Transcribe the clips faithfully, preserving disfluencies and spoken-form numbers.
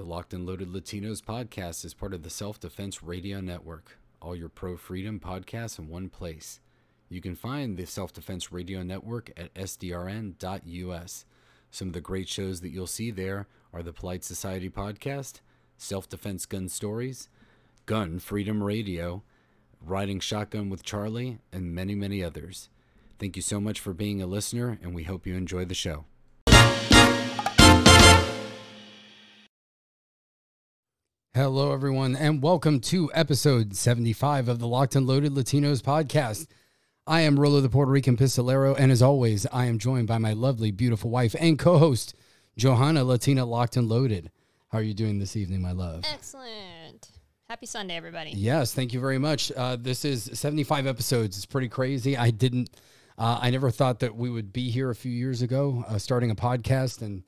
The Locked and Loaded Latinos podcast is part of the Self-Defense Radio Network. All your pro-freedom podcasts in one place. You can find the Self-Defense Radio Network at S D R N dot U S. Some of the great shows that you'll see there are the Polite Society Podcast, Self-Defense Gun Stories, Gun Freedom Radio, Riding Shotgun with Charlie, and many, many others. Thank you so much for being a listener, and we hope you enjoy the show. Hello, everyone, and welcome to episode seventy-five of the Locked and Loaded Latinos podcast. I am Rolo, the Puerto Rican Pistolero, and as always, I am joined by my lovely, beautiful wife and co-host, Johanna, Latina Locked and Loaded. How are you doing this evening, my love? Excellent. Happy Sunday, everybody. Yes, thank you very much. Uh, this is seventy-five episodes. It's pretty crazy. I didn't, uh, I never thought that we would be here a few years ago, uh, starting a podcast and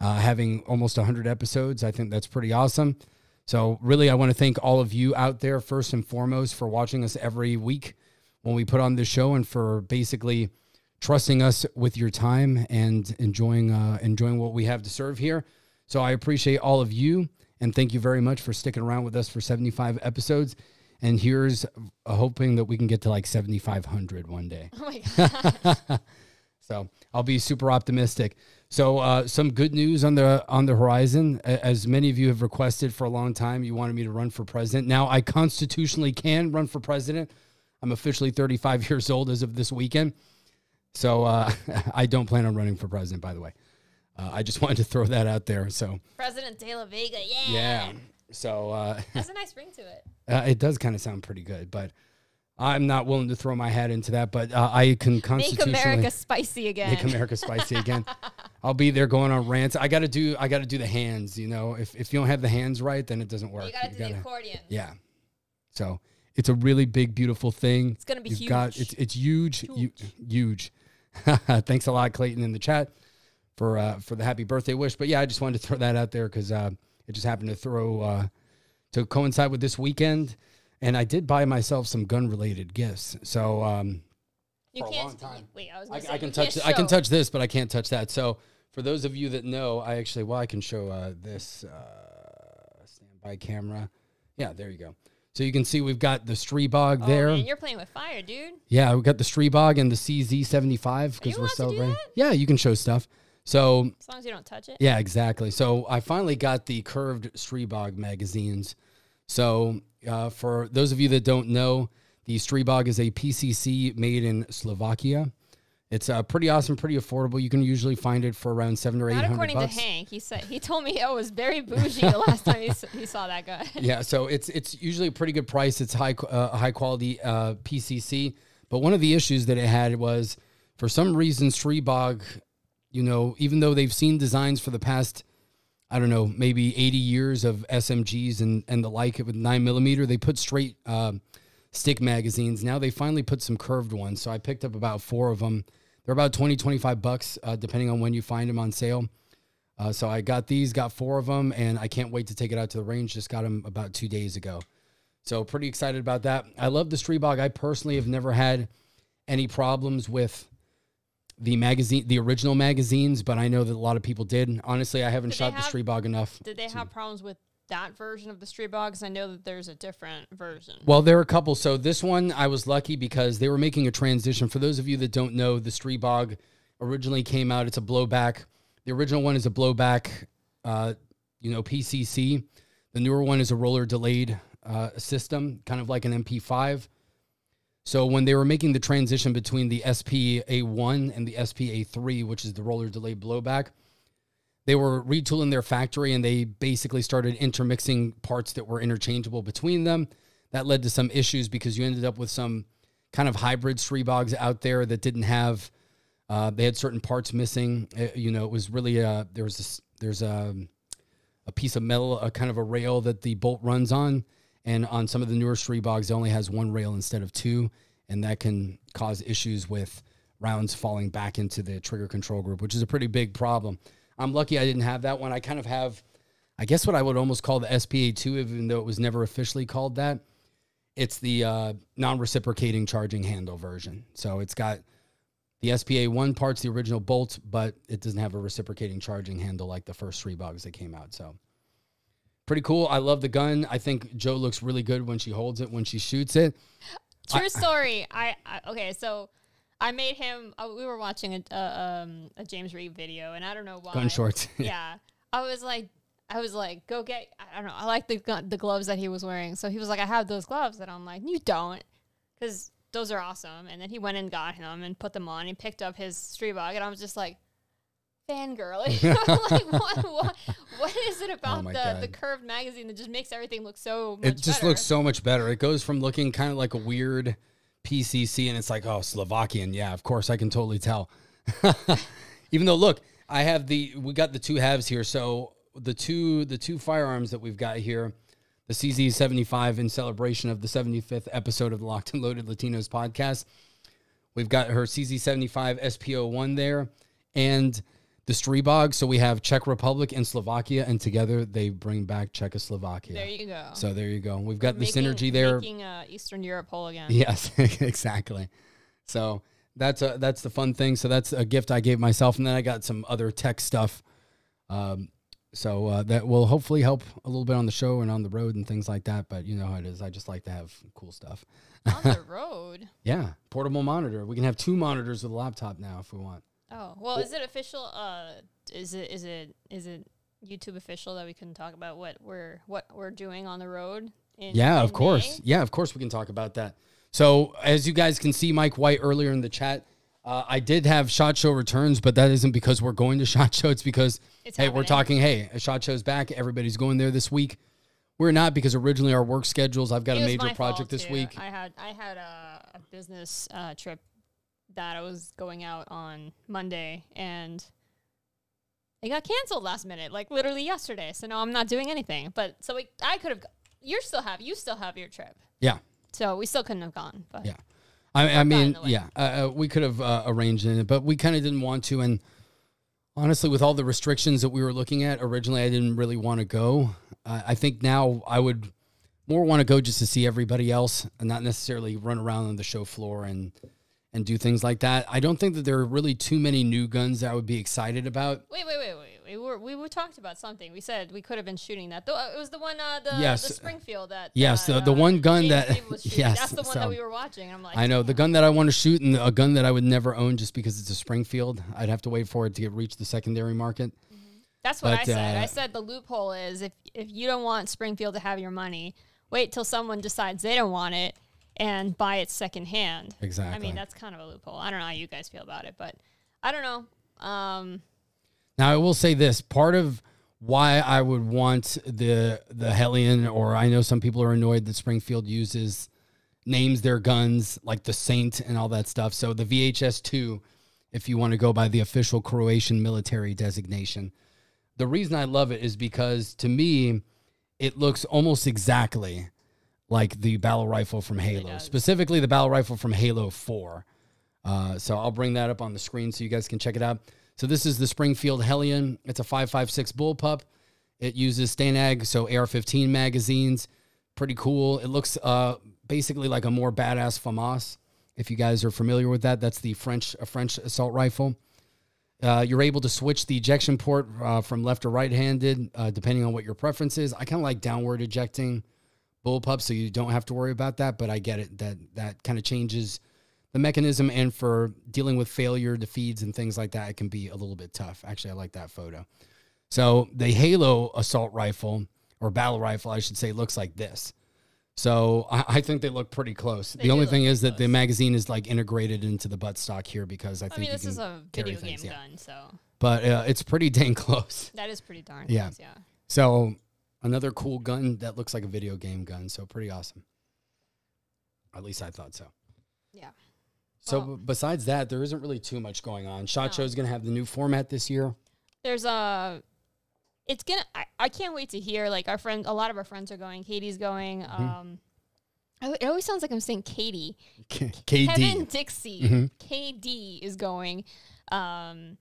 uh, having almost one hundred episodes. I think that's pretty awesome. So really, I want to thank all of you out there, first and foremost, for watching us every week when we put on this show and for basically trusting us with your time and enjoying uh, enjoying what we have to serve here. So I appreciate all of you, and thank you very much for sticking around with us for seventy-five episodes. And here's hoping that we can get to like seventy-five hundred one day. Oh my God. So I'll be super optimistic. So uh, some good news on the on the horizon. As many of you have requested for a long time, you wanted me to run for president. Now I constitutionally can run for president. I'm officially thirty-five years old as of this weekend. So uh, I don't plan on running for president, by the way. Uh, I just wanted to throw that out there. So President De La Vega, yeah. Yeah. So uh, that's a nice ring to it. Uh, it does kind of sound pretty good, but I'm not willing to throw my hat into that. But uh, I can constitutionally make America spicy again. Make America spicy again. I'll be there going on rants. I got to do. I got to do the hands. You know, if if you don't have the hands right, then it doesn't work. You got to do gotta, the accordion. Yeah. So. It's a really big, beautiful thing. It's going to be You've huge. Got, it's, it's huge. Huge. huge. Thanks a lot, Clayton, in the chat for uh, for the happy birthday wish. But, yeah, I just wanted to throw that out there because uh, it just happened to throw uh, to coincide with this weekend. And I did buy myself some gun-related gifts. So um, you for can't, a long time. Wait, I was going to say. I can, touch th- I can touch this, but I can't touch that. So for those of you that know, I actually, well, I can show uh, this uh, standby camera. Yeah, there you go. So you can see we've got the Stribog oh, there. Oh, man, you're playing with fire, dude. Yeah, we've got the Stribog and the C Z seventy-five because we're celebrating. Yeah, you can show stuff. So as long as you don't touch it. Yeah, exactly. So I finally got the curved Stribog magazines. So uh, for those of you that don't know, the Stribog is a P C C made in Slovakia. It's uh, pretty awesome, pretty affordable. You can usually find it for around seven or eight hundred bucks. Not according to Hank. He said he told me it was very bougie the last time he, he saw that guy. Yeah, so it's it's usually a pretty good price. It's high uh, high quality uh, P C C. But one of the issues that it had was, for some reason, Stribog, you know, even though they've seen designs for the past, I don't know, maybe eighty years of S M Gs and and the like with nine millimeter, they put straight uh, stick magazines. Now they finally put some curved ones. So I picked up about four of them. They're about twenty, twenty-five bucks, uh, depending on when you find them on sale. Uh, so I got these, got four of them, and I can't wait to take it out to the range. Just got them about two days ago. So pretty excited about that. I love the Stribog. I personally have never had any problems with the magazine, the original magazines, but I know that a lot of people did. Honestly, I haven't did shot have, the Stribog enough. Did they to, have problems with that version of the Stribog? Because I know that there's a different version. Well, there are a couple. So this one, I was lucky because they were making a transition. For those of you that don't know, the Stribog originally came out. It's a blowback. The original one is a blowback, uh, you know, P C C. The newer one is a roller delayed uh, system, kind of like an M P five. So when they were making the transition between the S P A one and the S P A three, which is the roller delayed blowback, they were retooling their factory, and they basically started intermixing parts that were interchangeable between them. That led to some issues because you ended up with some kind of hybrid Stribogs out there that didn't have, uh, they had certain parts missing. It, you know, it was really, uh, there was this, there's a, a piece of metal, a kind of a rail that the bolt runs on. And on some of the newer Stribogs, it only has one rail instead of two. And that can cause issues with rounds falling back into the trigger control group, which is a pretty big problem. I'm lucky I didn't have that one. I kind of have, I guess what I would almost call the S P A two, even though it was never officially called that. It's the uh, non-reciprocating charging handle version. So it's got the S P A one parts, the original bolt, but it doesn't have a reciprocating charging handle like the first Stribogs that came out. So pretty cool. I love the gun. I think Joe looks really good when she holds it, when she shoots it. True I, story. I, I okay, so I made him. Uh, we were watching a uh, um, a James Reed video, and I don't know why. Gun shorts. Yeah, I was like, I was like, go get. I don't know. I like the gun, the gloves that he was wearing. So he was like, I have those gloves, and I'm like, you don't, because those are awesome. And then he went and got him and put them on. He picked up his Stribog, and I was just like, fangirling. Like, what, what, what is it about oh the, God. the curved magazine that just makes everything look so much better? It just better? looks so much better. It goes from looking kind of like a weird P C C, and it's like, oh, Slovakian. Yeah, of course, I can totally tell. Even though, look, I have the, we got the two halves here. So the two, the two firearms that we've got here, the C Z seventy-five in celebration of the seventy-fifth episode of the Locked and Loaded Latinos podcast. We've got her C Z seventy-five S P A one there. And the Stribog, so we have Czech Republic and Slovakia, and together they bring back Czechoslovakia. There you go. So there you go. We've got the making, synergy there. Making uh, Eastern Europe whole again. Yes, exactly. So that's a, that's the fun thing. So that's a gift I gave myself, and then I got some other tech stuff. Um, so uh, that will hopefully help a little bit on the show and on the road and things like that, but you know how it is. I just like to have cool stuff. On the road? Yeah, portable monitor. We can have two monitors with a laptop now if we want. Oh, well, is it official? Uh, is it is it is it YouTube official that we can talk about what we're what we're doing on the road? In, yeah, of course. Yeah, of course we can talk about that. So as you guys can see, Mike White earlier in the chat, uh, I did have SHOT Show returns, but that isn't because we're going to SHOT Show. It's because, it's hey, happening. we're talking, hey, SHOT Show's back. Everybody's going there this week. We're not because originally our work schedules, I've got it a major project this too. week. I had, I had a, a business uh, trip that I was going out on Monday, and it got canceled last minute, like literally yesterday. So now I'm not doing anything. But so we, I could have. You're still have you still have your trip. Yeah. So we still couldn't have gone. But yeah, I, I mean, yeah, uh, we could have uh, arranged it, but we kind of didn't want to. And honestly, with all the restrictions that we were looking at originally, I didn't really want to go. Uh, I think now I would more want to go just to see everybody else, and not necessarily run around on the show floor and. and do things like that. I don't think that there are really too many new guns that I would be excited about. Wait, wait, wait, wait. We were, we were talked about something. We said we could have been shooting that. Though it was the one, uh, the, yes. the Springfield. That, yes, that, the, the uh, one gun James that... Was yes, That's the one so, that we were watching. And I'm like, I know, damn. The gun that I want to shoot and a gun that I would never own just because it's a Springfield. I'd have to wait for it to get reach the secondary market. Mm-hmm. That's what but, I said. Uh, I said the loophole is if if you don't want Springfield to have your money, wait till someone decides they don't want it and buy it secondhand. Exactly. I mean, that's kind of a loophole. I don't know how you guys feel about it, but I don't know. Um, now, I will say this. Part of why I would want the the Hellion, or I know some people are annoyed that Springfield uses, names their guns, like the Saint and all that stuff. So the V H S two, if you want to go by the official Croatian military designation. The reason I love it is because, to me, it looks almost exactly like the battle rifle from Halo, specifically the battle rifle from Halo four. Uh, so I'll bring that up on the screen so you guys can check it out. So this is the Springfield Hellion. It's a five five six bullpup. It uses Stanag, so A R fifteen magazines. Pretty cool. It looks uh, basically like a more badass FAMAS. If you guys are familiar with that, that's the French, a French assault rifle. Uh, you're able to switch the ejection port uh, from left or right-handed, uh, depending on what your preference is. I kind of like downward ejecting bullpup, so you don't have to worry about that, but I get it that that kind of changes the mechanism, and for dealing with failure to feeds and things like that, it can be a little bit tough. Actually, I like that photo. So the Halo assault rifle, or battle rifle, I should say, looks like this. So I, I think they look pretty close. They the only thing is close. that the magazine is like integrated into the buttstock here, because I, I think mean, this is a video game yeah. gun, so. But uh, it's pretty dang close. That is pretty darn yeah. close, yeah. So another cool gun that looks like a video game gun, so pretty awesome. At least I thought so. Yeah. So well, b- besides that, there isn't really too much going on. SHOT no. Show is going to have the new format this year. There's a... It's going to... I can't wait to hear. Like, our friend... A lot of our friends are going. Katie's going. Mm-hmm. Um, it always sounds like I'm saying Katie. K- K- Kevin Dixie. Mm-hmm. K D is going. Um...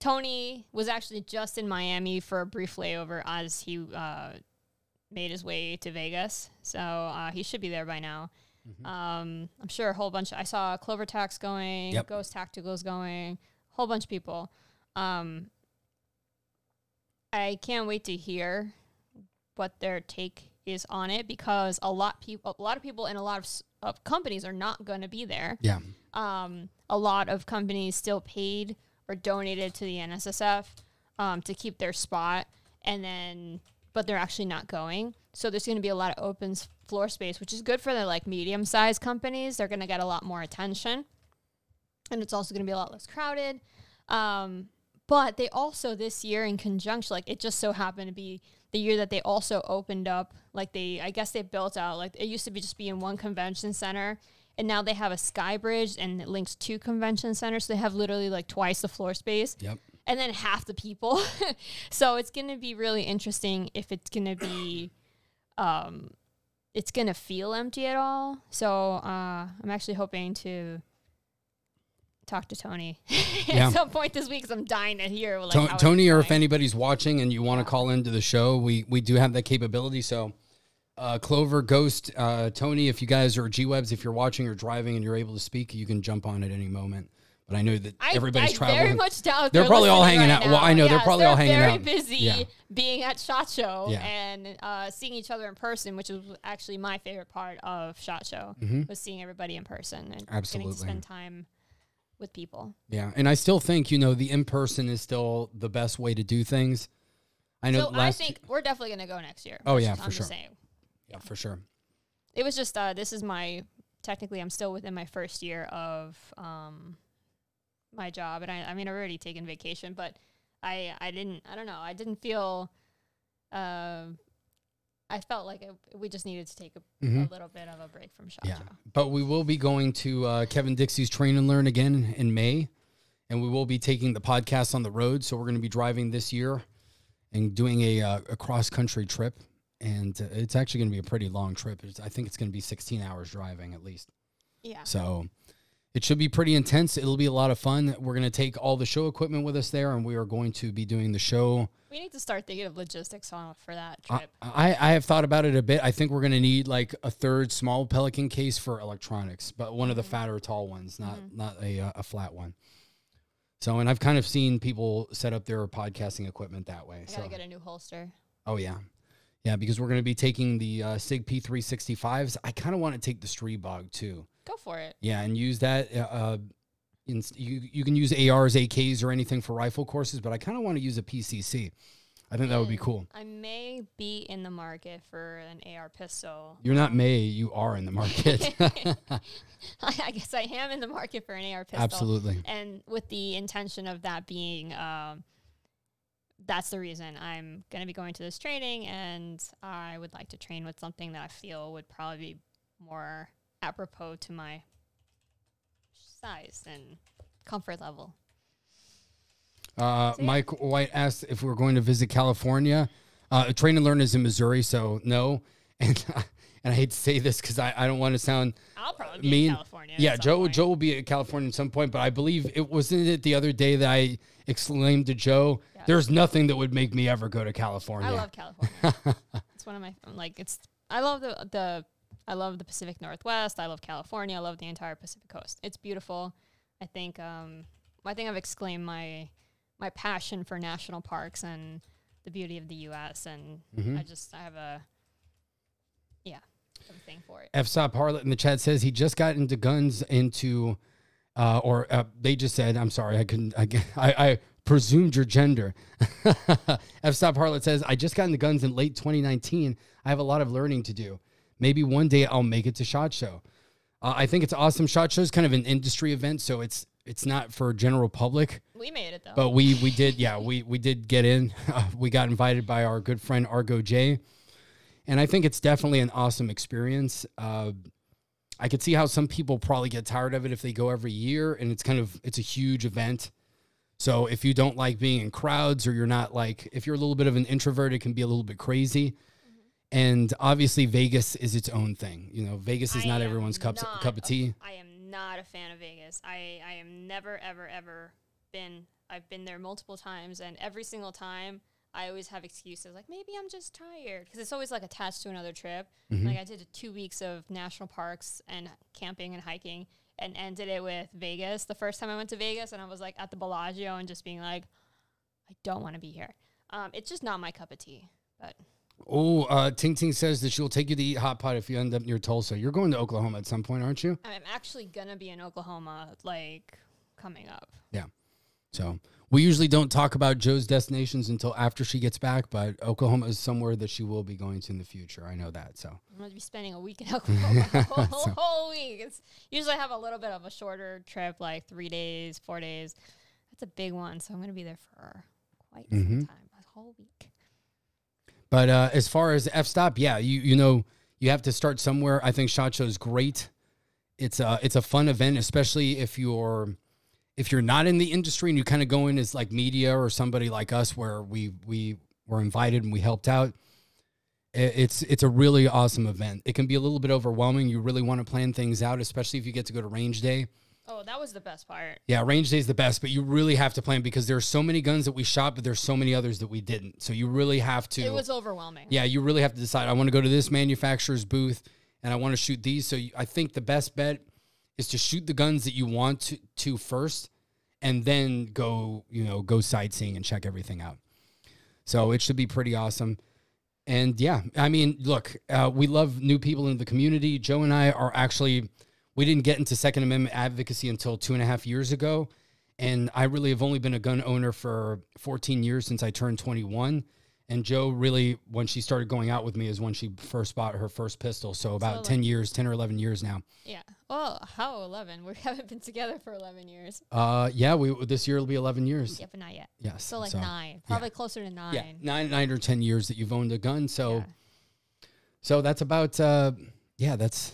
Tony was actually just in Miami for a brief layover as he uh, made his way to Vegas. So uh, he should be there by now. Mm-hmm. Um, I'm sure a whole bunch. Of, I saw Clover Tax going, yep. Ghost Tactical's going, a whole bunch of people. Um, I can't wait to hear what their take is on it, because a lot people, a lot of people and a lot of, of companies are not going to be there. Yeah. Um, a lot of companies still paid or donated to the N S S F um, to keep their spot, and then, but they're actually not going. So there's going to be a lot of open floor space, which is good for the like medium-sized companies. They're going to get a lot more attention, and it's also going to be a lot less crowded. Um, but they also this year in conjunction, like it just so happened to be the year that they also opened up, like they, I guess they built out, like it used to be just be in one convention center, and now they have a sky bridge and it links two convention centers. So they have literally like twice the floor space. Yep. And then half the people. So it's going to be really interesting if it's going to be, um, it's going to feel empty at all. So uh, I'm actually hoping to talk to Tony at yeah. some point this week, because I'm dying to hear. Like, to- Tony, or if anybody's watching and you want to yeah. call into the show, we, we do have that capability. So uh, Clover, Ghost, uh, Tony, if you guys are G-Webs, if you're watching or driving and you're able to speak, you can jump on at any moment. But I know that I, everybody's I traveling. I very much doubt they're, they're probably all hanging right out. Now. Well, I know yeah, they're probably they're all hanging out. They're very busy yeah. being at SHOT Show yeah. and uh, seeing each other in person, which is actually my favorite part of SHOT Show, mm-hmm. was seeing everybody in person and Absolutely. getting to spend time with people. Yeah, and I still think, you know, the in-person is still the best way to do things. I know. So last I think we're definitely going to go next year. Oh, yeah, for I'm sure. Yeah, yeah, for sure. It was just, uh, this is my, technically I'm still within my first year of... Um, my job, and I, I mean I've already taken vacation, but I I didn't I don't know I didn't feel uh, I felt like I, we just needed to take a, mm-hmm. a little bit of a break from SHOT yeah. Show. But we will be going to uh, Kevin Dixie's Train and Learn again in May, and we will be taking the podcast on the road. So we're going to be driving this year and doing a, uh, a cross country trip, and uh, it's actually going to be a pretty long trip. It's, I think it's going to be sixteen hours driving at least. Yeah. So. It should be pretty intense. It'll be a lot of fun. We're going to take all the show equipment with us there, and we are going to be doing the show. We need to start thinking of logistics on for that trip. I, I, I have thought about it a bit. I think we're going to need like a third small Pelican case for electronics, but one mm-hmm. of the fatter, tall ones, not mm-hmm. not a uh, a flat one. So, and I've kind of seen people set up their podcasting equipment that way. I got to so. get a new holster. Oh, yeah. Yeah, because we're going to be taking the uh, Sig P three sixty-fives. I kind of want to take the Stribog, too. Go for it. Yeah, and use that. Uh, in, you you can use A Rs, A Ks, or anything for rifle courses, but I kind of want to use a P C C. I think and that would be cool. I may be in the market for an A R pistol. You're not may. You are in the market. I guess I am in the market for an A R pistol. Absolutely. And with the intention of that being... Um, that's the reason I'm going to be going to this training, and I would like to train with something that I feel would probably be more apropos to my size and comfort level. Uh, so, yeah. Mike White asked if we're going to visit California. Uh, Train and Learn is in Missouri, so no. And and I hate to say this because I, I don't want to sound I'll probably be mean. in California. Yeah, Joe point. Joe will be in California at some point, but I believe it wasn't it the other day that I exclaimed to Joe, yeah. "There's nothing that would make me ever go to California." I love California. It's one of my like. It's I love the the I love the Pacific Northwest. I love California. I love the entire Pacific Coast. It's beautiful. I think um I think I've exclaimed my my passion for national parks and the beauty of the U S and mm-hmm. I just I have a yeah. Something for it. F S O P Harlot in the chat says he just got into guns into, uh, or uh, they just said, I'm sorry, I couldn't, I, I, I presumed your gender. F S O P Harlot says, I just got into guns in late twenty nineteen. I have a lot of learning to do. Maybe one day I'll make it to SHOT Show. Uh, I think it's awesome. SHOT Show is kind of an industry event, so it's it's not for general public. We made it though. But we we did, yeah, we, we did get in. Uh, we got invited by our good friend Argo J. And I think it's definitely an awesome experience. Uh, I could see how some people probably get tired of it if they go every year, and it's kind of, it's a huge event. So if you don't like being in crowds, or you're not like, if you're a little bit of an introvert, it can be a little bit crazy. Mm-hmm. And obviously Vegas is its own thing. You know, Vegas is I not everyone's cups, not, cup of tea. I am not a fan of Vegas. I, I am never, ever, ever been, I've been there multiple times, and every single time I always have excuses, like, maybe I'm just tired, because it's always, like, attached to another trip. Mm-hmm. Like, I did two weeks of national parks and camping and hiking and ended it with Vegas the first time I went to Vegas, and I was, like, at the Bellagio and just being like, I don't want to be here. Um, it's just not my cup of tea. But Oh, uh, Ting Ting says that she'll take you to eat hot pot if you end up near Tulsa. You're going to Oklahoma at some point, aren't you? I'm actually going to be in Oklahoma, like, coming up. Yeah. So we usually don't talk about Joe's destinations until after she gets back, but Oklahoma is somewhere that she will be going to in the future. I know that, so. I'm going to be spending a week in Oklahoma, a whole, so. whole week. It's usually I have a little bit of a shorter trip, like three days, four days. That's a big one, so I'm going to be there for quite mm-hmm. some time, a whole week. But uh, as far as f-stop, yeah, you you know, you have to start somewhere. I think SHOT Show is great. It's a, it's a fun event, especially if you're if you're not in the industry and you kind of go in as like media or somebody like us where we we were invited and we helped out. It's it's a really awesome event. It can be a little bit overwhelming. You really want to plan things out, especially if you get to go to range day. Oh, that was the best part. Yeah, range day is the best, but you really have to plan because there are so many guns that we shot, but there's so many others that we didn't. So you really have to. It was overwhelming. Yeah, you really have to decide, I want to go to this manufacturer's booth, and I want to shoot these. So you, I think the best bet is to shoot the guns that you want to, to first, and then go, you know, go sightseeing and check everything out. So it should be pretty awesome. And, yeah, I mean, look, uh, we love new people in the community. Joe and I are actually... We didn't get into Second Amendment advocacy until two and a half years ago. And I really have only been a gun owner for fourteen years since I turned twenty-one. And Joe really, when she started going out with me, is when she first bought her first pistol. So about so ten years, ten or eleven years now. Yeah. Well, how eleven? We haven't been together for eleven years. Uh, yeah, we this year will be eleven years. Yeah, but not yet. Yes. So like so, nine, probably yeah. closer to nine. Yeah, nine, nine or ten years that you've owned a gun. So, yeah. so that's about, uh, yeah, that's,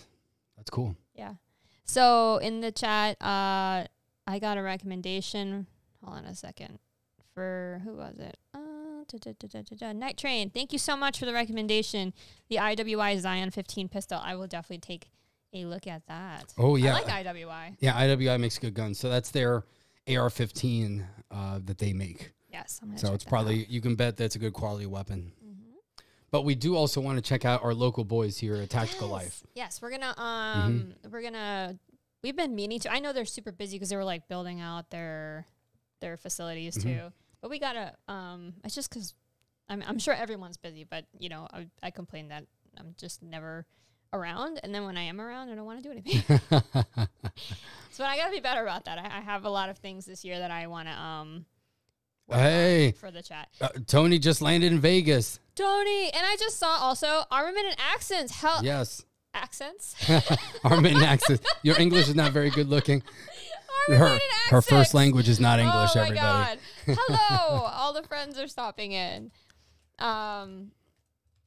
that's cool. Yeah. So in the chat, uh, I got a recommendation. Hold on a second. For who was it? Uh, da, da, da, da, da, da. Night Train. Thank you so much for the recommendation. The I W I Zion fifteen pistol. I will definitely take a look at that. Oh, yeah. I like I W I. Yeah, I W I makes good guns. So that's their A R fifteen uh, that they make. Yes. I'm so it's probably, out. You can bet that's a good quality weapon. But we do also want to check out our local boys here at Tactical yes. Life. Yes, we're gonna um, mm-hmm. we're gonna we've been meaning to. I know they're super busy because they were like building out their their facilities mm-hmm. too. But we gotta. Um, it's just because I'm I'm sure everyone's busy, but you know I I complain that I'm just never around, and then when I am around, I don't want to do anything. So I gotta be better about that. I, I have a lot of things this year that I want to um. Hey, for the chat. Uh, Tony just landed in Vegas. Tony, and I just saw also Armament and Accents. Hell, yes, accents. Armament and Accents. Your English is not very good looking. Armament her, and Accents. Her first language is not English. Oh my everybody. God. Hello, all the friends are stopping in. Um,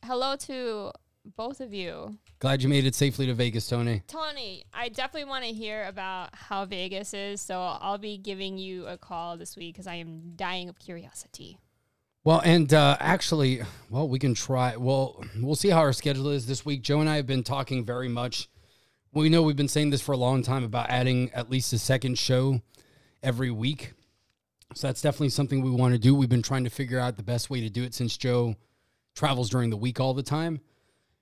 hello to both of you. Glad you made it safely to Vegas, Tony. Tony, I definitely want to hear about how Vegas is, so I'll be giving you a call this week because I am dying of curiosity. Well, and uh, actually, well, we can try. Well, we'll see how our schedule is this week. Joe and I have been talking very much. We know we've been saying this for a long time about adding at least a second show every week. So that's definitely something we want to do. We've been trying to figure out the best way to do it since Joe travels during the week all the time.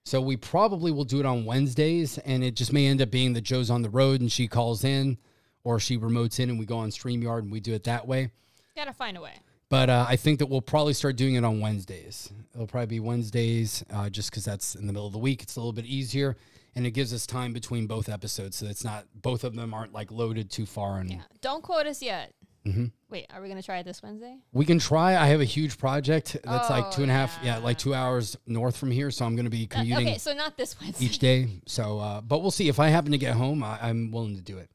So we probably will do it on Wednesdays, and it just may end up being that Joe's on the road and she calls in or she remotes in and we go on StreamYard and we do it that way. Got to find a way. But uh, I think that we'll probably start doing it on Wednesdays. It'll probably be Wednesdays uh, just because that's in the middle of the week. It's a little bit easier, and it gives us time between both episodes so it's not both of them aren't like loaded too far. And yeah. Don't quote us yet. Mm-hmm. Wait, are we going to try it this Wednesday? We can try. I have a huge project that's oh, like two and a half, yeah. yeah, like two hours north from here. So I'm going to be commuting. Uh, okay, so not this Wednesday. Each day. So, uh, but we'll see. If I happen to get home, I, I'm willing to do it.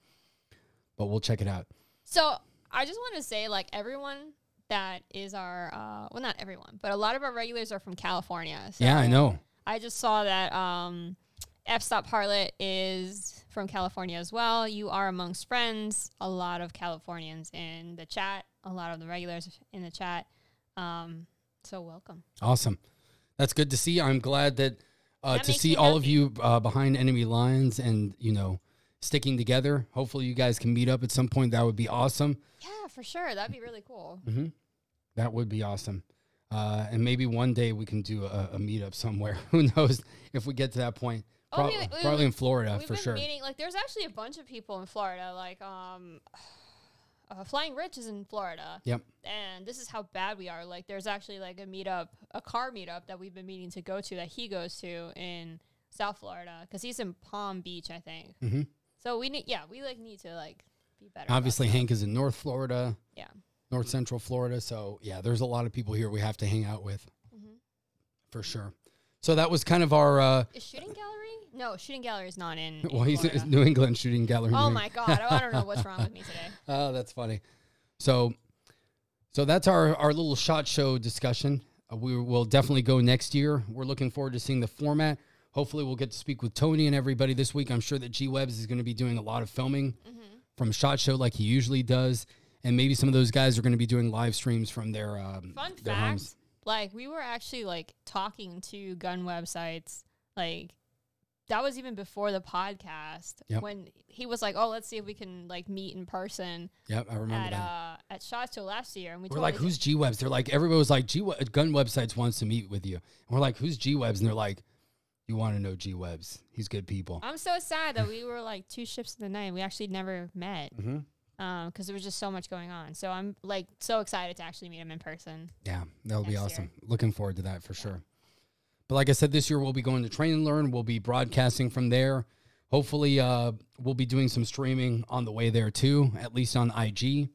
But we'll check it out. So I just want to say, like, everyone that is our, uh, well, not everyone, but a lot of our regulars are from California. So yeah, I know. I just saw that um, F-Stop Harlot is... from California as well. You are amongst friends. A lot of Californians in the chat. A lot of the regulars in the chat. Um, so welcome. Awesome. That's good to see. I'm glad that, uh, that to see all happy. Of you uh, behind enemy lines and, you know, sticking together. Hopefully you guys can meet up at some point. That would be awesome. Yeah, for sure. That'd be really cool. Mm-hmm. That would be awesome. Uh, and maybe one day we can do a, a meetup somewhere. Who knows if we get to that point. Oh, Pro- we, we, probably we, in Florida, for sure. Meeting, like, there's actually a bunch of people in Florida. Like, um, uh, Flying Rich is in Florida. Yep. And this is how bad we are. Like, there's actually, like, a meetup, a car meetup that we've been meaning to go to that he goes to in South Florida because he's in Palm Beach, I think. Mm-hmm. So we need, yeah, we, like, need to, like, be better. Obviously, Hank is in North Florida. Yeah. North Central Florida. So, yeah, there's a lot of people here we have to hang out with. Mm-hmm. For sure. So that was kind of our... Uh, is Shooting Gallery? No, Shooting Gallery is not in, in Well, he's Florida. in New England, Shooting Gallery. Oh, my God. I don't know what's wrong with me today. Oh, that's funny. So so that's our, our little SHOT Show discussion. Uh, we will definitely go next year. We're looking forward to seeing the format. Hopefully, we'll get to speak with Tony and everybody this week. I'm sure that G-Webs is going to be doing a lot of filming mm-hmm. from SHOT Show like he usually does. And maybe some of those guys are going to be doing live streams from their, um, Fun their fact, homes. Like, we were actually, like, talking to gun websites, like... That was even before the podcast yep. when he was like, "Oh, let's see if we can like meet in person." Yep, I remember at, that uh, at SHOT Show last year, and we we're told like, "Who's G-Webs?" They're like, "Everybody was like, G gun websites wants to meet with you." And we're like, "Who's G-Webs?" And they're like, "You want to know G-Webs? He's good people." I'm so sad that we were like two shifts in the night. We actually never met because mm-hmm. um, there was just so much going on. So I'm like so excited to actually meet him in person. Yeah, that'll be awesome. Year. Looking forward to that for yeah. sure. But like I said, this year we'll be going to Train and Learn. We'll be broadcasting from there. Hopefully, uh, we'll be doing some streaming on the way there too, at least on I G.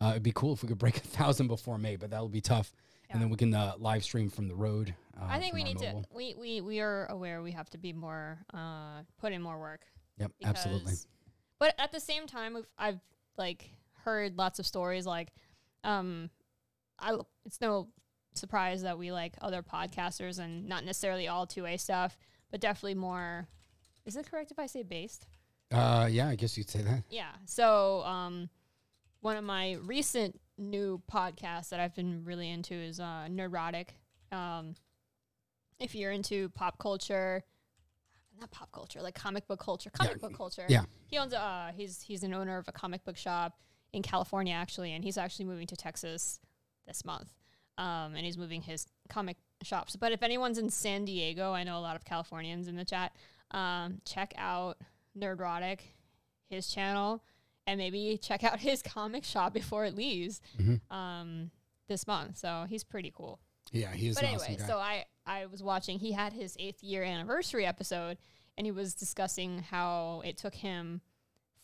Uh, it'd be cool if we could break a thousand before May, but that'll be tough. Yeah. And then we can uh, live stream from the road. Uh, I think we need mobile. to. We we we are aware we have to be more uh, put in more work. Yep, because, absolutely. But at the same time, we've, I've like heard lots of stories. Like, um, I it's no. surprised that we like other podcasters and not necessarily all two A stuff, but definitely more. Is it correct if I say based? Uh, yeah, I guess you'd say that. Yeah. So, um, one of my recent new podcasts that I've been really into is uh, Neurotic. Um, if you're into pop culture, not pop culture, like comic book culture, comic yeah. book culture. Yeah. He owns. Uh, he's he's an owner of a comic book shop in California, actually, and he's actually moving to Texas this month. Um, and he's moving his comic shops. But if anyone's in San Diego, I know a lot of Californians in the chat, um, check out Nerdrotic, his channel, and maybe check out his comic shop before it leaves mm-hmm. um, this month. So he's pretty cool. Yeah, he is But anyway, awesome guy. so I, I was watching, he had his eighth year anniversary episode, and he was discussing how it took him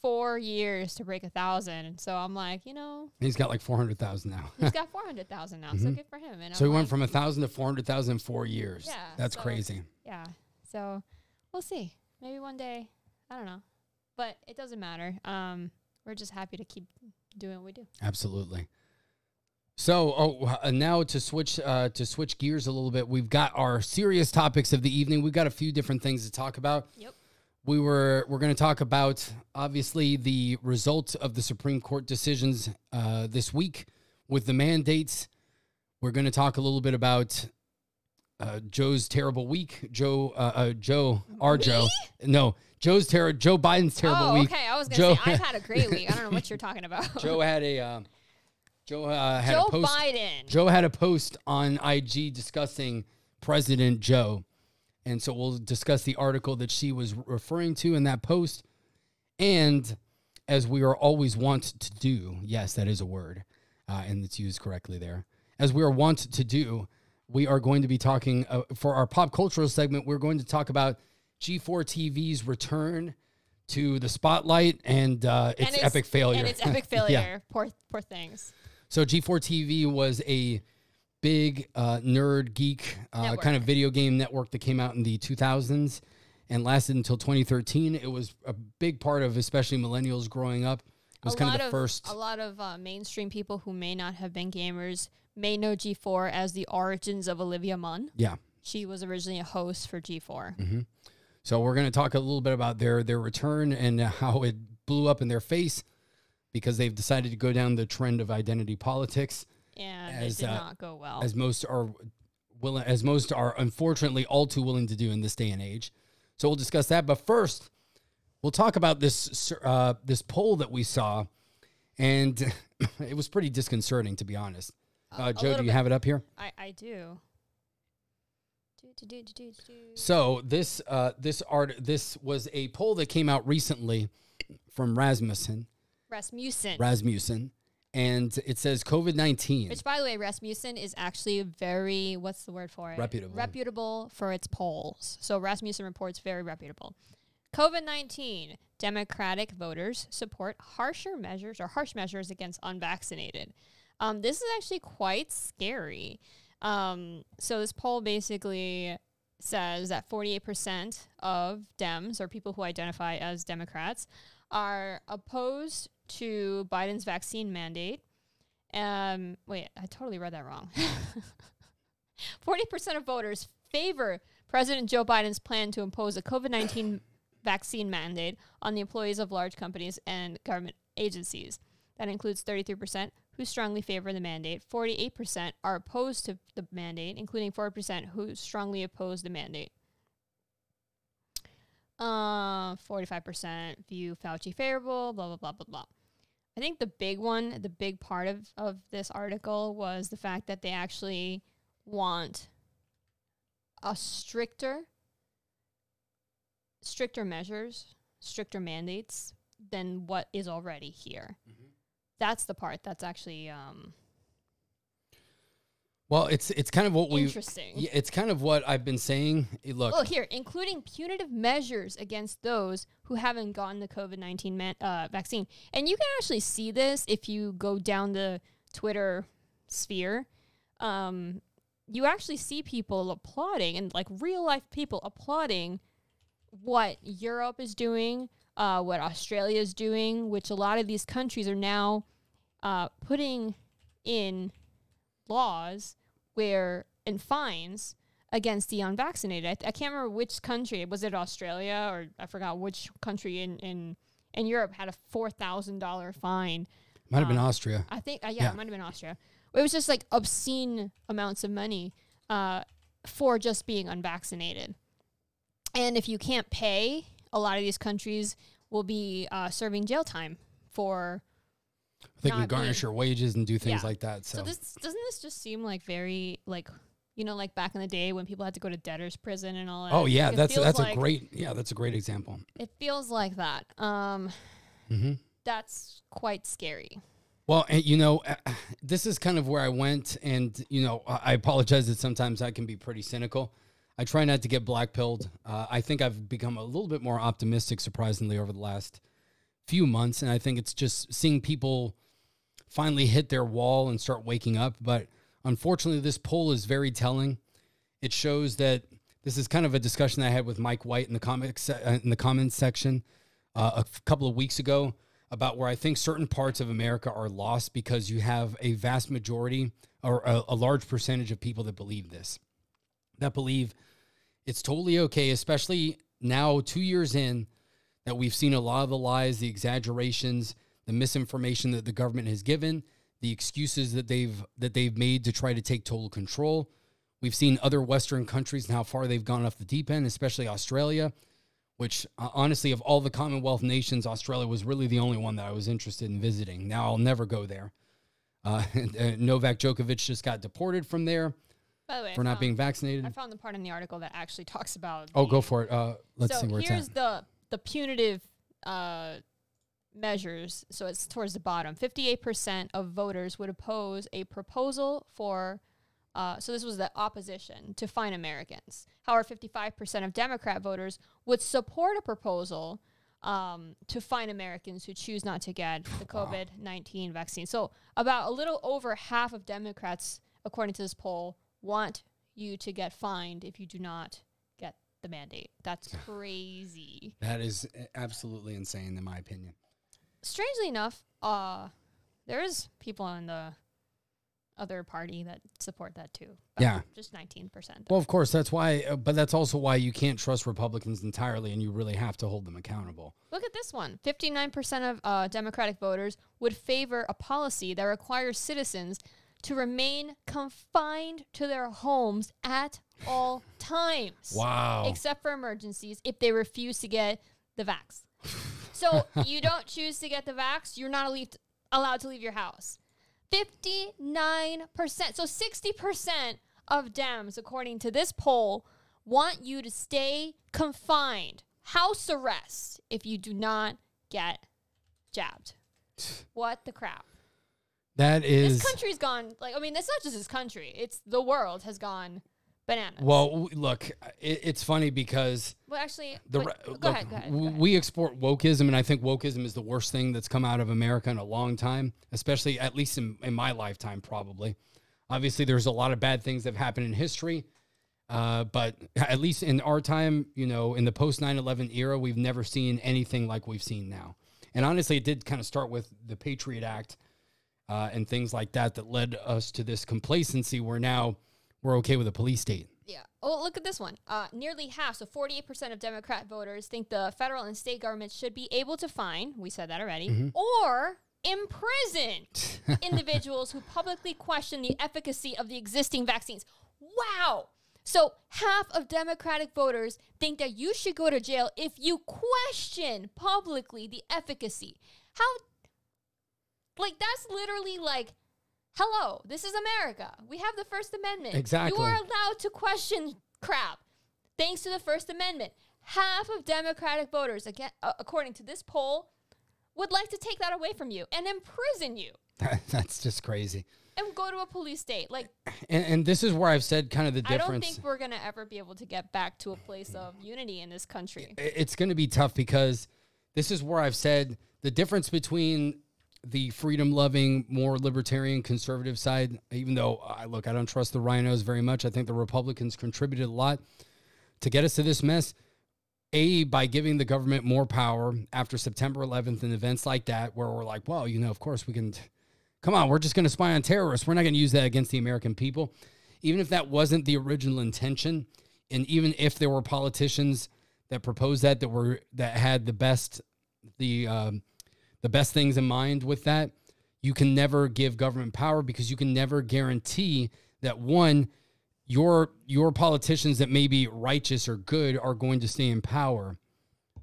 four years to break a thousand. So I'm like, you know, he's got like four hundred thousand now. He's got four hundred thousand now. Mm-hmm. So good for him. And so I'm he like, went from a thousand to four hundred thousand in four years. Yeah. That's so, crazy. Yeah. So we'll see. Maybe one day, I don't know, but it doesn't matter. Um, we're just happy to keep doing what we do. Absolutely. So oh, uh, now to switch, uh, to switch gears a little bit, we've got our serious topics of the evening. We've got a few different things to talk about. Yep. We were we're going to talk about, obviously, the results of the Supreme Court decisions uh, this week with the mandates. We're going to talk a little bit about uh, Joe's terrible week. Joe, uh, uh, Joe, our Me? Joe. No, Joe's terrible, Joe Biden's terrible oh, week. Oh, okay. I was going to say, I've had a great week. I don't know what you're talking about. Joe had a, uh, Joe, uh, had Joe a post. Joe Biden. Joe had a post on I G discussing President Joe. And so we'll discuss the article that she was referring to in that post. And as we are always wont to do, yes, that is a word, uh, and it's used correctly there. As we are wont to do, we are going to be talking, uh, for our pop cultural segment, we're going to talk about G four T V's return to the spotlight and, uh, its, and its epic failure. And its epic failure. yeah. Poor, poor things. So G four T V was a... big uh, nerd geek uh, kind of video game network that came out in the two thousands and lasted until twenty thirteen. It was a big part of especially millennials growing up. It was a kind of the of, first. A lot of uh, mainstream people who may not have been gamers may know G four as the origins of Olivia Munn. Yeah. She was originally a host for G four. Mm-hmm. So we're going to talk a little bit about their, their return and how it blew up in their face because they've decided to go down the trend of identity politics. Yeah, it did uh, not go well. As most are willing, as most are unfortunately all too willing to do in this day and age. So we'll discuss that. But first, we'll talk about this uh, this poll that we saw, and it was pretty disconcerting, to be honest. Uh, Joe, do you bit. have it up here? I, I do. Do, do, do, do, do. So this uh, this art this was a poll that came out recently from Rasmussen. Rasmussen. Rasmussen. And it says COVID nineteen. Which, by the way, Rasmussen is actually very, what's the word for it? Reputable. Reputable for its polls. So Rasmussen reports very reputable. COVID nineteen, Democratic voters support harsher measures or harsh measures against unvaccinated. Um, this is actually quite scary. Um, so this poll basically says that forty-eight percent of Dems, or people who identify as Democrats, are opposed to Biden's vaccine mandate. Um, wait, I totally read that wrong. forty percent of voters favor President Joe Biden's plan to impose a COVID nineteen vaccine mandate on the employees of large companies and government agencies. That includes thirty-three percent who strongly favor the mandate. forty-eight percent are opposed to the mandate, including four percent who strongly oppose the mandate. Uh, forty-five percent view Fauci favorable, blah, blah, blah, blah, blah. I think the big one, the big part of, of this article was the fact that they actually want a stricter, stricter measures, stricter mandates than what is already here. Mm-hmm. That's the part that's actually... Um, well, it's it's kind of what we... Interesting. Yeah, it's kind of what I've been saying. Look, oh, here, including punitive measures against those who haven't gotten the COVID nineteen man, uh, vaccine. And you can actually see this if you go down the Twitter sphere. Um, you actually see people applauding, and like real-life people applauding what Europe is doing, uh, what Australia is doing, which a lot of these countries are now uh, putting in laws where and fines against the unvaccinated. I, th- I can't remember which country. Was it Australia or I forgot which country in, in, in Europe had a four thousand dollars fine. Might have um, been Austria. I think, uh, yeah, yeah, it might have been Austria. It was just like obscene amounts of money uh, for just being unvaccinated. And if you can't pay, a lot of these countries will be uh, serving jail time for... They can garnish your wages and do things yeah. like that. So, so this, doesn't this just seem like very, like, you know, like back in the day when people had to go to debtor's prison and all that? Oh, yeah, like that's that's like a great, yeah, that's a great example. It feels like that. Um, mm-hmm. That's quite scary. Well, and, you know, uh, this is kind of where I went, and, you know, I apologize that sometimes I can be pretty cynical. I try not to get black-pilled. Uh, I think I've become a little bit more optimistic, surprisingly, over the last few months, and I think it's just seeing people finally hit their wall and start waking up. But unfortunately, this poll is very telling. It shows that this is kind of a discussion I had with Mike White in the comics, uh, in the comments section uh, a f- couple of weeks ago about where I think certain parts of America are lost because you have a vast majority or a, a large percentage of people that believe this, that believe it's totally okay, especially now two years in, that we've seen a lot of the lies, the exaggerations, the misinformation that the government has given, the excuses that they've that they've made to try to take total control. We've seen other Western countries and how far they've gone off the deep end, especially Australia, which uh, honestly, of all the Commonwealth nations, Australia was really the only one that I was interested in visiting. Now I'll never go there. Uh, and, uh, Novak Djokovic just got deported from there. By the way, for I not found, being vaccinated. I found the part in the article that actually talks about... Oh, the, go for it. Uh, let's so see where it's at. So here's the... the punitive uh, measures, so it's towards the bottom. fifty-eight percent of voters would oppose a proposal for, uh, so this was the opposition, to fine Americans. However, fifty-five percent of Democrat voters would support a proposal um, to fine Americans who choose not to get the COVID nineteen wow. vaccine. So about a little over half of Democrats, according to this poll, want you to get fined if you do not the mandate. That's crazy. That is absolutely insane, in my opinion. Strangely enough, uh, there is people in the other party that support that too. Yeah. Just nineteen percent. Well, of course, that's why, uh, but that's also why you can't trust Republicans entirely, and you really have to hold them accountable. Look at this one. fifty-nine percent of uh, Democratic voters would favor a policy that requires citizens to remain confined to their homes at all times. Wow. Except for emergencies if they refuse to get the vax. So you don't choose to get the vax, you're not allowed to, allowed to leave your house. fifty-nine percent. So sixty percent of Dems, according to this poll, want you to stay confined, house arrest, if you do not get jabbed. What the crap? That is... This country's gone... Like, I mean, that's not just this country. It's the world has gone bananas. Well, look, it, it's funny because... Well, actually... The, wait, go, look, ahead, go ahead, go ahead. We export wokeism, and I think wokeism is the worst thing that's come out of America in a long time, especially at least in, in my lifetime, probably. Obviously, there's a lot of bad things that have happened in history, uh, but at least in our time, you know, in the post nine eleven era, we've never seen anything like we've seen now. And honestly, it did kind of start with the Patriot Act, Uh, and things like that that led us to this complacency where now we're okay with a police state. Yeah. Oh, look at this one. Uh, nearly half, so forty-eight percent of Democrat voters think the federal and state governments should be able to fine, we said that already, mm-hmm. or imprison individuals who publicly question the efficacy of the existing vaccines. Wow. So half of Democratic voters think that you should go to jail if you question publicly the efficacy. How Like, that's literally like, hello, this is America. We have the First Amendment. Exactly. You are allowed to question crap thanks to the First Amendment. Half of Democratic voters, again, uh, according to this poll, would like to take that away from you and imprison you. That's just crazy. And go to a police state. Like, and, and this is where I've said kind of the difference. I don't think we're going to ever be able to get back to a place of unity in this country. It's going to be tough because this is where I've said the difference between the freedom-loving, more libertarian, conservative side, even though, I look, I don't trust the rhinos very much. I think the Republicans contributed a lot to get us to this mess, A, by giving the government more power after September eleventh and events like that where we're like, well, you know, of course we can, come on, we're just going to spy on terrorists. We're not going to use that against the American people. Even if that wasn't the original intention, and even if there were politicians that proposed that, that were that had the best, the... Um, the best things in mind with that, you can never give government power because you can never guarantee that, one, your your politicians that may be righteous or good are going to stay in power,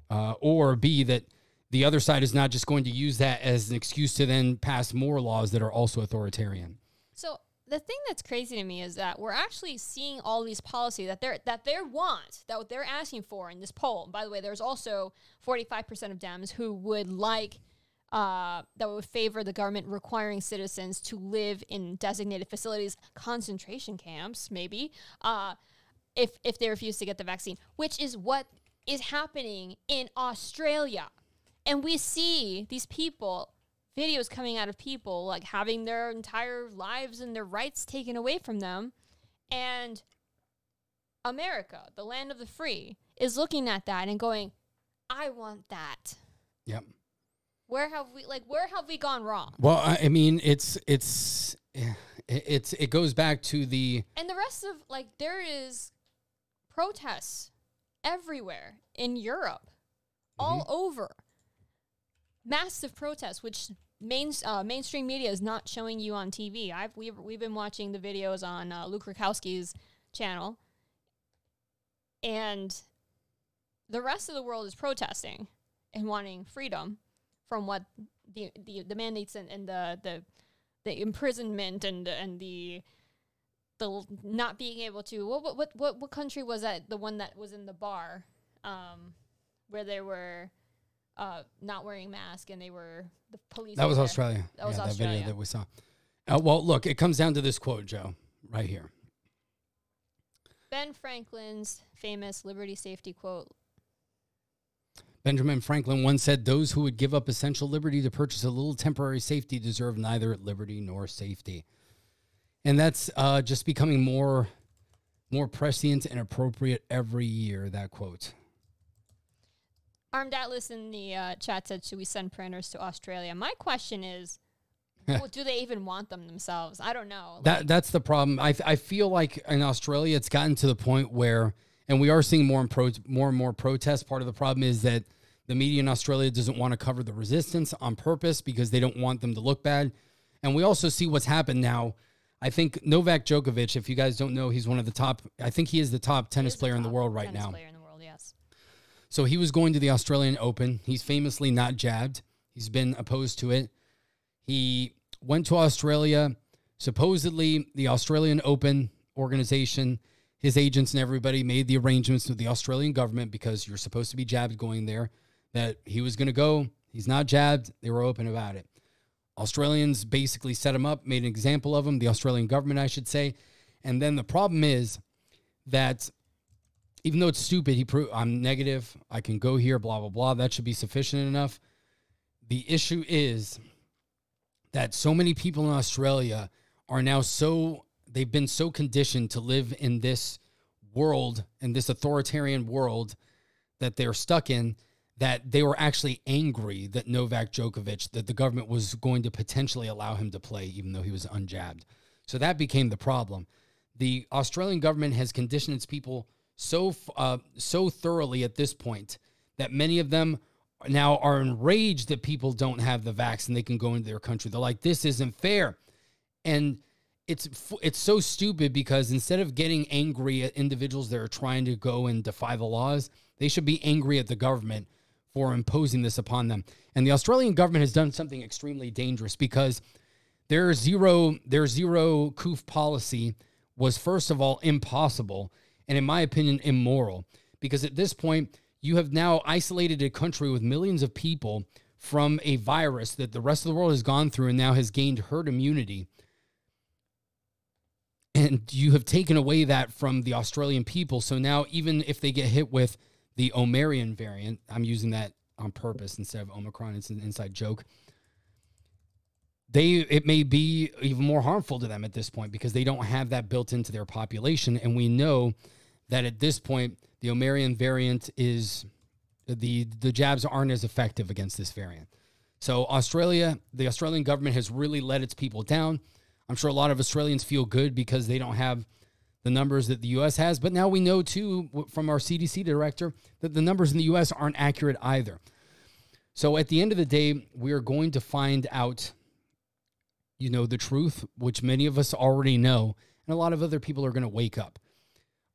uh, or, B, that the other side is not just going to use that as an excuse to then pass more laws that are also authoritarian. So the thing that's crazy to me is that we're actually seeing all these policies that they're, that they want, that they're asking for in this poll. By the way, there's also forty-five percent of Dems who would like... Uh, that would favor the government requiring citizens to live in designated facilities, concentration camps, maybe, uh, if, if they refuse to get the vaccine, which is what is happening in Australia. And we see these people, videos coming out of people, like, having their entire lives and their rights taken away from them. And America, the land of the free, is looking at that and going, I want that. Yep. Where have we, like, where have we gone wrong? Well, I mean, it's, it's, it's, it goes back to the... And the rest of, like, there is protests everywhere in Europe, mm-hmm. all over. Massive protests, which main, uh, mainstream media is not showing you on T V. I've, we've, we've been watching the videos on uh, Luke Rakowski's channel. And the rest of the world is protesting and wanting freedom from what the the, the mandates and, and the, the the imprisonment and and the the not being able to what what what what country was that, the one that was in the bar um, where they were uh, not wearing masks and they were the police that was there. Australia that yeah, was that Australia video that we saw. Uh, well, look, it comes down to this quote, Joe, right here. Ben Franklin's famous liberty safety quote. Benjamin Franklin once said, those who would give up essential liberty to purchase a little temporary safety deserve neither liberty nor safety. And that's uh, just becoming more, more prescient and appropriate every year, that quote. Armed Atlas in the uh, chat said, should we send printers to Australia? My question is, well, do they even want them themselves? I don't know. Like, that That's the problem. I, I feel like in Australia, it's gotten to the point where... And we are seeing more and, pro- more and more protests. Part of the problem is that the media in Australia doesn't want to cover the resistance on purpose because they don't want them to look bad. And we also see what's happened now. I think Novak Djokovic, if you guys don't know, he's one of the top, I think he is the top tennis player in the world right now. Tennis player in the world, yes. So he was going to the Australian Open. He's famously not jabbed. He's been opposed to it. He went to Australia. Supposedly, the Australian Open organization, his agents and everybody made the arrangements with the Australian government because you're supposed to be jabbed going there, that he was going to go. He's not jabbed. They were open about it. Australians basically set him up, made an example of him, the Australian government, I should say. And then the problem is that even though it's stupid, he proved I'm negative, I can go here, blah, blah, blah. That should be sufficient enough. The issue is that so many people in Australia are now so, they've been so conditioned to live in this world, in this authoritarian world that they're stuck in, that they were actually angry that Novak Djokovic, that the government was going to potentially allow him to play even though he was unjabbed. So that became the problem. The Australian government has conditioned its people so uh, so thoroughly at this point that many of them now are enraged that people don't have the vax and they can go into their country. They're like, this isn't fair. And it's it's so stupid because instead of getting angry at individuals that are trying to go and defy the laws, they should be angry at the government for imposing this upon them. And the Australian government has done something extremely dangerous because their zero, their zero C O O F policy was, first of all, impossible, and in my opinion, immoral. Because at this point, you have now isolated a country with millions of people from a virus that the rest of the world has gone through and now has gained herd immunity. And you have taken away that from the Australian people. So now, even if they get hit with the Omarian variant, I'm using that on purpose instead of Omicron, it's an inside joke, They it may be even more harmful to them at this point because they don't have that built into their population. And we know that at this point, the Omarian variant is, the, the jabs aren't as effective against this variant. So Australia, the Australian government has really let its people down. I'm sure a lot of Australians feel good because they don't have the numbers that the U S has. But now we know, too, from our C D C director, that the numbers in the U S aren't accurate either. So at the end of the day, we are going to find out, you know, the truth, which many of us already know, and a lot of other people are going to wake up.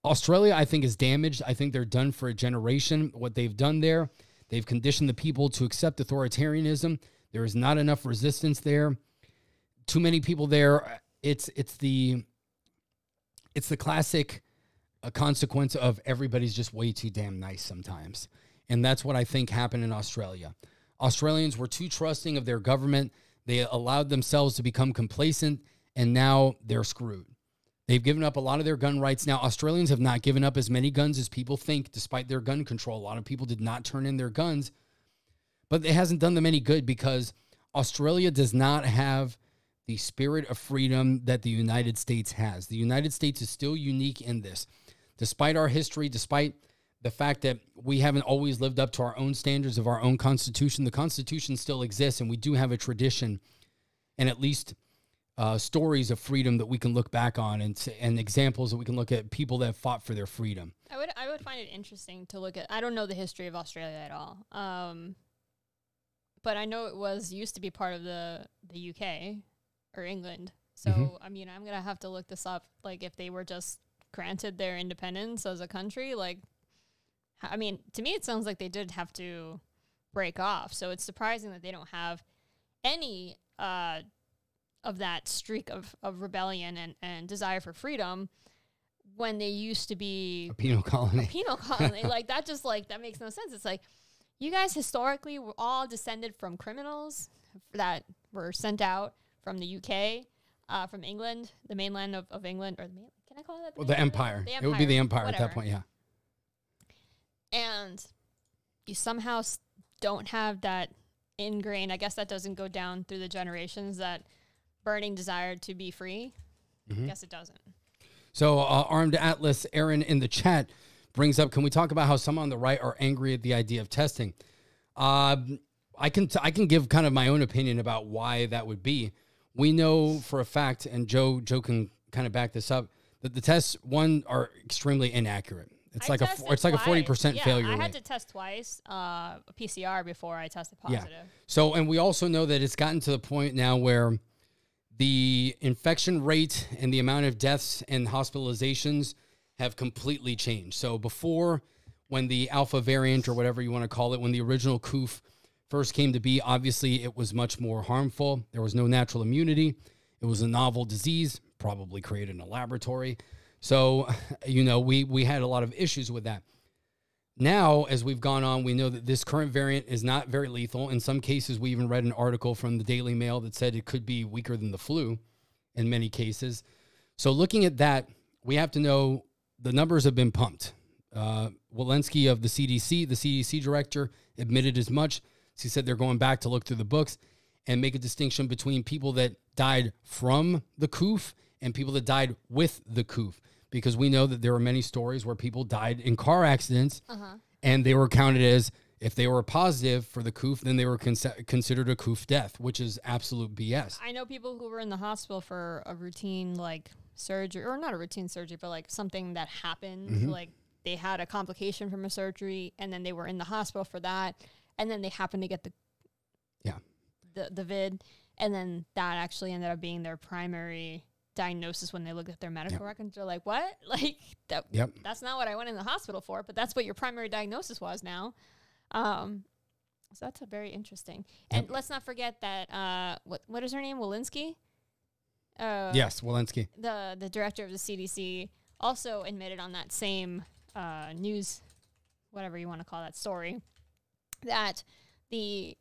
Australia, I think, is damaged. I think they're done for a generation. What they've done there, they've conditioned the people to accept authoritarianism. There is not enough resistance there. Too many people there. It's it's the... It's the classic uh, consequence of everybody's just way too damn nice sometimes. And that's what I think happened in Australia. Australians were too trusting of their government. They allowed themselves to become complacent, and now they're screwed. They've given up a lot of their gun rights. Now, Australians have not given up as many guns as people think, despite their gun control. A lot of people did not turn in their guns, but it hasn't done them any good because Australia does not have the spirit of freedom that the United States has. The United States is still unique in this. Despite our history, despite the fact that we haven't always lived up to our own standards of our own Constitution, the Constitution still exists, and we do have a tradition and at least uh, stories of freedom that we can look back on and and examples that we can look at, people that fought for their freedom. I would I would find it interesting to look at. I don't know the history of Australia at all, um, but I know it was used to be part of the, the U K, or England. So, mm-hmm. I mean, I'm going to have to look this up. Like, if they were just granted their independence as a country, like, I mean, to me, it sounds like they did have to break off. So it's surprising that they don't have any uh, of that streak of, of rebellion and, and desire for freedom when they used to be a penal colony. A penal colony. Like, that just, like, that makes no sense. It's like, you guys historically were all descended from criminals that were sent out from the U K, uh, from England, the mainland of, of England, or the mainland, can I call it that? The, well, the empire. the empire. It would be the empire whatever. At that point, yeah. And you somehow don't have that ingrained, I guess that doesn't go down through the generations, that burning desire to be free. Mm-hmm. I guess it doesn't. So uh, Armed Atlas Aaron in the chat brings up, can we talk about how some on the right are angry at the idea of testing? Uh, I can t- I can give kind of my own opinion about why that would be. We know for a fact, and Joe, Joe can kind of back this up, that the tests, one, are extremely inaccurate. It's I like a it's like a forty percent yeah, failure I had rate. to test twice, uh, P C R, before I tested positive. Yeah. So, and we also know that it's gotten to the point now where the infection rate and the amount of deaths and hospitalizations have completely changed. So before, when the alpha variant or whatever you want to call it, when the original C O O F first came to be, obviously it was much more harmful. There was no natural immunity. It was a novel disease, probably created in a laboratory. So, you know, we we had a lot of issues with that. Now, as we've gone on, we know that this current variant is not very lethal. In some cases, we even read an article from the Daily Mail that said it could be weaker than the flu in many cases. So looking at that, we have to know the numbers have been pumped. Uh, Walensky of the C D C, the C D C director, admitted as much. He said they're going back to look through the books and make a distinction between people that died from the C O V and people that died with the C O V. Because we know that there are many stories where people died in car accidents uh-huh. and they were counted as, if they were positive for the C O V, then they were cons- considered a C O V death, which is absolute B S. I know people who were in the hospital for a routine, like, surgery, or not a routine surgery, but, like, something that happened. Mm-hmm. Like, they had a complication from a surgery, and then they were in the hospital for that, and then they happened to get the yeah the, the vid, and then that actually ended up being their primary diagnosis when they look at their medical yep. records. They're like, what? Like, that, yep. that's not what I went in the hospital for, but that's what your primary diagnosis was now. Um, so that's a very interesting. And yep. let's not forget that, uh, what what is her name? Walensky? Uh, yes, Walensky. The, the director of the C D C also admitted on that same uh, news, whatever you want to call that story, that the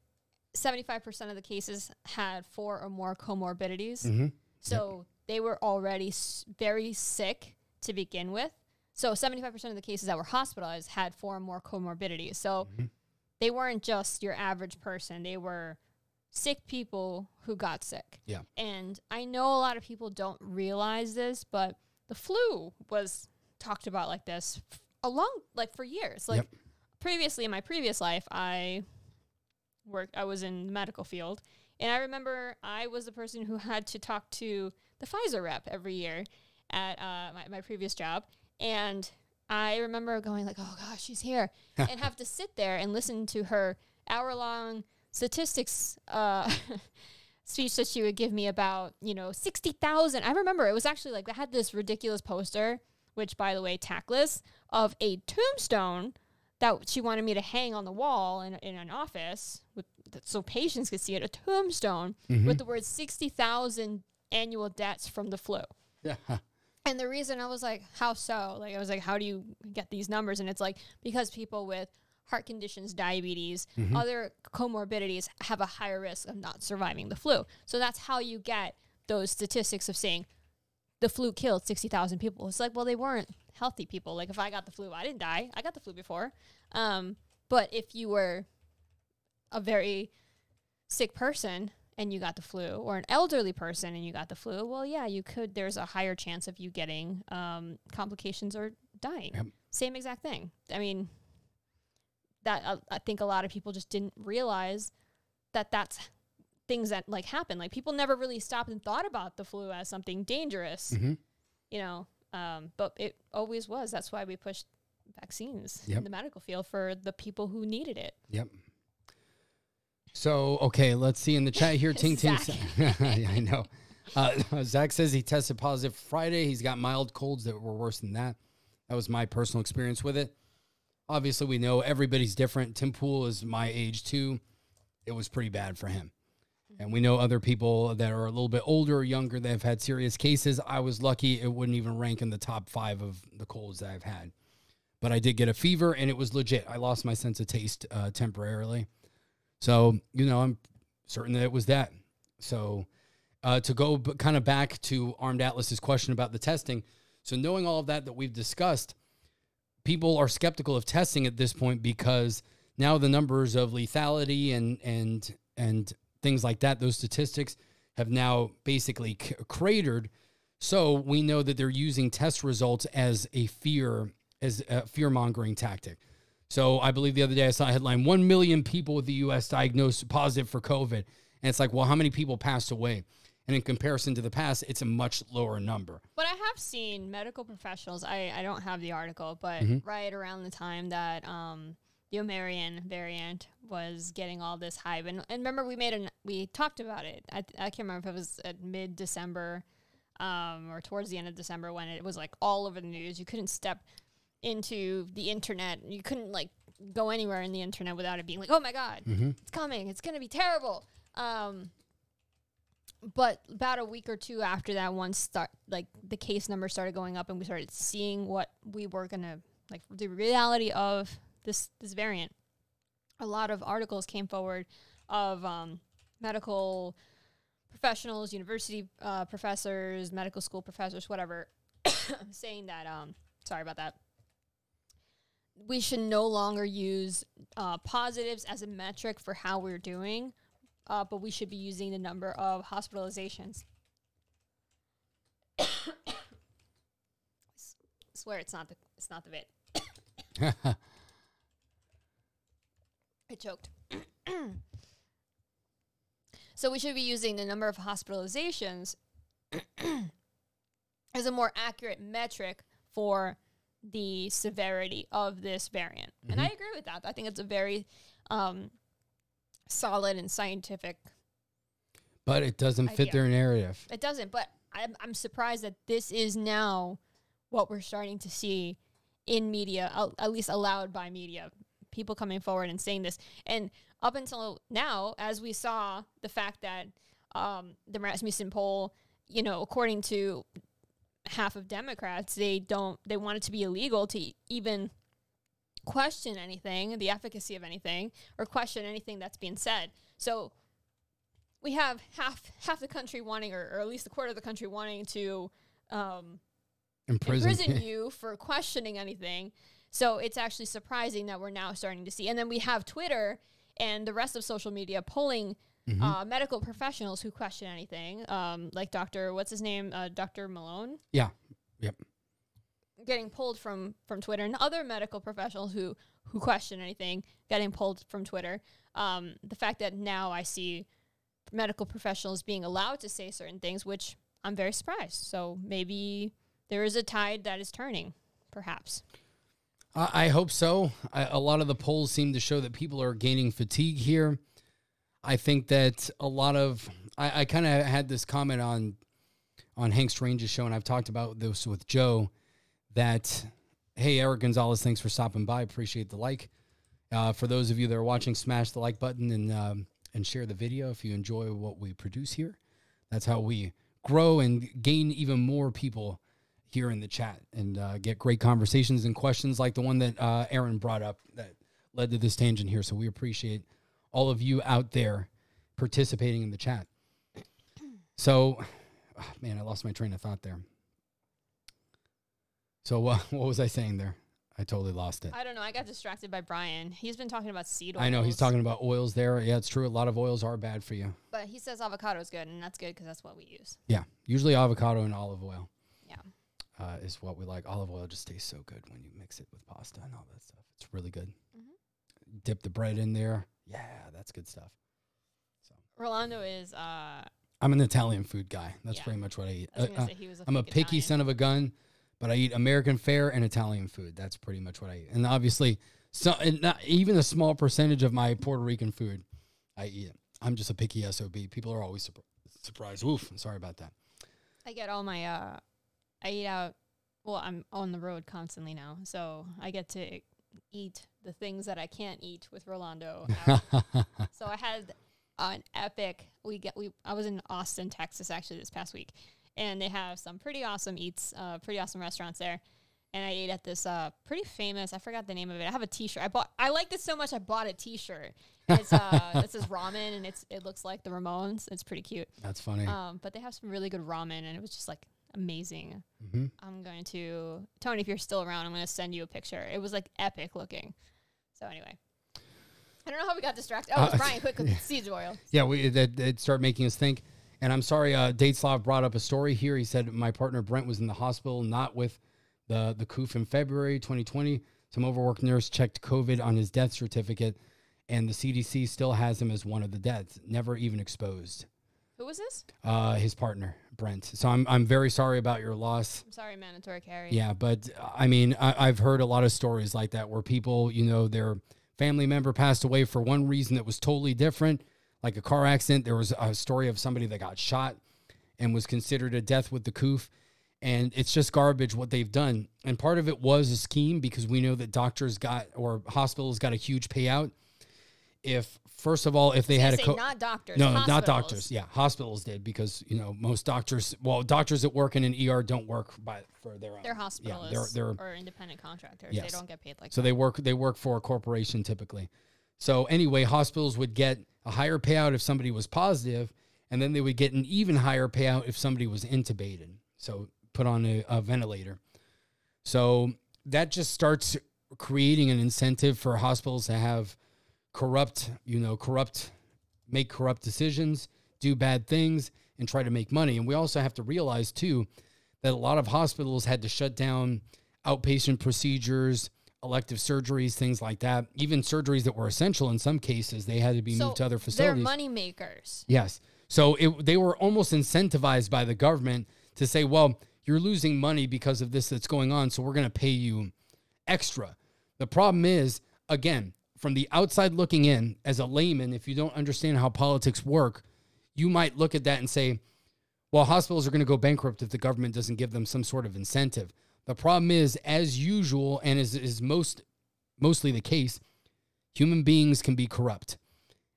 seventy-five percent of the cases had four or more comorbidities. Mm-hmm. So yep. they were already s- very sick to begin with. So seventy-five percent of the cases that were hospitalized had four or more comorbidities. So mm-hmm. they weren't just your average person. They were sick people who got sick. Yeah. And I know a lot of people don't realize this, but the flu was talked about like this f- along, like for years. Like yep. previously in my previous life, I worked, I was in the medical field. And I remember I was the person who had to talk to the Pfizer rep every year at uh, my, my previous job. And I remember going like, oh, gosh, she's here. And have to sit there and listen to her hour-long statistics uh, speech that she would give me about, you know, sixty thousand. I remember it was actually like, I had this ridiculous poster, which, by the way, tactless, of a tombstone that she wanted me to hang on the wall in, in an office with, so patients could see it, a tombstone mm-hmm. with the word sixty thousand annual deaths from the flu. Yeah. And the reason I was like, how so? Like, I was like, how do you get these numbers? And it's like, because people with heart conditions, diabetes, mm-hmm. other comorbidities have a higher risk of not surviving the flu. So that's how you get those statistics of saying the flu killed sixty thousand people. It's like, well, they weren't healthy people. Like, if I got the flu, I didn't die. I got the flu before. Um, but if you were a very sick person and you got the flu, or an elderly person and you got the flu, well, yeah, you could, there's a higher chance of you getting um, complications or dying. Yep. Same exact thing. I mean, that uh, I think a lot of people just didn't realize that that's things that like happen. Like, people never really stopped and thought about the flu as something dangerous, mm-hmm. you know, um, but it always was. That's why we pushed vaccines yep. in the medical field for the people who needed it. Yep. So, okay, let's see in the chat here. Ting Ting. yeah, I know. Uh, Zach says he tested positive Friday. He's got mild colds that were worse than that. That was my personal experience with it. Obviously, we know everybody's different. Tim Pool is my age, too. It was pretty bad for him. And we know other people that are a little bit older or younger that have had serious cases. I was lucky. It wouldn't even rank in the top five of the colds that I've had. But I did get a fever, and it was legit. I lost my sense of taste uh, temporarily. So, you know, I'm certain that it was that. So uh, to go b- kind of back to Armed Atlas's question about the testing. So knowing all of that that we've discussed, people are skeptical of testing at this point because now the numbers of lethality and and and things like that, those statistics have now basically c- cratered. So we know that they're using test results as a fear, as a fear-mongering tactic. So I believe the other day I saw a headline, one million people in the U S diagnosed positive for COVID. And it's like, well, how many people passed away? And in comparison to the past, it's a much lower number. But I have seen medical professionals, I, I don't have the article, but mm-hmm. right around the time that um, the Omarion variant was getting all this hype. And, and remember, we made an, we talked about it. I, I can't remember if it was at mid-December um, or towards the end of December when it was like all over the news. You couldn't step into the internet. You couldn't like go anywhere in the internet without it being like, oh my God, mm-hmm. it's coming. It's going to be terrible. Um, but about a week or two after that one start, like the case numbers started going up and we started seeing what we were going to like the reality of this this variant, a lot of articles came forward of um, medical professionals, university uh, professors, medical school professors, whatever, saying that, um, sorry about that, we should no longer use uh, positives as a metric for how we're doing, uh, but we should be using the number of hospitalizations. Swear it's not the it's not the bit. I choked. So we should be using the number of hospitalizations as a more accurate metric for the severity of this variant. Mm-hmm. And I agree with that. I think it's a very um, solid and scientific. But it doesn't idea. fit their narrative. It doesn't. But I'm, I'm surprised that this is now what we're starting to see in media, al- at least allowed by media, people coming forward and saying this. And up until now, as we saw the fact that um, the Rasmussen poll, you know, according to half of Democrats, they don't, they want it to be illegal to e- even question anything, the efficacy of anything, or question anything that's being said. So we have half, half the country wanting, or, or at least a quarter of the country wanting to um, imprison, imprison you for questioning anything. So it's actually surprising that we're now starting to see. And then we have Twitter and the rest of social media polling mm-hmm. uh, medical professionals who question anything, um, like Doctor what's his name, uh, Doctor Malone. Yeah, yep. Getting pulled from from Twitter, and other medical professionals who who question anything getting pulled from Twitter. Um, the fact that now I see medical professionals being allowed to say certain things, which I'm very surprised. So maybe there is a tide that is turning, perhaps. I hope so. I, a lot of the polls seem to show that people are gaining fatigue here. I think that a lot of... I, I kind of had this comment on on Hank Strange's show, and I've talked about this with Joe, that, hey, Eric Gonzalez, thanks for stopping by. Appreciate the like. Uh, for those of you that are watching, smash the like button and um, and share the video if you enjoy what we produce here. That's how we grow and gain even more people here in the chat and uh, get great conversations and questions like the one that uh, Aaron brought up that led to this tangent here. So we appreciate all of you out there participating in the chat. So, oh man, I lost my train of thought there. So uh, what was I saying there? I totally lost it. I don't know. I got distracted by Brian. He's been talking about seed oils. I know. He's talking about oils there. Yeah, it's true. A lot of oils are bad for you. But he says avocado is good, and that's good because that's what we use. Yeah, usually avocado and olive oil. Yeah. Uh, is what we like. Olive oil just tastes so good when you mix it with pasta and all that stuff. It's really good. Mm-hmm. Dip the bread in there. Yeah, that's good stuff. So Rolando is... Uh, I'm an Italian food guy. That's yeah. pretty much what I eat. I was uh, say he was a I'm a picky Italian. son of a gun, but I eat American fare and Italian food. That's pretty much what I eat. And obviously, so, and not even a small percentage of my Puerto Rican food, I eat it. I'm just a picky S O B. People are always sur- surprised. Oof, I'm sorry about that. I get all my... Uh, I eat out, well, I'm on the road constantly now, so I get to eat the things that I can't eat with Rolando. So I had an epic, we get, we, I was in Austin, Texas, actually, this past week, and they have some pretty awesome eats, uh, pretty awesome restaurants there, and I ate at this uh, pretty famous, I forgot the name of it, I have a t-shirt, I bought, I liked it so much, I bought a t-shirt. It's uh, it says ramen, and it's it looks like the Ramones, it's pretty cute. That's funny. Um, but they have some really good ramen, and it was just like, amazing. Mm-hmm. I'm going to, Tony, if you're still around, I'm going to send you a picture. It was like epic looking. So anyway, I don't know how we got distracted. Oh, uh, it was Brian quick with yeah. seed oil. Yeah, we that it started making us think. And I'm sorry, uh, Dateslav brought up a story here. He said, my partner Brent was in the hospital, not with the, the C O F in February twenty twenty. Some overworked nurse checked COVID on his death certificate, and the C D C still has him as one of the deaths, never even exposed. Who was this? Uh, his partner, Brent. So I'm I'm very sorry about your loss. I'm sorry, mandatory carry. Yeah, but uh, I mean, I, I've heard a lot of stories like that where people, you know, their family member passed away for one reason that was totally different, like a car accident. There was a story of somebody that got shot and was considered a death with the C O F, and it's just garbage what they've done. And part of it was a scheme because we know that doctors got, or hospitals got, a huge payout. if, first of all, if they so had a co- not doctors, no, hospitals. not doctors. Yeah. Hospitals did, because, you know, most doctors, well, doctors that work in an E R don't work by for their own. They're hospitalists yeah, they're, they're, or independent contractors. Yes. They don't get paid like so that. So they work, they work for a corporation typically. So anyway, hospitals would get a higher payout if somebody was positive, and then they would get an even higher payout if somebody was intubated. So put on a, a ventilator. So that just starts creating an incentive for hospitals to have corrupt, you know, corrupt, make corrupt decisions, do bad things, and try to make money. And we also have to realize, too, that a lot of hospitals had to shut down outpatient procedures, elective surgeries, things like that. Even surgeries that were essential in some cases, they had to be so moved to other facilities. They're money makers. Yes. So it, they were almost incentivized by the government to say, well, you're losing money because of this that's going on, so we're going to pay you extra. The problem is, again, from the outside looking in, as a layman, if you don't understand how politics work, you might look at that and say, well, hospitals are going to go bankrupt if the government doesn't give them some sort of incentive. The problem is, as usual, and as is most mostly the case, human beings can be corrupt.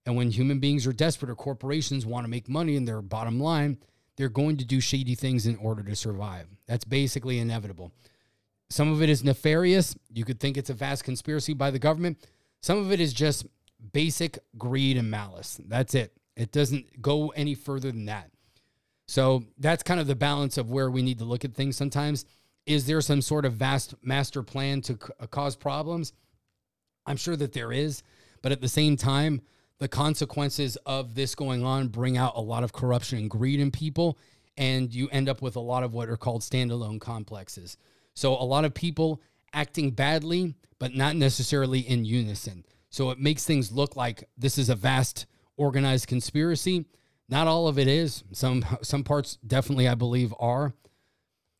And when human beings are desperate or corporations want to make money in their bottom line, they're going to do shady things in order to survive. That's basically inevitable. Some of it is nefarious. You could think it's a vast conspiracy by the government. Some of it is just basic greed and malice. That's it. It doesn't go any further than that. So that's kind of the balance of where we need to look at things sometimes. Is there some sort of vast master plan to c- cause problems? I'm sure that there is. But at the same time, the consequences of this going on bring out a lot of corruption and greed in people, and you end up with a lot of what are called standalone complexes. So a lot of people acting badly, but not necessarily in unison. So it makes things look like this is a vast organized conspiracy. Not all of it is. Some some parts definitely, I believe, are.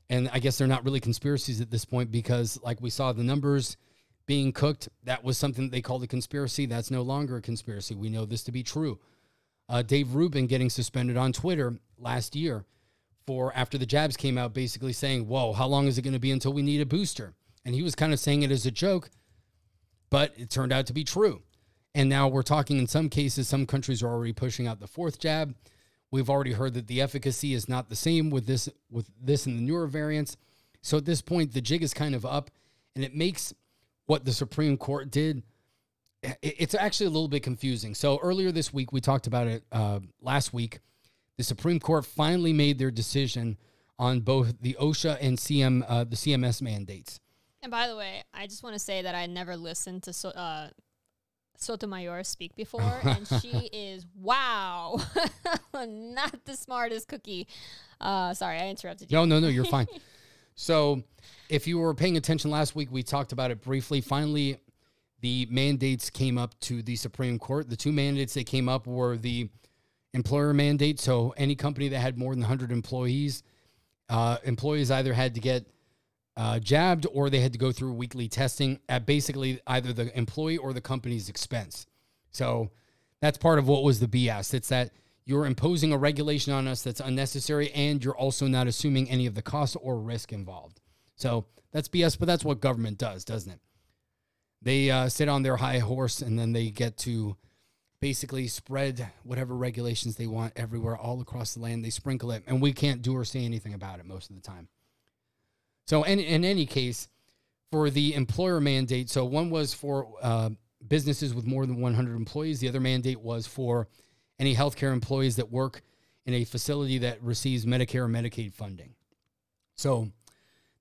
And I guess they're not really conspiracies at this point because, like we saw, the numbers being cooked, that was something that they called a conspiracy. That's no longer a conspiracy. We know this to be true. Uh, Dave Rubin getting suspended on Twitter last year for after the jabs came out, basically saying, whoa, how long is it going to be until we need a booster? And he was kind of saying it as a joke, but it turned out to be true. And now we're talking in some cases, some countries are already pushing out the fourth jab. We've already heard that the efficacy is not the same with this, with this and the newer variants. So at this point, the jig is kind of up, and it makes what the Supreme Court did, it's actually a little bit confusing. So earlier this week, we talked about it uh, last week. The Supreme Court finally made their decision on both the OSHA and C M uh, the C M S mandates. And by the way, I just want to say that I never listened to so- uh, Sotomayor speak before, and she is, wow, not the smartest cookie. Uh, sorry, I interrupted you. No, no, no, you're fine. So if you were paying attention last week, we talked about it briefly. Finally, the mandates came up to the Supreme Court. The two mandates that came up were the employer mandate. So any company that had more than one hundred employees, uh, employees either had to get uh, jabbed or they had to go through weekly testing at basically either the employee or the company's expense. So that's part of what was the B S. It's that you're imposing a regulation on us that's unnecessary, and you're also not assuming any of the costs or risk involved. So that's B S, but that's what government does, doesn't it? They uh, sit on their high horse, and then they get to basically spread whatever regulations they want everywhere, all across the land. They sprinkle it, and we can't do or say anything about it most of the time. So in, in any case, for the employer mandate, so one was for uh, businesses with more than one hundred employees. The other mandate was for any healthcare employees that work in a facility that receives Medicare or Medicaid funding. So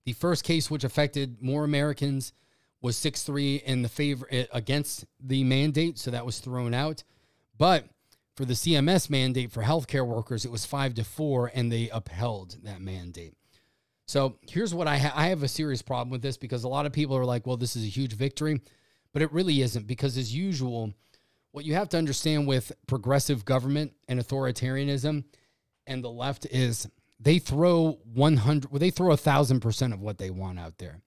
the first case, which affected more Americans, was six three in the favor against the mandate. So that was thrown out. But for the C M S mandate for healthcare workers, it was five to four, and they upheld that mandate. So here's what I ha- I have a serious problem with this, because a lot of people are like, well, this is a huge victory, but it really isn't, because as usual, what you have to understand with progressive government and authoritarianism and the left is they throw one hundred, well, they throw one thousand percent of what they want out there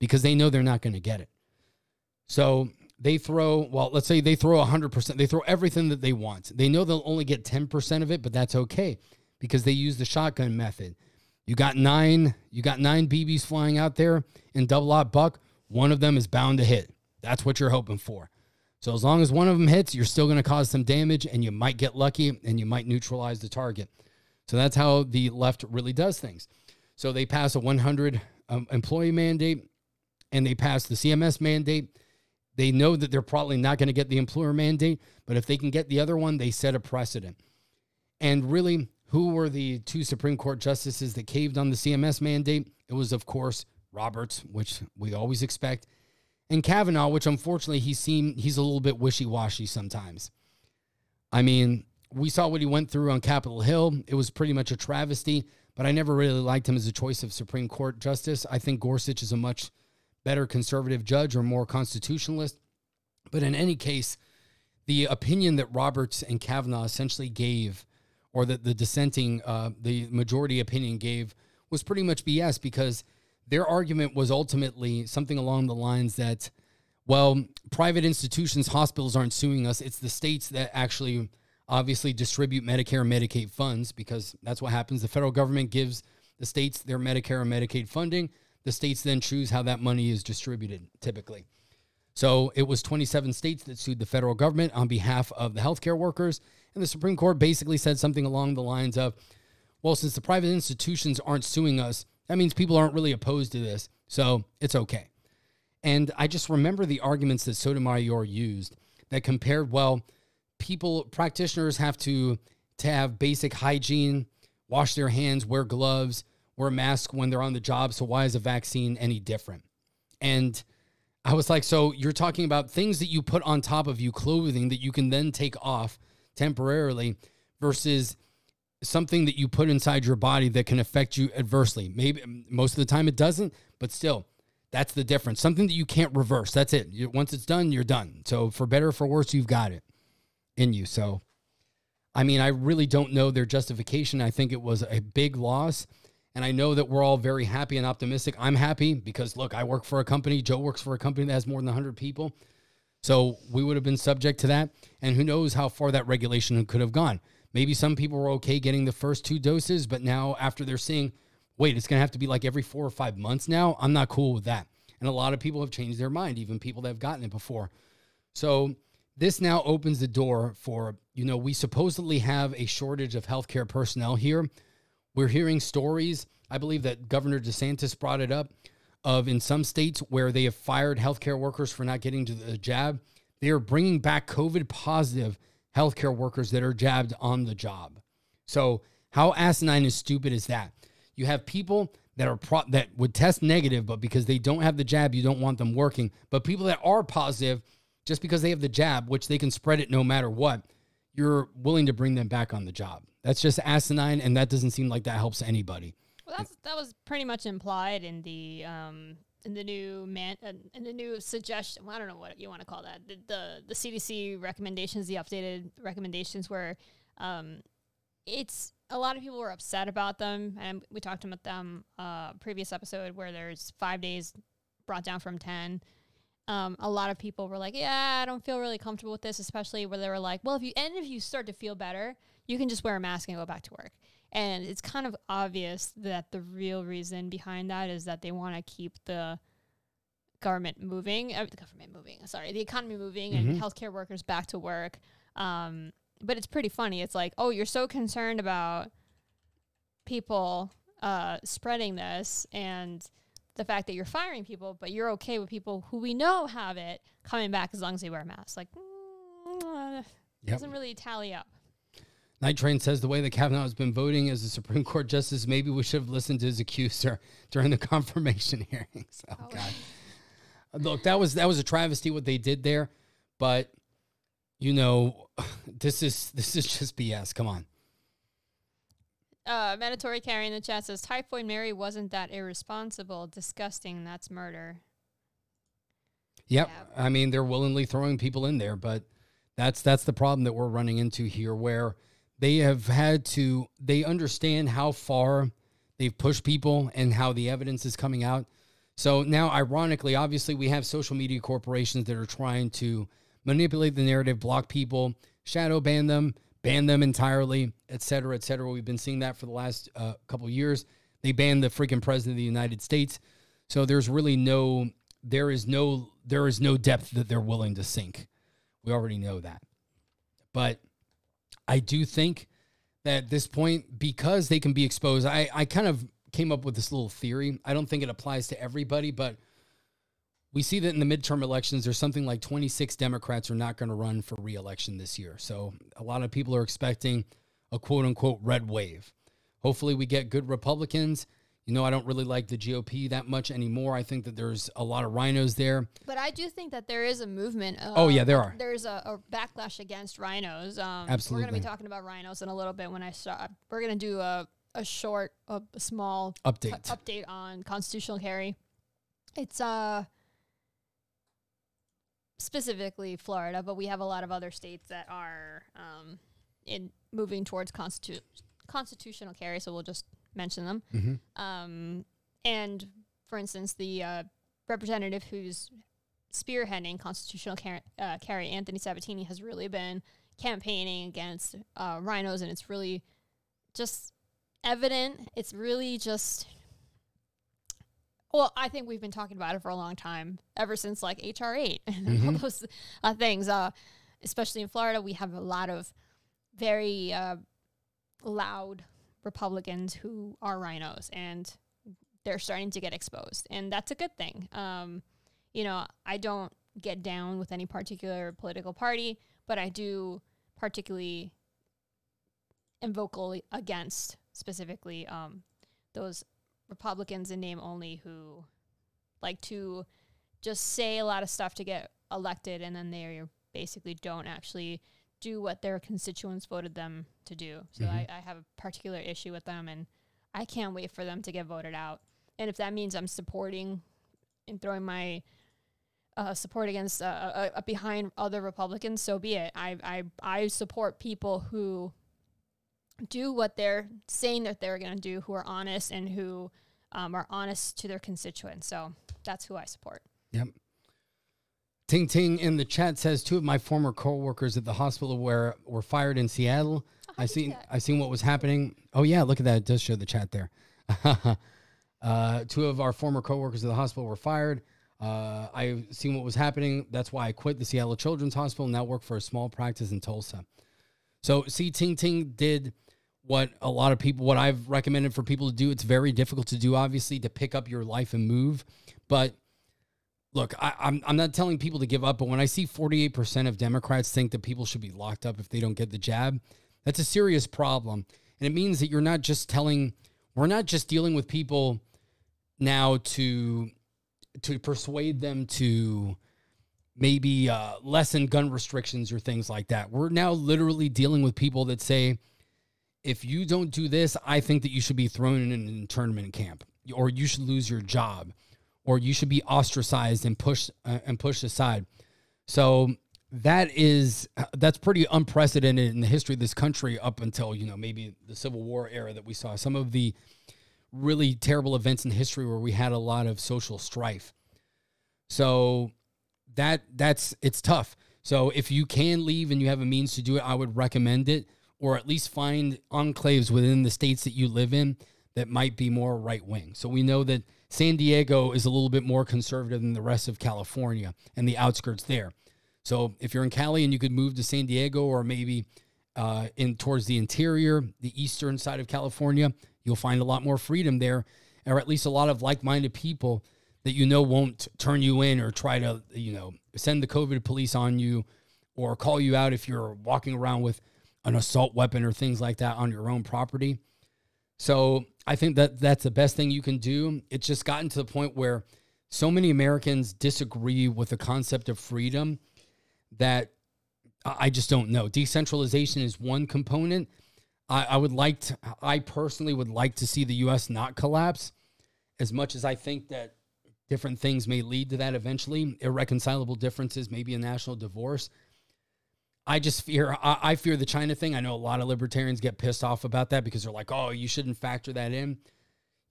because they know they're not going to get it. So they throw, well, let's say they throw one hundred percent. They throw everything that they want. They know they'll only get ten percent of it, but that's okay because they use the shotgun method. You got nine, you got nine B Bs flying out there in double-op buck. One of them is bound to hit. That's what you're hoping for. So as long as one of them hits, you're still going to cause some damage, and you might get lucky, and you might neutralize the target. So that's how the left really does things. So they pass a one hundred um, employee mandate, and they pass the C M S mandate. They know that they're probably not going to get the employer mandate, but if they can get the other one, they set a precedent. And really, who were the two Supreme Court justices that caved on the C M S mandate? It was, of course, Roberts, which we always expect, and Kavanaugh, which unfortunately he seemed he's a little bit wishy-washy sometimes. I mean, we saw what he went through on Capitol Hill. It was pretty much a travesty, but I never really liked him as a choice of Supreme Court justice. I think Gorsuch is a much better conservative judge or more constitutionalist. But in any case, the opinion that Roberts and Kavanaugh essentially gave, or that the dissenting, uh, the majority opinion gave, was pretty much B S, because their argument was ultimately something along the lines that, well, private institutions, hospitals aren't suing us. It's the states that actually obviously distribute Medicare and Medicaid funds, because that's what happens. The federal government gives the states their Medicare and Medicaid funding. The states then choose how that money is distributed, typically. So it was twenty-seven states that sued the federal government on behalf of the healthcare workers. And the Supreme Court basically said something along the lines of, well, since the private institutions aren't suing us, that means people aren't really opposed to this, so it's okay. And I just remember the arguments that Sotomayor used that compared, well, people, practitioners have to, to have basic hygiene, wash their hands, wear gloves, wear a mask when they're on the job, so why is a vaccine any different? And I was like, so you're talking about things that you put on top of you, clothing that you can then take off temporarily, versus something that you put inside your body that can affect you adversely. Maybe most of the time it doesn't, but still, that's the difference. Something that you can't reverse. That's it. You, once it's done, you're done. So for better or for worse, you've got it in you. So, I mean, I really don't know their justification. I think it was a big loss. And I know that we're all very happy and optimistic. I'm happy because, look, I work for a company. Joe works for a company that has more than one hundred people. So we would have been subject to that. And who knows how far that regulation could have gone. Maybe some people were okay getting the first two doses, but now after they're seeing, wait, it's going to have to be like every four or five months now. I'm not cool with that. And a lot of people have changed their mind, even people that have gotten it before. So this now opens the door for, you know, we supposedly have a shortage of healthcare personnel here. We're hearing stories. I believe that Governor DeSantis brought it up, of in some states where they have fired healthcare workers for not getting to the jab. They are bringing back COVID positive healthcare workers that are jabbed on the job. So how asinine and stupid is that? You have people that are pro- that would test negative, but because they don't have the jab, you don't want them working. But people that are positive, just because they have the jab, which they can spread it no matter what, you're willing to bring them back on the job. That's just asinine, and that doesn't seem like that helps anybody. Well, that's, that was pretty much implied in the um, in the new man uh, in the new suggestion. Well, I don't know what you want to call that. The, the the C D C recommendations, the updated recommendations, where um, it's a lot of people were upset about them, and we talked about them uh, previous episode where there's five days brought down from ten. Um, a lot of people were like, yeah, I don't feel really comfortable with this, especially where they were like, well, if you and if you start to feel better, you can just wear a mask and go back to work. And it's kind of obvious that the real reason behind that is that they want to keep the government moving, uh, the government moving, sorry, the economy moving, mm-hmm. and healthcare workers back to work. Um, but it's pretty funny. It's like, oh, you're so concerned about people uh, spreading this and the fact that you're firing people, but you're okay with people who we know have it coming back as long as they wear masks. Like, mm, uh, yep. Doesn't really tally up. Night Train says the way that Kavanaugh has been voting as a Supreme Court justice, maybe we should have listened to his accuser during the confirmation hearings. Oh, oh. God. Look, that was that was a travesty what they did there, but you know, this is this is just B S. Come on. Uh, Mandatory Carry in the chat says Typhoid Mary wasn't that irresponsible. Disgusting. That's murder. Yep. Yeah. I mean, they're willingly throwing people in there, but that's that's the problem that we're running into here, where they have had to, they understand how far they've pushed people and how the evidence is coming out. So now, ironically, obviously, we have social media corporations that are trying to manipulate the narrative, block people, shadow ban them, ban them entirely, et cetera, et cetera. We've been seeing that for the last uh, couple of years. They banned the freaking president of the United States. So there's really no, there is no, there is no depth that they're willing to sink. We already know that. But I do think that at this point, because they can be exposed, I, I kind of came up with this little theory. I don't think it applies to everybody, but we see that in the midterm elections, there's something like twenty-six Democrats are not going to run for re-election this year. So a lot of people are expecting a quote-unquote red wave. Hopefully we get good Republicans. You know, I don't really like the G O P that much anymore. I think that there's a lot of rhinos there. But I do think that there is a movement. Of, oh, yeah, there are. There's a, a backlash against rhinos. Um, Absolutely. We're going to be talking about rhinos in a little bit when I start. We're going to do a, a short, a, a small update. Cu- update on constitutional carry. It's uh, specifically Florida, but we have a lot of other states that are um, in moving towards constitu- constitutional carry, so we'll just mention them. Mm-hmm. Um, and for instance, the uh, representative who's spearheading constitutional car- uh, carry, Anthony Sabatini, has really been campaigning against uh, rhinos, and it's really just evident. It's really just, well, I think we've been talking about it for a long time, ever since like H R eight and mm-hmm. all those uh, things. Uh, especially in Florida, we have a lot of very uh, loud Republicans who are rhinos, and they're starting to get exposed, and that's a good thing. Um, you know, I don't get down with any particular political party, but I do particularly and vocally against specifically um, those Republicans in name only who like to just say a lot of stuff to get elected, and then they basically don't actually do what their constituents voted them to do. So mm-hmm. I, I have a particular issue with them, and I can't wait for them to get voted out. And if that means I'm supporting and throwing my uh, support against uh, uh, uh, behind other Republicans, so be it. I, I, I support people who do what they're saying that they're going to do, who are honest and who um, are honest to their constituents. So that's who I support. Yep. Ting Ting in the chat says two of my former co-workers at the hospital were, were fired in Seattle. Oh, I seen I seen what was happening. Oh yeah, look at that. It does show the chat there. uh, two of our former co-workers at the hospital were fired. Uh, I seen what was happening. That's why I quit the Seattle Children's Hospital and now work for a small practice in Tulsa. So see, Ting Ting did what a lot of people, what I've recommended for people to do. It's very difficult to do, obviously, to pick up your life and move, but look, I, I'm I'm not telling people to give up, but when I see forty-eight percent of Democrats think that people should be locked up if they don't get the jab, that's a serious problem. And it means that you're not just telling, we're not just dealing with people now to to persuade them to maybe uh, lessen gun restrictions or things like that. We're now literally dealing with people that say, if you don't do this, I think that you should be thrown in an internment camp, or you should lose your job, or you should be ostracized and pushed uh, and pushed aside. So that is, that's pretty unprecedented in the history of this country up until, you know, maybe the Civil War era that we saw. Some of the really terrible events in history where we had a lot of social strife. So that that's, it's tough. So if you can leave and you have a means to do it, I would recommend it, or at least find enclaves within the states that you live in that might be more right wing. So we know that San Diego is a little bit more conservative than the rest of California and the outskirts there. So if you're in Cali and you could move to San Diego, or maybe uh, in towards the interior, the eastern side of California, you'll find a lot more freedom there, or at least a lot of like-minded people that you know won't turn you in or try to, you know, send the COVID police on you or call you out if you're walking around with an assault weapon or things like that on your own property. So I think that that's the best thing you can do. It's just gotten to the point where so many Americans disagree with the concept of freedom that I just don't know. Decentralization is one component. I, I would like to, I personally would like to see the U S not collapse, as much as I think that different things may lead to that eventually, irreconcilable differences, maybe a national divorce. I just fear, I, I fear the China thing. I know a lot of libertarians get pissed off about that because they're like, oh, you shouldn't factor that in.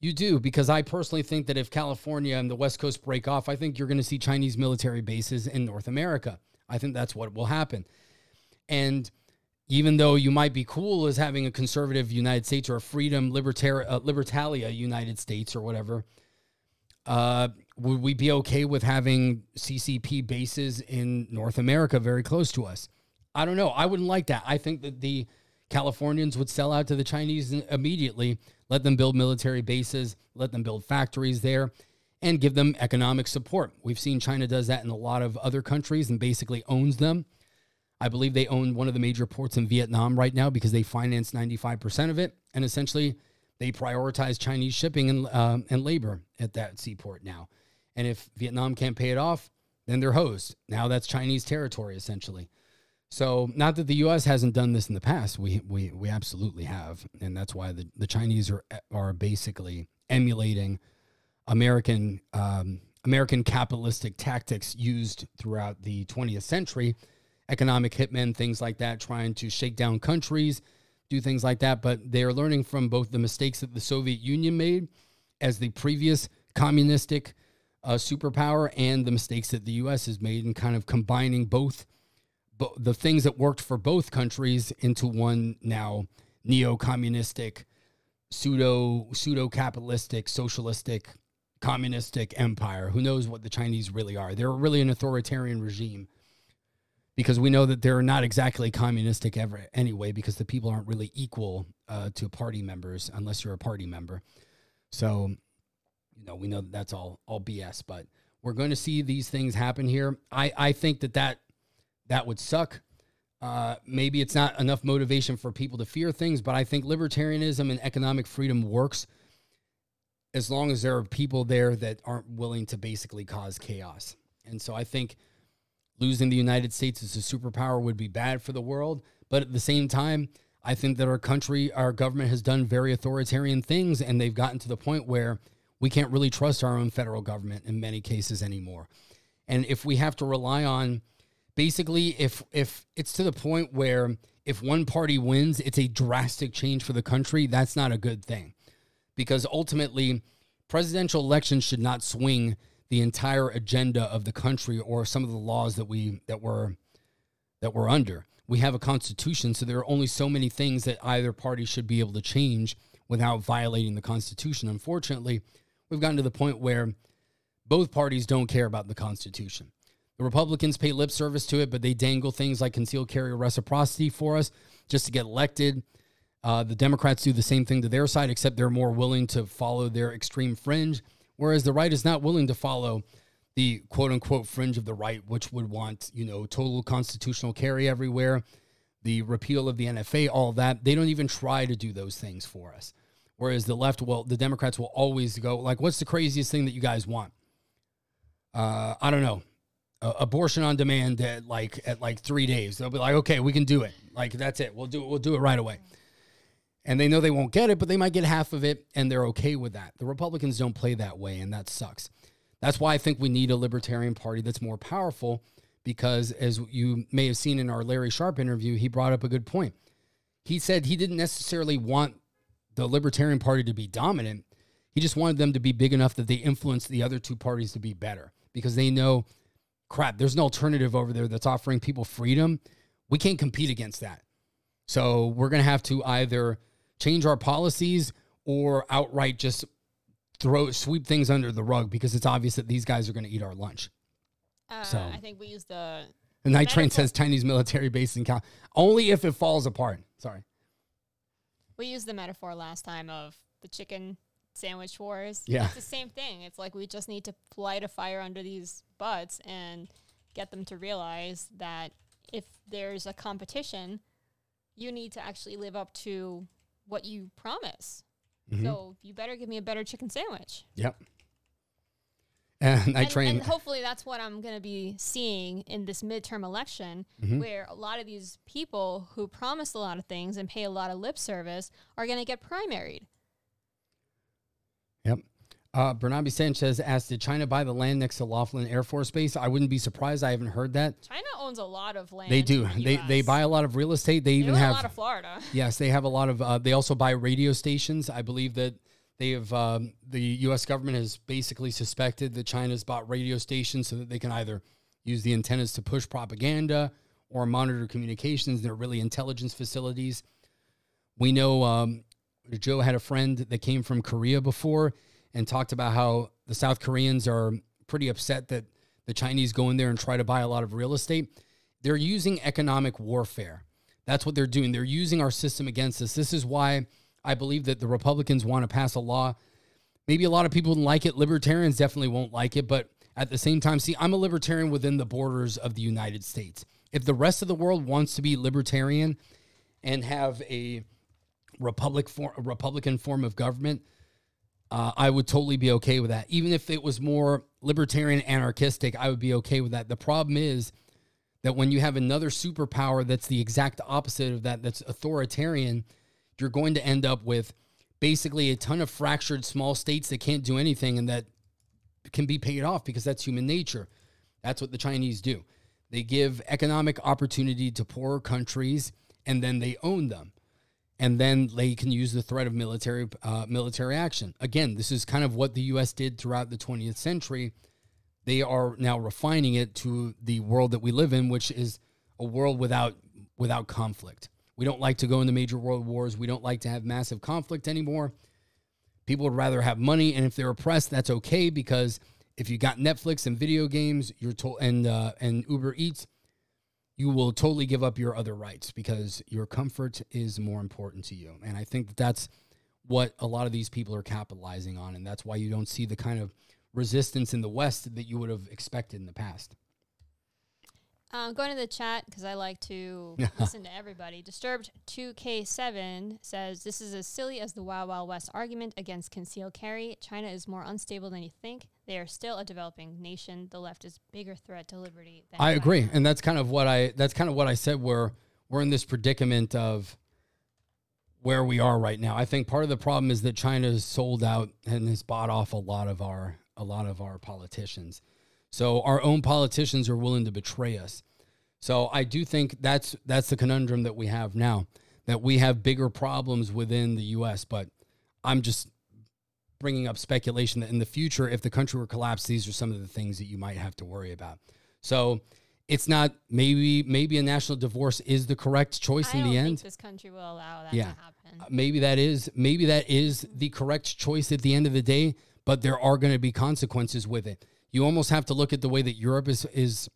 You do, because I personally think that if California and the West Coast break off, I think you're going to see Chinese military bases in North America. I think that's what will happen. And even though you might be cool as having a conservative United States or a freedom libertari- uh, libertalia United States or whatever, uh, Would we be okay with having C C P bases in North America very close to us? I don't know. I wouldn't like that. I think that the Californians would sell out to the Chinese immediately, let them build military bases, let them build factories there, and give them economic support. We've seen China does that in a lot of other countries and basically owns them. I believe they own one of the major ports in Vietnam right now because they finance ninety-five percent of it, and essentially they prioritize Chinese shipping and, um, and labor at that seaport now. And if Vietnam can't pay it off, then they're hosed. Now that's Chinese territory, essentially. So not that the U S hasn't done this in the past. We we we absolutely have. And that's why the, the Chinese are are basically emulating American um, American capitalistic tactics used throughout the twentieth century. Economic hitmen, things like that, trying to shake down countries, do things like that. But they are learning from both the mistakes that the Soviet Union made as the previous communistic uh, superpower and the mistakes that the U S has made, and kind of combining both the things that worked for both countries into one now neo-communistic, pseudo, pseudo-capitalistic, socialistic, communistic empire. Who knows what the Chinese really are? They're really an authoritarian regime, because we know that they're not exactly communistic ever anyway, because the people aren't really equal uh, to party members unless you're a party member. So, you know, we know that that's all, all B S, but we're going to see these things happen here. I, I think that that That would suck. Uh, maybe it's not enough motivation for people to fear things, but I think libertarianism and economic freedom works as long as there are people there that aren't willing to basically cause chaos. And so I think losing the United States as a superpower would be bad for the world. But at the same time, I think that our country, our government has done very authoritarian things, and they've gotten to the point where we can't really trust our own federal government in many cases anymore. And if we have to rely on Basically, if if it's to the point where if one party wins, it's a drastic change for the country, that's not a good thing. Because ultimately, presidential elections should not swing the entire agenda of the country or some of the laws that we that we're that we're under. We have a constitution, so there are only so many things that either party should be able to change without violating the Constitution. Unfortunately, we've gotten to the point where both parties don't care about the Constitution. The Republicans pay lip service to it, but they dangle things like concealed carry reciprocity for us just to get elected. Uh, the Democrats do the same thing to their side, except they're more willing to follow their extreme fringe, whereas the right is not willing to follow the quote-unquote fringe of the right, which would want, you know, total constitutional carry everywhere, the repeal of the N F A, all that. They don't even try to do those things for us, whereas the left, well, the Democrats will always go, like, what's the craziest thing that you guys want? Uh, I don't know. Uh, abortion on demand at like at like three days. They'll be like, okay, we can do it. Like, that's it. We'll do it. We'll do it right away. And they know they won't get it, but they might get half of it, and they're okay with that. The Republicans don't play that way, and that sucks. That's why I think we need a libertarian party that's more powerful, because as you may have seen in our Larry Sharp interview, he brought up a good point. He said he didn't necessarily want the Libertarian Party to be dominant. He just wanted them to be big enough that they influence the other two parties to be better, because they know, crap, there's an alternative over there that's offering people freedom. We can't compete against that. So we're going to have to either change our policies or outright just throw sweep things under the rug, because it's obvious that these guys are going to eat our lunch. Uh, so I think we use the... The Night Train says Chinese military base in Cal... Only if it falls apart. Sorry. We used the metaphor last time of the chicken sandwich wars. Yeah. It's the same thing. It's like we just need to light a fire under these butts and get them to realize that if there's a competition, you need to actually live up to what you promise. Mm-hmm. So you better give me a better chicken sandwich. Yep. And I and, train. And hopefully that's what I'm going to be seeing in this midterm election, mm-hmm. where a lot of these people who promise a lot of things and pay a lot of lip service are going to get primaried. Yep. Uh, Bernabe Sanchez asked, did China buy the land next to Laughlin Air Force Base? I wouldn't be surprised. I haven't heard that. China owns a lot of land. They do. They they buy a lot of real estate. They, they even own have a lot of Florida. Yes, they have a lot of. Uh, they also buy radio stations. I believe that they have. Um, the U S government has basically suspected that China's bought radio stations so that they can either use the antennas to push propaganda or monitor communications. They're really intelligence facilities. We know. Um, Joe had a friend that came from Korea before and talked about how the South Koreans are pretty upset that the Chinese go in there and try to buy a lot of real estate. They're using economic warfare. That's what they're doing. They're using our system against us. This is why I believe that the Republicans want to pass a law. Maybe a lot of people wouldn't like it. Libertarians definitely won't like it. But at the same time, see, I'm a libertarian within the borders of the United States. If the rest of the world wants to be libertarian and have a republic for, a Republican form of government, uh, I would totally be okay with that. Even if it was more libertarian anarchistic, I would be okay with that. The problem is that when you have another superpower that's the exact opposite of that, that's authoritarian, you're going to end up with basically a ton of fractured small states that can't do anything and that can be paid off because that's human nature. That's what the Chinese do. They give economic opportunity to poorer countries, and then they own them. And then they can use the threat of military uh, military action. Again, this is kind of what the U S did throughout the twentieth century. They are now refining it to the world that we live in, which is a world without without conflict. We don't like to go into major world wars. We don't like to have massive conflict anymore. People would rather have money, and if they're oppressed, that's okay, because if you got Netflix and video games, you're to- and uh, and Uber Eats, you will totally give up your other rights because your comfort is more important to you. And I think that that's what a lot of these people are capitalizing on, and that's why you don't see the kind of resistance in the West that you would have expected in the past. Um, going to the chat, because I like to listen to everybody. Disturbed two K seven says, this is as silly as the Wild Wild West argument against concealed carry. China is more unstable than you think. They are still a developing nation. The left is a bigger threat to liberty than I China. Agree. And that's kind of what I that's kind of what I said. We're, we're in this predicament of where we are right now. I think part of the problem is that China has sold out and has bought off a lot of our a lot of our politicians. So our own politicians are willing to betray us. So I do think that's that's the conundrum that we have now, that we have bigger problems within the U S. But I'm just bringing up speculation that in the future, if the country were collapsed, these are some of the things that you might have to worry about. So it's not maybe maybe a national divorce is the correct choice I in the end. I don't think this country will allow that yeah. to happen. Uh, maybe that is maybe that is the correct choice at the end of the day, but there are going to be consequences with it. You almost have to look at the way that Europe is, is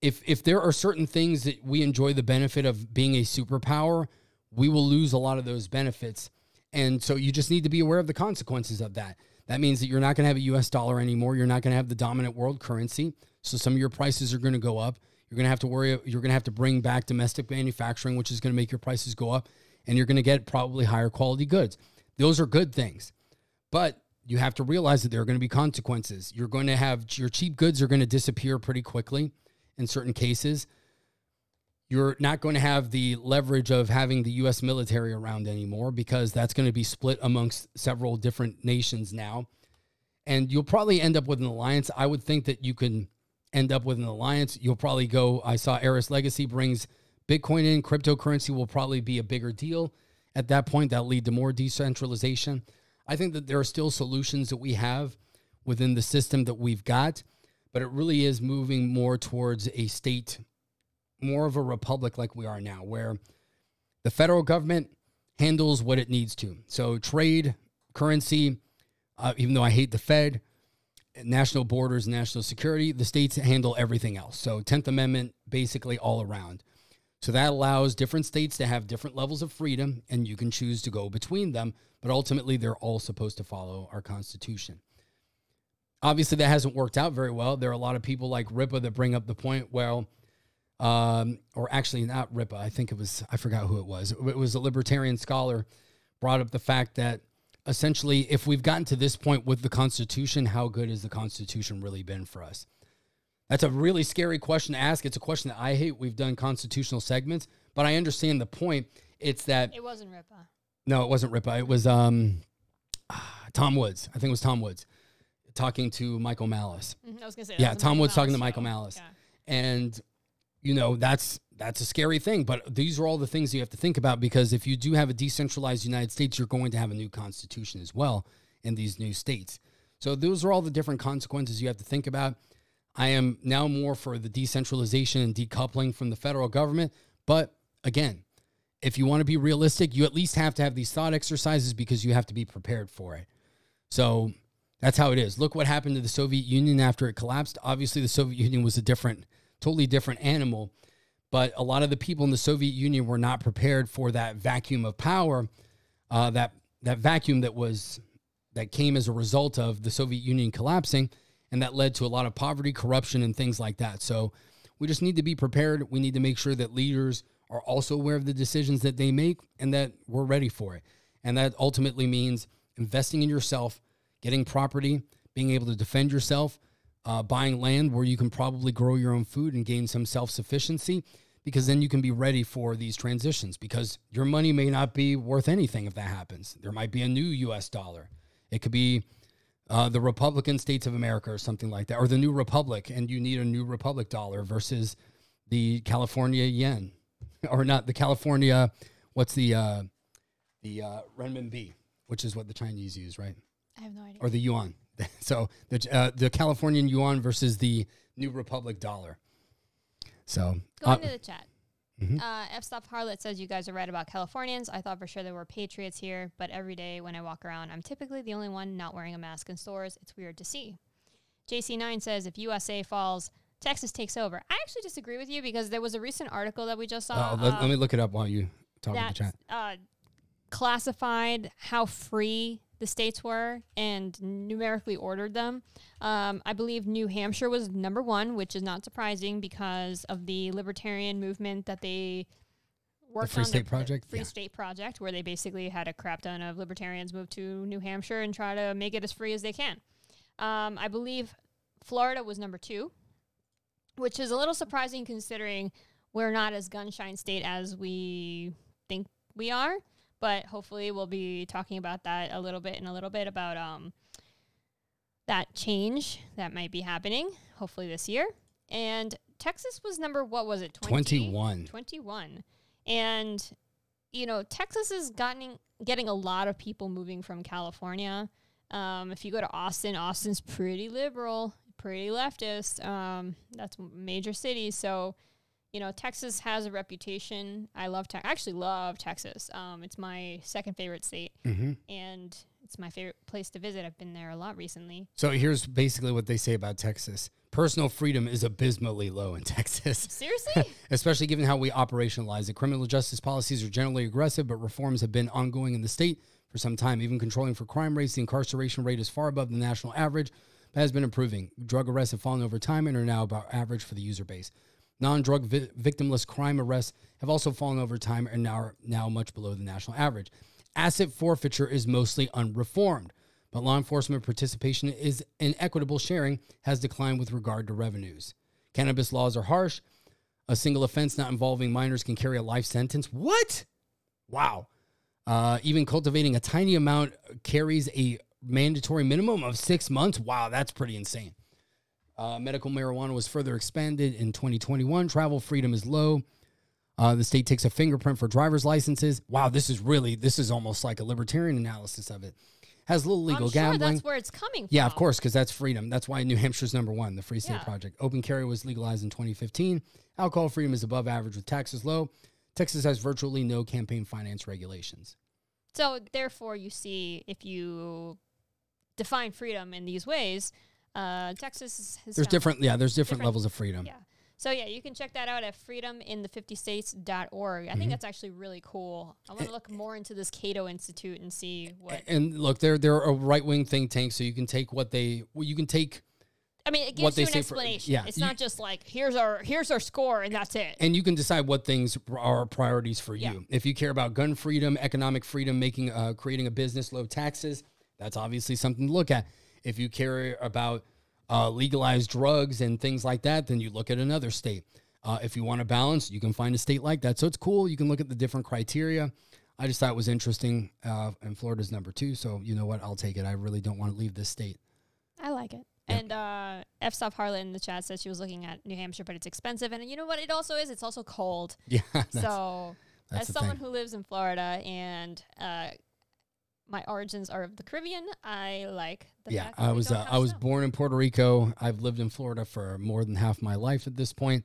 if if there are certain things that we enjoy the benefit of being a superpower, we will lose a lot of those benefits. And so you just need to be aware of the consequences of that. That means that you're not going to have a U S dollar anymore. You're not going to have the dominant world currency. So some of your prices are going to go up. You're going to have to worry. You're going to have to bring back domestic manufacturing, which is going to make your prices go up. And you're going to get probably higher quality goods. Those are good things. But you have to realize that there are going to be consequences. You're going to have your cheap goods are going to disappear pretty quickly in certain cases. You're not going to have the leverage of having the U S military around anymore because that's going to be split amongst several different nations now. And you'll probably end up with an alliance. I would think that you can end up with an alliance. You'll probably go, I saw Ares Legacy brings Bitcoin in. Cryptocurrency will probably be a bigger deal at that point. That'll lead to more decentralization. I think that there are still solutions that we have within the system that we've got, but it really is moving more towards a state, more of a republic like we are now, where the federal government handles what it needs to. So trade, currency, uh, even though I hate the Fed, national borders, national security, the states handle everything else. So tenth Amendment, basically all around. So that allows different states to have different levels of freedom, and you can choose to go between them, but ultimately they're all supposed to follow our Constitution. Obviously, that hasn't worked out very well. There are a lot of people like R I P A that bring up the point, well, um, or actually not R I P A. I think it was, I forgot who it was. It was a libertarian scholar brought up the fact that essentially if we've gotten to this point with the Constitution, how good has the Constitution really been for us? That's a really scary question to ask. It's a question that I hate. We've done constitutional segments, but I understand the point. It's that... It wasn't R I P A. No, it wasn't R I P A. It was um, Tom Woods. I think it was Tom Woods talking to Michael Malice. Mm-hmm. I was going to say that. Yeah, Tom Woods talking to Michael Malice. Yeah. And, you know, that's that's a scary thing, but these are all the things you have to think about because if you do have a decentralized United States, you're going to have a new constitution as well in these new states. So those are all the different consequences you have to think about. I am now more for the decentralization and decoupling from the federal government. But again, if you want to be realistic, you at least have to have these thought exercises because you have to be prepared for it. So That's how it is. Look what happened to the Soviet Union after it collapsed. Obviously, the Soviet Union was a different, totally different animal. But a lot of the people in the Soviet Union were not prepared for that vacuum of power, uh, that that vacuum that was that came as a result of the Soviet Union collapsing, and that led to a lot of poverty, corruption, and things like that. So we just need to be prepared. We need to make sure that leaders are also aware of the decisions that they make and that we're ready for it. And that ultimately means investing in yourself, getting property, being able to defend yourself, uh, buying land where you can probably grow your own food and gain some self-sufficiency, because then you can be ready for these transitions, because your money may not be worth anything if that happens. There might be a new U S dollar. It could be uh, the Republican states of America or something like that, or the new republic, and you need a new republic dollar versus the California yen, or not the California, what's the, uh, the uh, renminbi, which is what the Chinese use, right? I have no idea. Or the yuan. So the, uh, the Californian yuan versus the new republic dollar. So going uh, to the chat, mm-hmm. uh, F Stop Harlot says, you guys are right about Californians. I thought for sure there were patriots here, but every day when I walk around, I'm typically the only one not wearing a mask in stores. It's weird to see. J C nine says, if U S A falls, Texas takes over. I actually disagree with you, because there was a recent article that we just saw. Uh, let, um, let me look it up while you talk in the chat. Uh, classified how free the states were and numerically ordered them. Um, I believe New Hampshire was number one, which is not surprising because of the libertarian movement that they worked the Free on. State the, Project? The Free yeah. State Project, where they basically had a crap ton of libertarians move to New Hampshire and try to make it as free as they can. Um, I believe Florida was number two, which is a little surprising considering we're not as gun-shy state as we think we are. But hopefully we'll be talking about that a little bit in a little bit about um, that change that might be happening, hopefully this year. And Texas was number, what was it? twenty, twenty-one. twenty-one. And, you know, Texas is gotten, getting a lot of people moving from California. Um, if you go to Austin, Austin's pretty liberal, pretty leftist. Um, that's a major city. So, you know, Texas has a reputation. I love Texas. I actually love Texas. Um, it's my second favorite state, mm-hmm. and it's my favorite place to visit. I've been there a lot recently. So here's basically what they say about Texas. Personal freedom is abysmally low in Texas. Seriously? Especially given how we operationalize it. Criminal justice policies are generally aggressive, but reforms have been ongoing in the state for some time. Even controlling for crime rates, the incarceration rate is far above the national average, but has been improving. Drug arrests have fallen over time and are now about average for the user base. Non-drug vi- victimless crime arrests have also fallen over time and now are now much below the national average. Asset forfeiture is mostly unreformed, but law enforcement participation is in equitable sharing has declined with regard to revenues. Cannabis laws are harsh. A single offense not involving minors can carry a life sentence. What? Wow. Uh, even cultivating a tiny amount carries a mandatory minimum of six months. Wow, that's pretty insane. Uh, medical marijuana was further expanded in twenty twenty-one. Travel freedom is low. Uh, the state takes a fingerprint for driver's licenses. Wow, this is really, this is almost like a libertarian analysis of it. Has little legal I'm sure gambling. That's where it's coming from. Yeah, of course, because that's freedom. That's why New Hampshire's number one, the Free State yeah. Project. Open carry was legalized in twenty fifteen. Alcohol freedom is above average with taxes low. Texas has virtually no campaign finance regulations. So, therefore, you see, if you define freedom in these ways, Uh, Texas is his There's different, yeah, there's different, different levels of freedom. Yeah. So, yeah, you can check that out at freedom in the fifty states dot org. I mm-hmm. think that's actually really cool. I want to look more into this Cato Institute and see what. And look, they're, they're a right-wing think tank, so you can take what they, well, you can take. I mean, it gives you an explanation. For, yeah, it's you, not just like, here's our here's our score and that's it. And you can decide what things are priorities for yeah. you. If you care about gun freedom, economic freedom, making uh, creating a business, low taxes, that's obviously something to look at. If you care about uh, legalized drugs and things like that, then you look at another state. Uh, if you want to balance, you can find a state like that. So it's cool. You can look at the different criteria. I just thought it was interesting. Uh, and Florida's number two. So you know what? I'll take it. I really don't want to leave this state. I like it. Yeah. And uh, F. Stop Harlan in the chat says she was looking at New Hampshire, but it's expensive. And you know what? It also is. It's also cold. Yeah. That's, so that's as someone thing. who lives in Florida and uh, my origins are of the Caribbean. I like the yeah. Fact that I was uh, I was snow. born in Puerto Rico. I've lived in Florida for more than half my life at this point.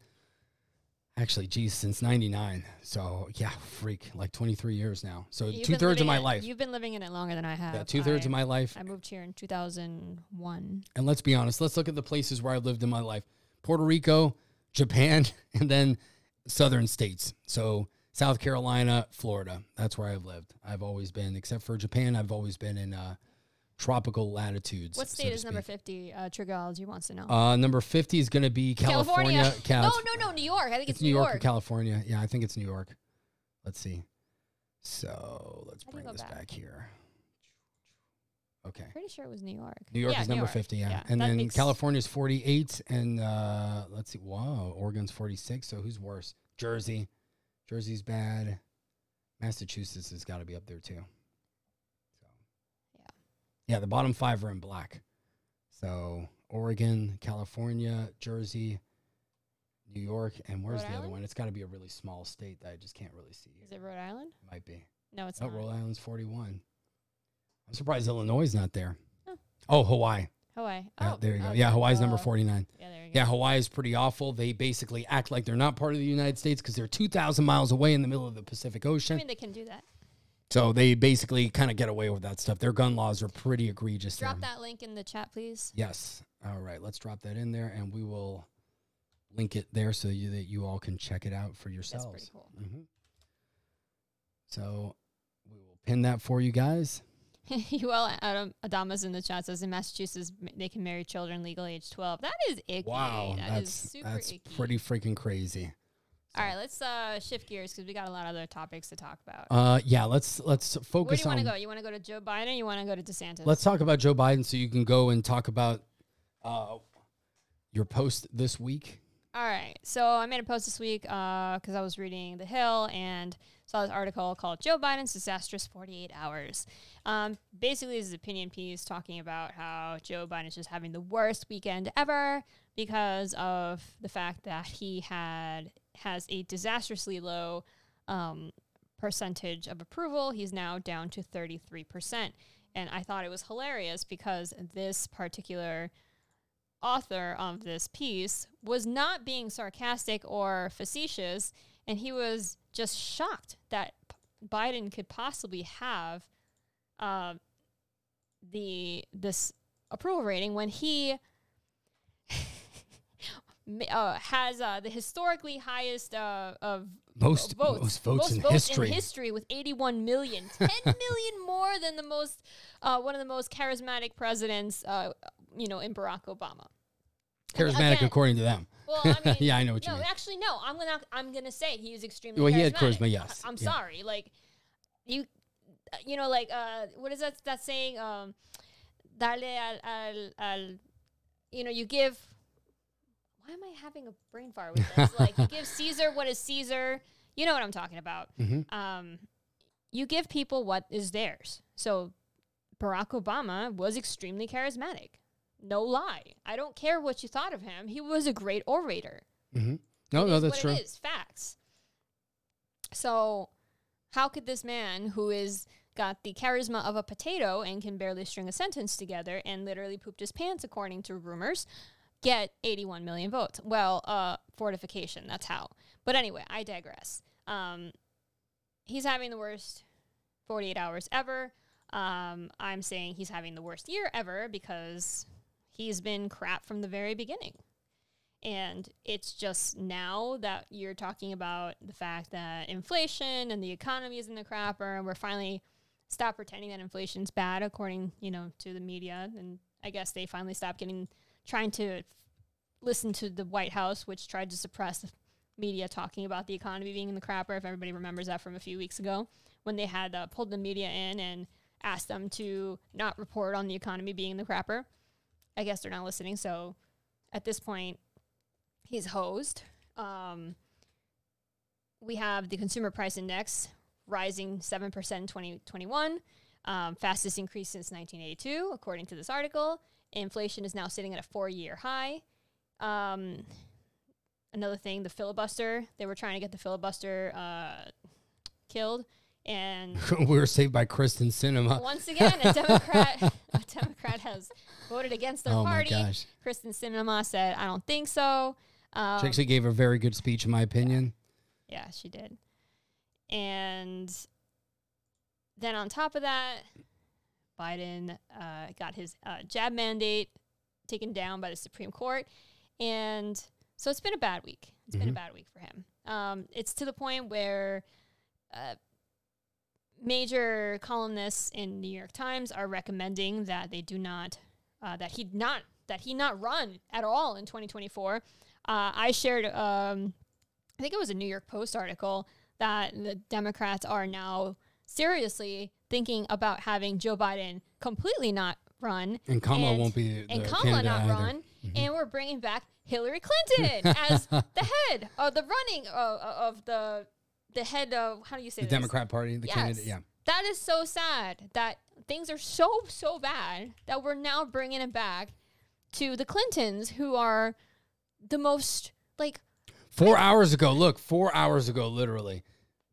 Actually, geez, since ninety-nine. So, yeah, freak, like twenty-three years now. So two-thirds of my it, life. You've been living in it longer than I have. Yeah, two-thirds I, of my life. I moved here in two thousand one. And let's be honest. Let's look at the places where I've lived in my life. Puerto Rico, Japan, and then southern states. So South Carolina, Florida. That's where I've lived. I've always been, except for Japan, I've always been in uh, tropical latitudes. What state so is number fifty? Uh, Trigology wants to know. Uh, number fifty is going to be California. California. Cal- no, no, no, New York. I think it's, it's New York. York or California. Yeah, I think it's New York. Let's see. So let's bring this back. back here. Okay. Pretty sure it was New York. New York yeah, is New number York. fifty, yeah. yeah and then California's forty-eight, and uh, let's see. Wow, Oregon's forty-six, so who's worse? Jersey. Jersey's bad. Massachusetts has got to be up there, too. So, yeah. Yeah, the bottom five are in black. So Oregon, California, Jersey, New York, and where's Rhode the Island? Other one? It's got to be a really small state that I just can't really see. Is it Rhode Island? Might be. No, it's oh, not. Rhode Island's forty-one. I'm surprised Illinois is not there. Oh, oh Hawaii. Hawaii. Oh, uh, there you go. Okay. Yeah, Hawaii's oh. number forty-nine. Yeah, there you go. Yeah, Hawaii is pretty awful. They basically act like they're not part of the United States because they're two thousand miles away in the middle of the Pacific Ocean. I mean, they can do that. So they basically kind of get away with that stuff. Their gun laws are pretty egregious. Drop there. That link in the chat, please. Yes. All right. Let's drop that in there, and we will link it there so you, that you all can check it out for yourselves. That's pretty cool. Mm-hmm. So we will pin that for you guys. Well, Adam Adama's in the chat says in Massachusetts they can marry children legal age twelve. That is icky. Wow, that that's, is super that's icky. Pretty freaking crazy. So. All right, let's uh, shift gears because we got a lot of other topics to talk about. Uh, yeah, let's let's focus. Where do you want to go? You want to go to Joe Biden? Or you want to go to DeSantis? Let's talk about Joe Biden so you can go and talk about uh, your post this week. All right, so I made a post this week because uh, I was reading The Hill and saw this article called Joe Biden's Disastrous forty-eight hours. Um, basically, this is an opinion piece talking about how Joe Biden is just having the worst weekend ever because of the fact that he had has a disastrously low um, percentage of approval. He's now down to thirty-three percent. And I thought it was hilarious because this particular author of this piece was not being sarcastic or facetious, and he was just shocked that P- Biden could possibly have uh, the this approval rating when he uh, has uh, the historically highest uh, of most, uh, votes, most votes most in votes history in history with eighty-one million, ten million more than the most uh, one of the most charismatic presidents. Uh, you know, in Barack Obama. Charismatic, I mean, again, according to them. Well, I mean, yeah, I know what you no, mean. No, actually, no. I'm gonna, I'm gonna say he was extremely. Well, charismatic. He had charisma. Yes. I'm yeah. sorry, like you, you know, like uh, what is that that saying? Um, Dale al, al al, you know, you give. Why am I having a brain fart with this? Like, you give Caesar what is Caesar. You know what I'm talking about. Mm-hmm. Um, you give people what is theirs. So, Barack Obama was extremely charismatic. No lie. I don't care what you thought of him. He was a great orator. Mm-hmm. No, it no, that's what true. It is facts. So, how could this man who is got the charisma of a potato and can barely string a sentence together and literally pooped his pants, according to rumors, get eighty-one million votes? Well, uh, fortification. That's how. But anyway, I digress. Um, he's having the worst forty-eight hours ever. Um, I'm saying he's having the worst year ever because he's been crap from the very beginning. And it's just now that you're talking about the fact that inflation and the economy is in the crapper, and we're finally stop pretending that inflation's bad, according, you know, to the media. And I guess they finally stopped getting, trying to listen to the White House, which tried to suppress the media talking about the economy being in the crapper, if everybody remembers that from a few weeks ago, when they had uh, pulled the media in and asked them to not report on the economy being in the crapper. I guess they're not listening, so at this point, he's hosed. Um, we have the Consumer Price Index rising seven percent in twenty twenty-one, um, fastest increase since nineteen eighty-two, according to this article. Inflation is now sitting at a four-year high. Um, another thing, the filibuster. They were trying to get the filibuster uh, killed. And we were saved by Kristen Sinema. Once again, a Democrat a Democrat has voted against their oh party. Kristen Sinema said, I don't think so. Um, she actually gave a very good speech, in my opinion. Yeah, yeah, she did. And then on top of that, Biden uh, got his uh, jab mandate taken down by the Supreme Court. And so it's been a bad week. It's mm-hmm. been a bad week for him. Um, it's to the point where uh, major columnists in New York Times are recommending that they do not, uh, that he not, that he not run at all in twenty twenty-four. Uh, I shared, um, I think it was a New York Post article that the Democrats are now seriously thinking about having Joe Biden completely not run. And Kamala and, won't be the And Kamala not either. run. Mm-hmm. And we're bringing back Hillary Clinton as the head of the running of, of the the head of, how do you say The this? Democrat Party, the yes. candidate, yeah. That is so sad that things are so, so bad that we're now bringing it back to the Clintons, who are the most, like... Four I, hours ago, look, four hours ago, literally.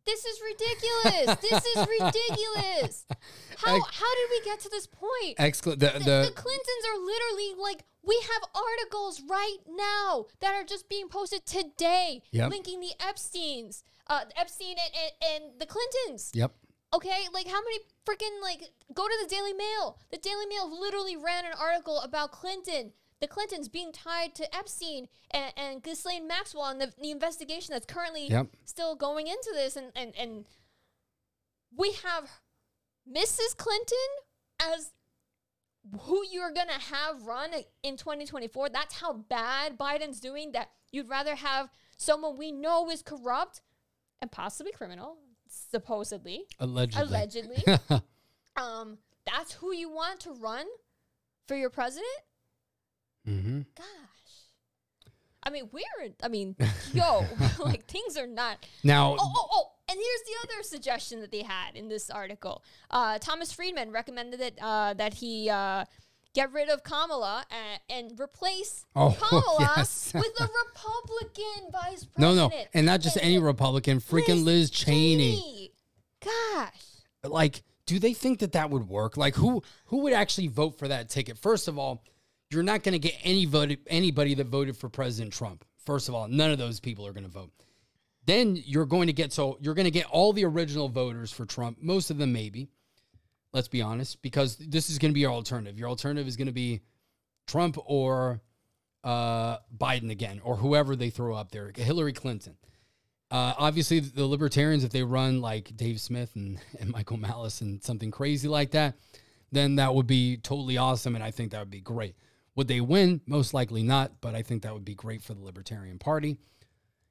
This is ridiculous. This is ridiculous. How Ex- how did we get to this point? Excla- the, the, the, the Clintons are literally like, we have articles right now that are just being posted today, yep. linking the Epsteins, uh, Epstein and, and, and the Clintons. Yep. Okay, like how many freaking, like, go to the Daily Mail. The Daily Mail literally ran an article about Clinton, the Clintons being tied to Epstein and, and Ghislaine Maxwell and the, the investigation that's currently yep. still going into this. And, and, and we have Missus Clinton as who you're going to have run in twenty twenty-four. That's how bad Biden's doing, that you'd rather have someone we know is corrupt and possibly criminal, supposedly. Allegedly. Allegedly. um, that's who you want to run for your president? Mm-hmm. Gosh, I mean, we're, I mean, yo, like things are not now. Oh, oh, oh, and here's the other suggestion that they had in this article. Uh, Thomas Friedman recommended that uh, that he uh, get rid of Kamala and, and replace oh, Kamala yes. with a Republican vice president. No, no, and not just and any Republican, freaking Liz, Liz Cheney. Cheney. Gosh, like, do they think that that would work? Like, who who would actually vote for that ticket? First of all, you're not going to get any voted, anybody that voted for President Trump. First of all, none of those people are going to vote. Then you're going to get so you're going to get all the original voters for Trump. Most of them, maybe. Let's be honest, because this is going to be your alternative. Your alternative is going to be Trump or uh, Biden again, or whoever they throw up there. Hillary Clinton. Uh, obviously, the libertarians, if they run like Dave Smith and, and Michael Malice and something crazy like that, then that would be totally awesome, and I think that would be great. Would they win? Most likely not, but I think that would be great for the Libertarian Party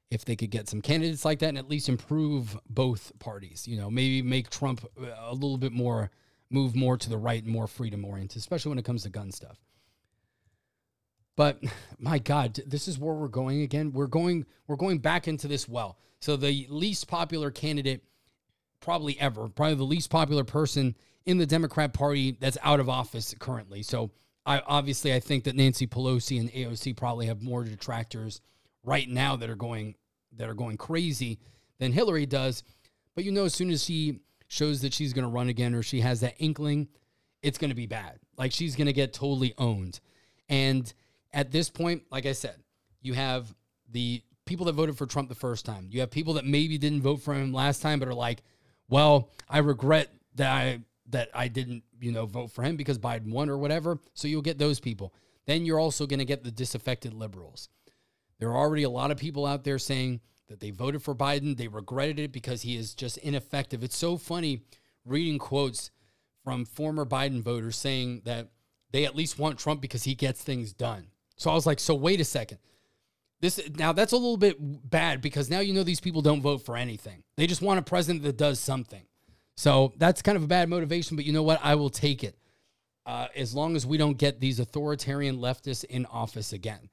if they could get some candidates like that and at least improve both parties. You know, maybe make Trump a little bit more, move more to the right and more freedom-oriented, especially when it comes to gun stuff. But, my God, this is where we're going again. We're going, we're going back into this well. So the least popular candidate probably ever, probably the least popular person in the Democrat Party that's out of office currently. So... I, obviously, I think that Nancy Pelosi and A O C probably have more detractors right now that are going that are going crazy than Hillary does. But you know, as soon as she shows that she's going to run again or she has that inkling, it's going to be bad. Like, she's going to get totally owned. And at this point, like I said, you have the people that voted for Trump the first time. You have people that maybe didn't vote for him last time but are like, well, I regret that I... that I didn't, you know, vote for him because Biden won or whatever. So you'll get those people. Then you're also going to get the disaffected liberals. There are already a lot of people out there saying that they voted for Biden. They regretted it because he is just ineffective. It's so funny reading quotes from former Biden voters saying that they at least want Trump because he gets things done. So I was like, so wait a second. This now that's a little bit bad because now you know these people don't vote for anything. They just want a president that does something. So that's kind of a bad motivation, but you know what? I will take it uh, as long as we don't get these authoritarian leftists in office again.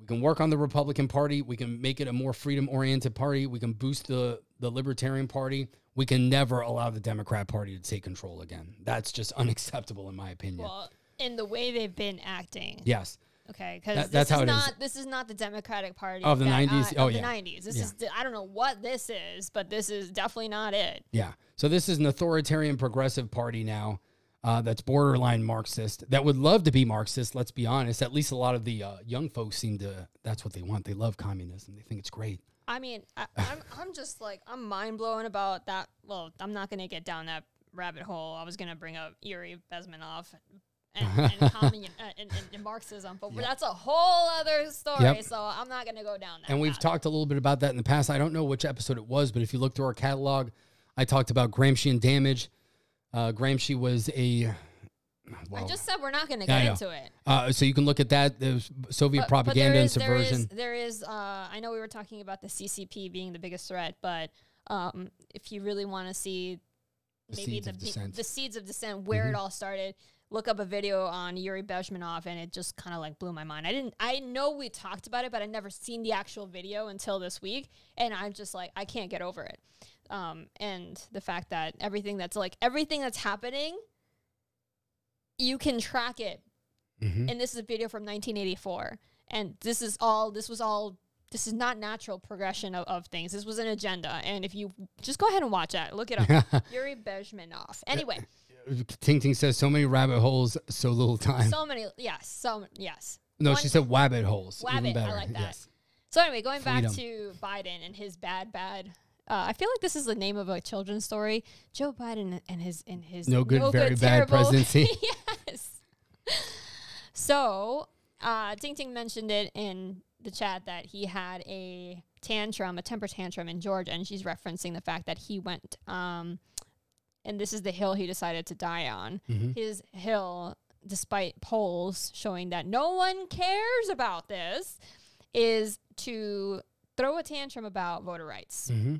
We can work on the Republican Party. We can make it a more freedom-oriented party. We can boost the, the Libertarian Party. We can never allow the Democrat Party to take control again. That's just unacceptable, in my opinion. Well, in the way they've been acting. Yes. Okay, because that, this, this is not the Democratic Party of the nineties. Oh, yeah. the nineties. This yeah. is I don't know what this is, but this is definitely not it. Yeah. So this is an authoritarian progressive party now uh, that's borderline Marxist, that would love to be Marxist, let's be honest. At least a lot of the uh, young folks seem to, that's what they want. They love communism. They think it's great. I mean, I, I'm, I'm just like, I'm mind-blowing about that. Well, I'm not going to get down that rabbit hole. I was going to bring up Yuri Bezmenov and, and, communi- uh, and, and, and Marxism, but yep. that's a whole other story, yep. so I'm not going to go down that. And path. We've talked a little bit about that in the past. I don't know which episode it was, but if you look through our catalog, I talked about Gramscian damage. Uh, Gramsci was a... Well, I just said we're not going to get into it. Uh, so you can look at that. There's Soviet but, propaganda but there is, and subversion. There is, there is uh, I know we were talking about the C C P being the biggest threat, but um, if you really want to see maybe the seeds, the, of the seeds of dissent, where mm-hmm. it all started, look up a video on Yuri Bezmenov, and it just kind of like blew my mind. I didn't, I know we talked about it, but I'd never seen the actual video until this week, and I'm just like, I can't get over it. Um, and the fact that everything that's like, everything that's happening, you can track it. Mm-hmm. And this is a video from nineteen eighty-four. And this is all, this was all, this is not natural progression of, of things. This was an agenda. And if you just go ahead and watch that, look it up. Yuri Bezmenov. Anyway. Ting Ting says, so many rabbit holes, so little time. So many, yes. So, yes. No, One, she said wabbit holes. Wabbit, I like that. Yes. So anyway, going Freedom. back to Biden and his bad, bad. Uh, I feel like this is the name of a children's story. Joe Biden and his and his no good, no very good, bad presidency. Yes. So, uh, Ting Ting mentioned it in the chat that he had a tantrum, a temper tantrum in Georgia, and she's referencing the fact that he went. Um, and this is the hill he decided to die on. Mm-hmm. His hill, despite polls showing that no one cares about this, is to throw a tantrum about voter rights. Mm-hmm.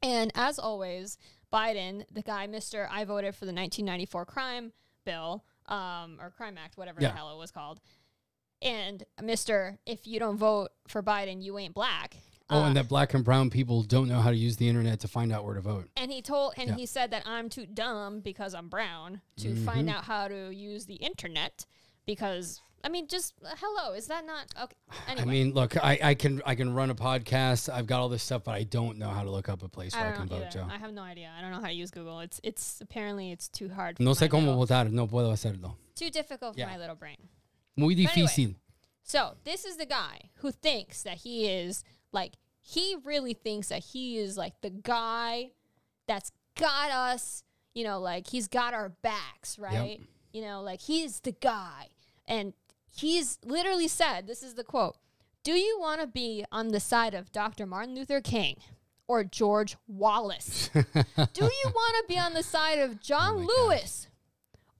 And as always, Biden, the guy, Mister I voted for the nineteen ninety-four crime bill, um, or crime act, whatever yeah. the hell it was called. And Mister if you don't vote for Biden, you ain't black. Oh, uh, and that black and brown people don't know how to use the internet to find out where to vote. And he told, and yeah. he said that I'm too dumb because I'm brown to mm-hmm. find out how to use the internet because... I mean, just uh, hello. Is that not okay? Anyway. I mean, look, I, I can I can run a podcast. I've got all this stuff, but I don't know how to look up a place I where I can vote. Either. Joe, I have no idea. I don't know how to use Google. It's it's apparently it's too hard. No sé cómo votar. No puedo hacerlo. Too difficult for yeah. my little brain. Muy difícil. Anyway, so this is the guy who thinks that he is like he really thinks that he is like the guy that's got us. You know, like he's got our backs, right? Yep. You know, like he's the guy and. He's literally said, this is the quote, do you want to be on the side of Doctor Martin Luther King or George Wallace? Do you want to be on the side of John oh Lewis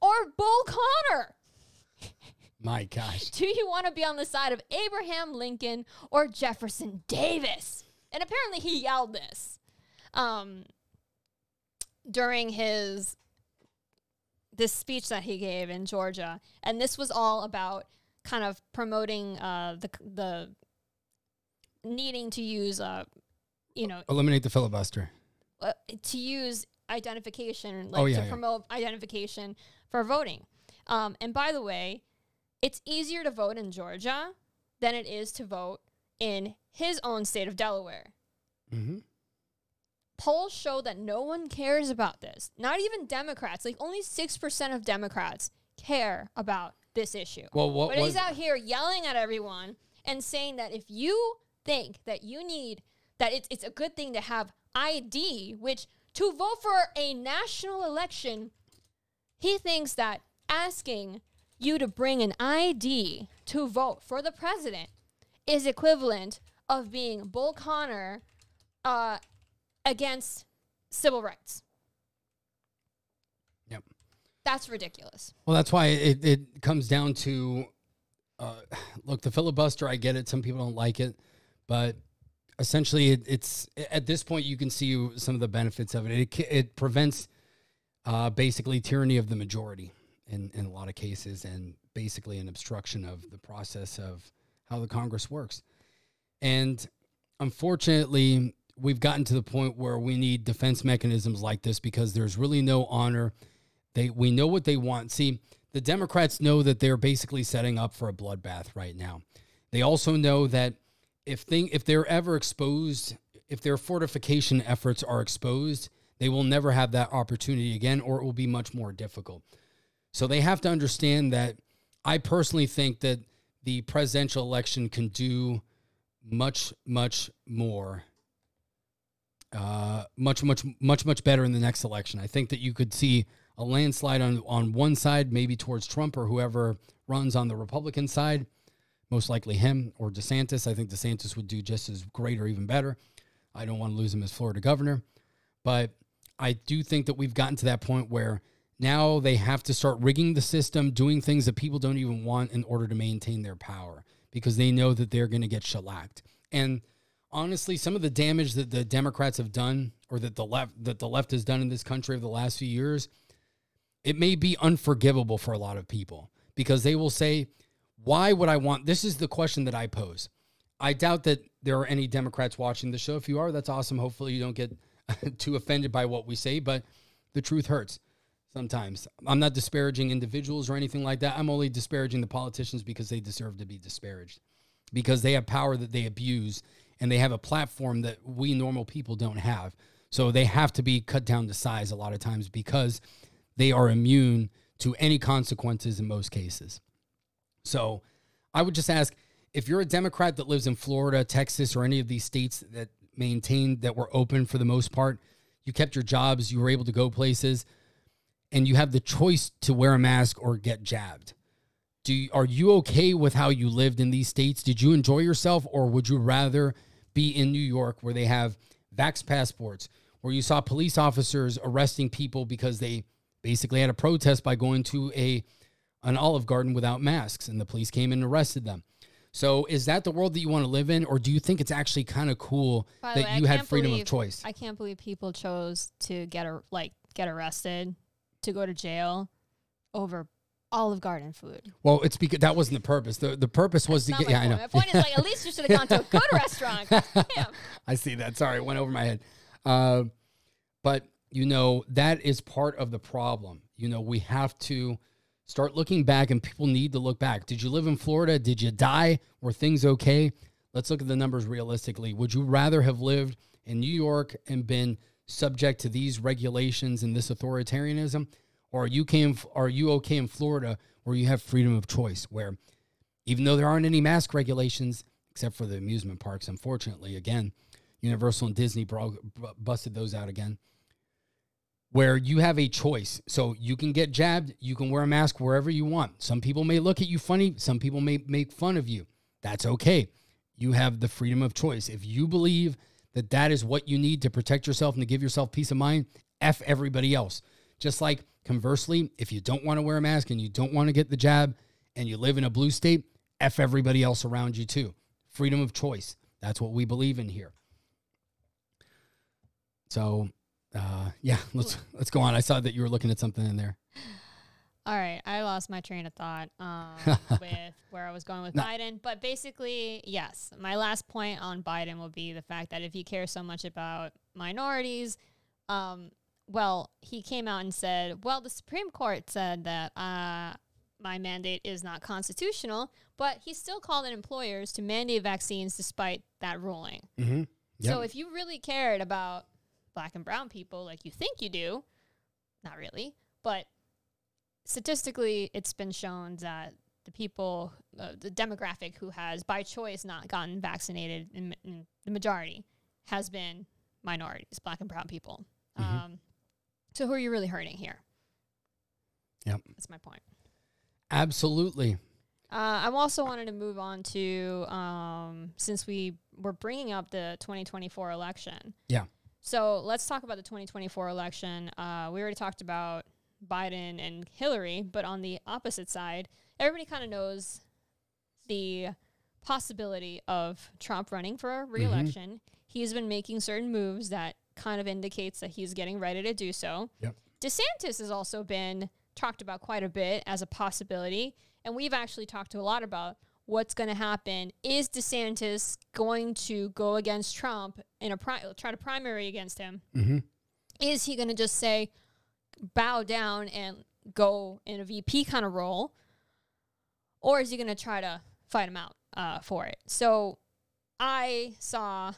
gosh. or Bull Connor? My gosh. Do you want to be on the side of Abraham Lincoln or Jefferson Davis? And apparently he yelled this um, during his, this speech that he gave in Georgia. And this was all about kind of promoting uh, the the needing to use, uh, you know... Eliminate the filibuster. Uh, to use identification, like oh, yeah, to yeah. promote identification for voting. Um, and by the way, it's easier to vote in Georgia than it is to vote in his own state of Delaware. Mm-hmm. Polls show that no one cares about this. Not even Democrats. Like, only six percent of Democrats care about this issue. Well, what, but he's out here yelling at everyone and saying that if you think that you need, that it's, it's a good thing to have I D, which to vote for a national election, he thinks that asking you to bring an I D to vote for the president is equivalent of being Bull Connor, uh, against civil rights. Yep. That's ridiculous. Well, that's why it, it comes down to, uh, look, the filibuster, I get it. Some people don't like it, but essentially it, it's, at this point, you can see some of the benefits of it. It, it prevents uh, basically tyranny of the majority in, in a lot of cases, and basically an obstruction of the process of how the Congress works. And unfortunately, we've gotten to the point where we need defense mechanisms like this because there's really no honor. They, we know what they want. See, the Democrats know that they're basically setting up for a bloodbath right now. They also know that if thing, if they're ever exposed, if their fortification efforts are exposed, they will never have that opportunity again, or it will be much more difficult. So they have to understand that I personally think that the presidential election can do much, much more, uh, much, much, much, much better in the next election. I think that you could see a landslide on, on one side, maybe towards Trump or whoever runs on the Republican side, most likely him or DeSantis. I think DeSantis would do just as great or even better. I don't want to lose him as Florida governor. But I do think that we've gotten to that point where now they have to start rigging the system, doing things that people don't even want in order to maintain their power because they know that they're going to get shellacked. And honestly, some of the damage that the Democrats have done or that the left that the left has done in this country over the last few years, it may be unforgivable for a lot of people because they will say, why would I want? This is the question that I pose. I doubt that there are any Democrats watching the show. If you are, that's awesome. Hopefully you don't get too offended by what we say, but the truth hurts sometimes. I'm not disparaging individuals or anything like that. I'm only disparaging the politicians because they deserve to be disparaged, because they have power that they abuse, and they have a platform that we normal people don't have. So they have to be cut down to size a lot of times because they are immune to any consequences in most cases. So I would just ask, if you're a Democrat that lives in Florida, Texas, or any of these states that maintained that were open for the most part, you kept your jobs, you were able to go places, and you have the choice to wear a mask or get jabbed. Do you, are you okay with how you lived in these states? Did you enjoy yourself, or would you rather be in New York where they have vax passports, where you saw police officers arresting people because they basically had a protest by going to a an Olive Garden without masks, and the police came and arrested them? So is that the world that you want to live in, or do you think it's actually kind of cool that way, you I had freedom believe, of choice? I can't believe people chose to get a, like get arrested, to go to jail over Olive Garden food. Well, it's because that wasn't the purpose. The the purpose was That's to get yeah, point. I know. My point is, like, at least you should have gone to a good restaurant. Damn. I see that. Sorry, it went over my head. Uh, but you know, that is part of the problem. You know, we have to start looking back, and people need to look back. Did you live in Florida? Did you die? Were things okay? Let's look at the numbers realistically. Would you rather have lived in New York and been subject to these regulations and this authoritarianism? Or you came, are you okay in Florida where you have freedom of choice, where even though there aren't any mask regulations, except for the amusement parks, unfortunately, again, Universal and Disney bro- busted those out again, where you have a choice. So you can get jabbed, you can wear a mask wherever you want. Some people may look at you funny, some people may make fun of you. That's okay. You have the freedom of choice. If you believe that that is what you need to protect yourself and to give yourself peace of mind, F everybody else. Just like, conversely, if you don't want to wear a mask and you don't want to get the jab and you live in a blue state, F everybody else around you too. Freedom of choice. That's what we believe in here. So... Uh, yeah, let's let's go on. I saw that you were looking at something in there. All right, I lost my train of thought um, with where I was going with no. Biden. But basically, yes, my last point on Biden will be the fact that if you care so much about minorities, um, well, he came out and said, well, the Supreme Court said that uh, my mandate is not constitutional, but he still called on employers to mandate vaccines despite that ruling. Mm-hmm. Yep. So if you really cared about Black and brown people like you think you do, not really, but statistically it's been shown that the people, uh, the demographic who has by choice not gotten vaccinated in, in the majority has been minorities, Black and brown people. Mm-hmm. Um, so who are you really hurting here? Yep. That's my point. Absolutely. Uh, I also wanted to move on to, um, since we were bringing up the twenty twenty-four election. Yeah. So let's talk about the twenty twenty-four election. Uh, we already talked about Biden and Hillary, but on the opposite side, everybody kind of knows the possibility of Trump running for re-election. Mm-hmm. He's been making certain moves that kind of indicates that he's getting ready to do so. Yep. DeSantis has also been talked about quite a bit as a possibility, and we've actually talked a lot about what's going to happen. Is DeSantis going to go against Trump in a pri- try to primary against him? Mm-hmm. Is he going to just say, bow down and go in a V P kind of role? Or is he going to try to fight him out uh, for it? So I saw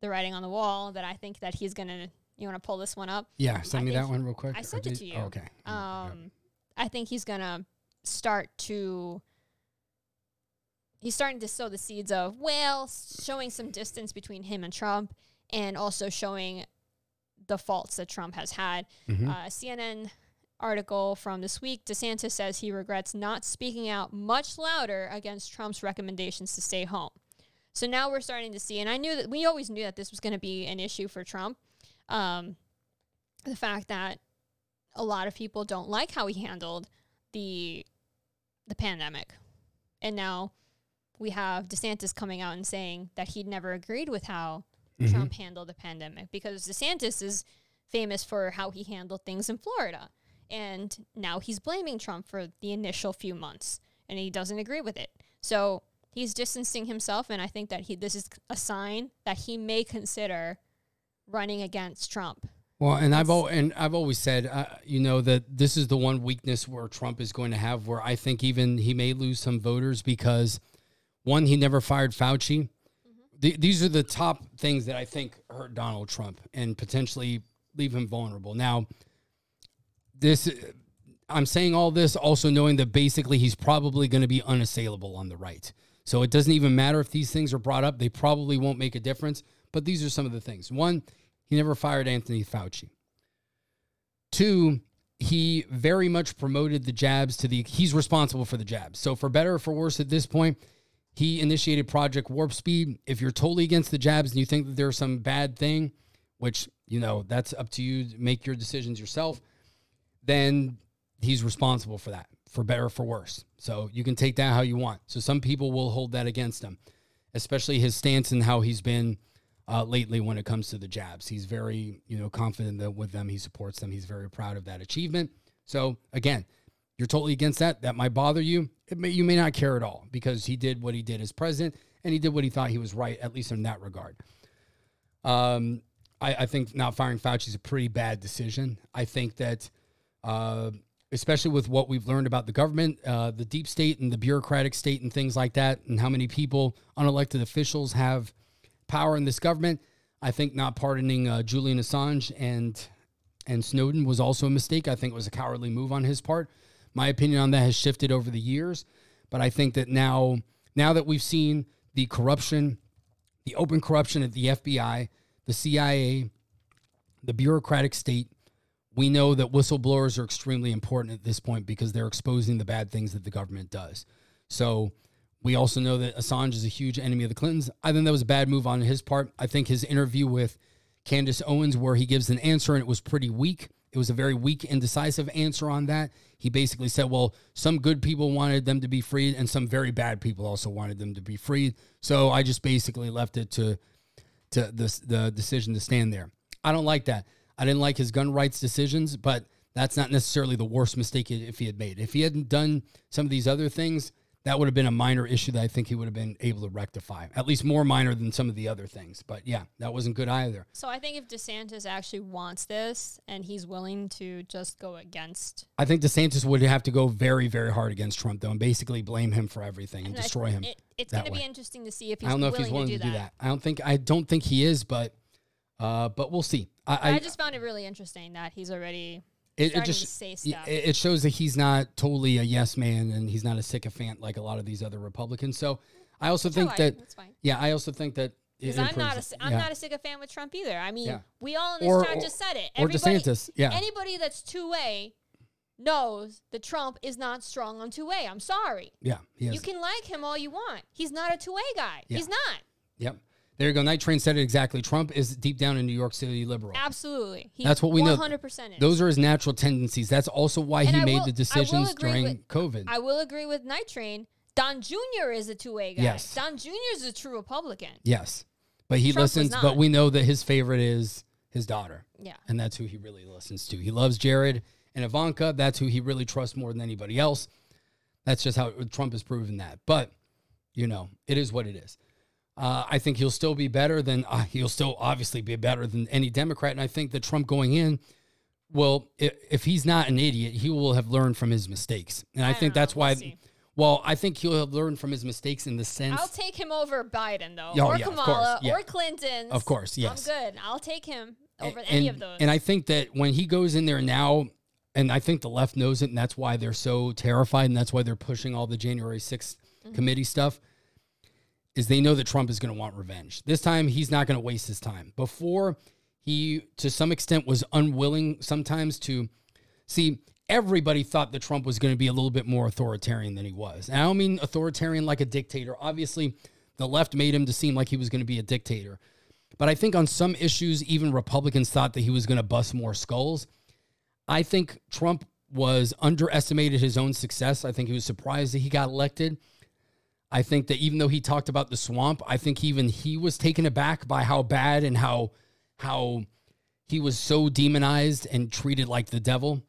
the writing on the wall that I think that he's going to, you want to pull this one up? Yeah, send I me that one real quick. I sent it to you. Oh, okay. Um, I think he's going to start to, he's starting to sow the seeds of, well, showing some distance between him and Trump, and also showing the faults that Trump has had. Mm-hmm. Uh, C N N article from this week, DeSantis says he regrets not speaking out much louder against Trump's recommendations to stay home. So now we're starting to see, and I knew that, we always knew that this was going to be an issue for Trump. Um, the fact that a lot of people don't like how he handled the the pandemic. And now we have DeSantis coming out and saying that he'd never agreed with how mm-hmm. Trump handled the pandemic, because DeSantis is famous for how he handled things in Florida. And now he's blaming Trump for the initial few months, and he doesn't agree with it. So he's distancing himself, and I think that he this is a sign that he may consider running against Trump. Well, and I've al- and I've always said, uh, you know, that this is the one weakness where Trump is going to have, where I think even he may lose some voters, because, one, he never fired Fauci. Mm-hmm. Th- these are the top things that I think hurt Donald Trump and potentially leave him vulnerable. Now, this, I'm saying all this also knowing that basically he's probably going to be unassailable on the right. So it doesn't even matter if these things are brought up. They probably won't make a difference. But these are some of the things. One, he never fired Anthony Fauci. Two, he very much promoted the jabs to the, he's responsible for the jabs. So for better or for worse at this point, he initiated Project Warp Speed. If you're totally against the jabs and you think that there's some bad thing, which, you know, that's up to you to make your decisions yourself, then he's responsible for that, for better or for worse. So you can take that how you want. So some people will hold that against him, especially his stance and how he's been uh, lately when it comes to the jabs. He's very, you know, confident that with them, he supports them. He's very proud of that achievement. So again, you're totally against that. That might bother you. It may, you may not care at all, because he did what he did as president, and he did what he thought he was right, at least in that regard. Um, I, I think not firing Fauci is a pretty bad decision. I think that, Uh, especially with what we've learned about the government, uh, the deep state and the bureaucratic state and things like that, and how many people, unelected officials, have power in this government. I think not pardoning uh, Julian Assange and and Snowden was also a mistake. I think it was a cowardly move on his part. My opinion on that has shifted over the years, but I think that now, now that we've seen the corruption, the open corruption at the F B I, the C I A, the bureaucratic state, we know that whistleblowers are extremely important at this point, because they're exposing the bad things that the government does. So we also know that Assange is a huge enemy of the Clintons. I think that was a bad move on his part. I think his interview with Candace Owens, where he gives an answer and it was pretty weak. It was a very weak and indecisive answer on that. He basically said, well, some good people wanted them to be freed, and some very bad people also wanted them to be freed. So I just basically left it to, to the, the decision to stand there. I don't like that. I didn't like his gun rights decisions, but that's not necessarily the worst mistake if he had made. If he hadn't done some of these other things, that would have been a minor issue that I think he would have been able to rectify, at least more minor than some of the other things. But, yeah, that wasn't good either. So I think if DeSantis actually wants this and he's willing to just go against. I think DeSantis would have to go very, very hard against Trump, though, and basically blame him for everything and, and destroy him. It, it's going to be interesting to see if he's willing to do that. I don't know if he's willing to do that. I don't think, I don't think he is, but uh, but we'll see. I, I just found it really interesting that he's already it, starting it just, to say stuff. It shows that he's not totally a yes man, and he's not a sycophant like a lot of these other Republicans. So I also That's think right. that, That's fine. yeah, I also think that. Because I'm not a, I'm yeah. not a sycophant with Trump either. I mean, yeah. we all in this or, chat or, just said it. Everybody, or DeSantis, yeah. Anybody that's two A knows that Trump is not strong on two A. I'm sorry. Yeah. You can like him all you want. He's not a two A guy. Yeah. He's not. Yep. There you go. Night Train said it exactly. Trump is deep down a New York City liberal. Absolutely. He That's what we know. one hundred percent is. Those are his natural tendencies. That's also why and he I made will, the decisions during with, COVID. I will agree with Night Train. Don Junior is a two A guy. Yes. Don Junior is a true Republican. Yes. But he Trump listens, but we know that his favorite is his daughter. Yeah. And that's who he really listens to. He loves Jared and Ivanka. That's who he really trusts more than anybody else. That's just how Trump has proven that. But, you know, it is what it is. Uh, I think he'll still be better than uh, he'll still obviously be better than any Democrat. And I think that Trump going in, well, if, if he's not an idiot, he will have learned from his mistakes. And I, I think that's why. We'll well, I think he'll have learned from his mistakes in the sense. I'll take him over Biden, though, oh, or yeah, Kamala, yeah. or Clinton. Of course. Yes. I'm good. I'll take him over and, any of those. And I think that when he goes in there now, And I think the left knows it, and that's why they're so terrified, and that's why they're pushing all the January sixth mm-hmm. committee stuff, is they know that Trump is going to want revenge. This time, he's not going to waste his time. Before, he, to some extent, was unwilling sometimes to... See, everybody thought that Trump was going to be a little bit more authoritarian than he was. And I don't mean authoritarian like a dictator. Obviously, the left made him to seem like he was going to be a dictator. But I think on some issues, even Republicans thought that he was going to bust more skulls. I think Trump was underestimated his own success. I think he was surprised that he got elected. I think that even though he talked about the swamp, I think even he was taken aback by how bad and how how he was so demonized and treated like the devil.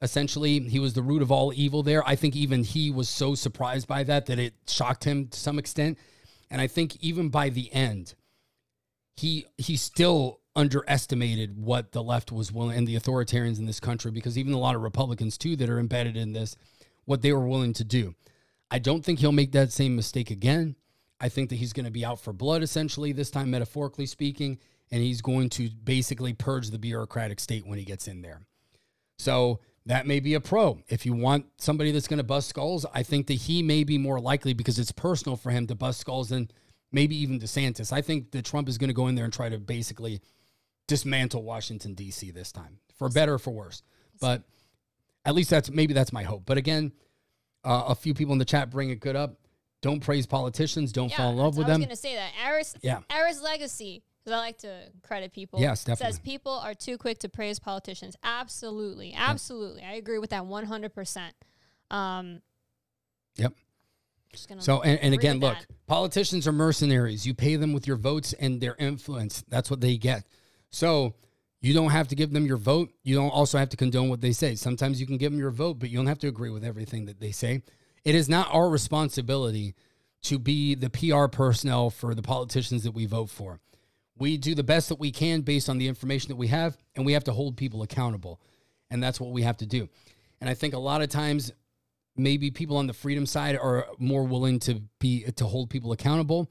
Essentially, he was the root of all evil there. I think even he was so surprised by that that it shocked him to some extent. And I think even by the end, he he still underestimated what the left was willing, and the authoritarians in this country, because even a lot of Republicans, too, that are embedded in this, what they were willing to do. I don't think he'll make that same mistake again. I think that he's going to be out for blood, essentially, this time metaphorically speaking, and he's going to basically purge the bureaucratic state when he gets in there. So... that may be a pro. If you want somebody that's going to bust skulls, I think that he may be more likely because it's personal for him to bust skulls than maybe even DeSantis. I think that Trump is going to go in there and try to basically dismantle Washington, D C this time, for better or for worse. But at least that's maybe that's my hope. But again, uh, a few people in the chat bring it good up. Don't praise politicians. Don't yeah, fall in love with them. I was going to say that. Aris, yeah. Aris Legacy. I like to credit people. Yes, definitely. Says people are too quick to praise politicians. Absolutely. Absolutely. Yep. I agree with that one hundred percent. Um, yep. Just gonna so, and, and again, look, that. Politicians are mercenaries. You pay them with your votes and their influence. That's what they get. So you don't have to give them your vote. You don't also have to condone what they say. Sometimes you can give them your vote, but you don't have to agree with everything that they say. It is not our responsibility to be the P R personnel for the politicians that we vote for. We do the best that we can based on the information that we have, and we have to hold people accountable. And that's what we have to do. And I think a lot of times maybe people on the freedom side are more willing to be to hold people accountable,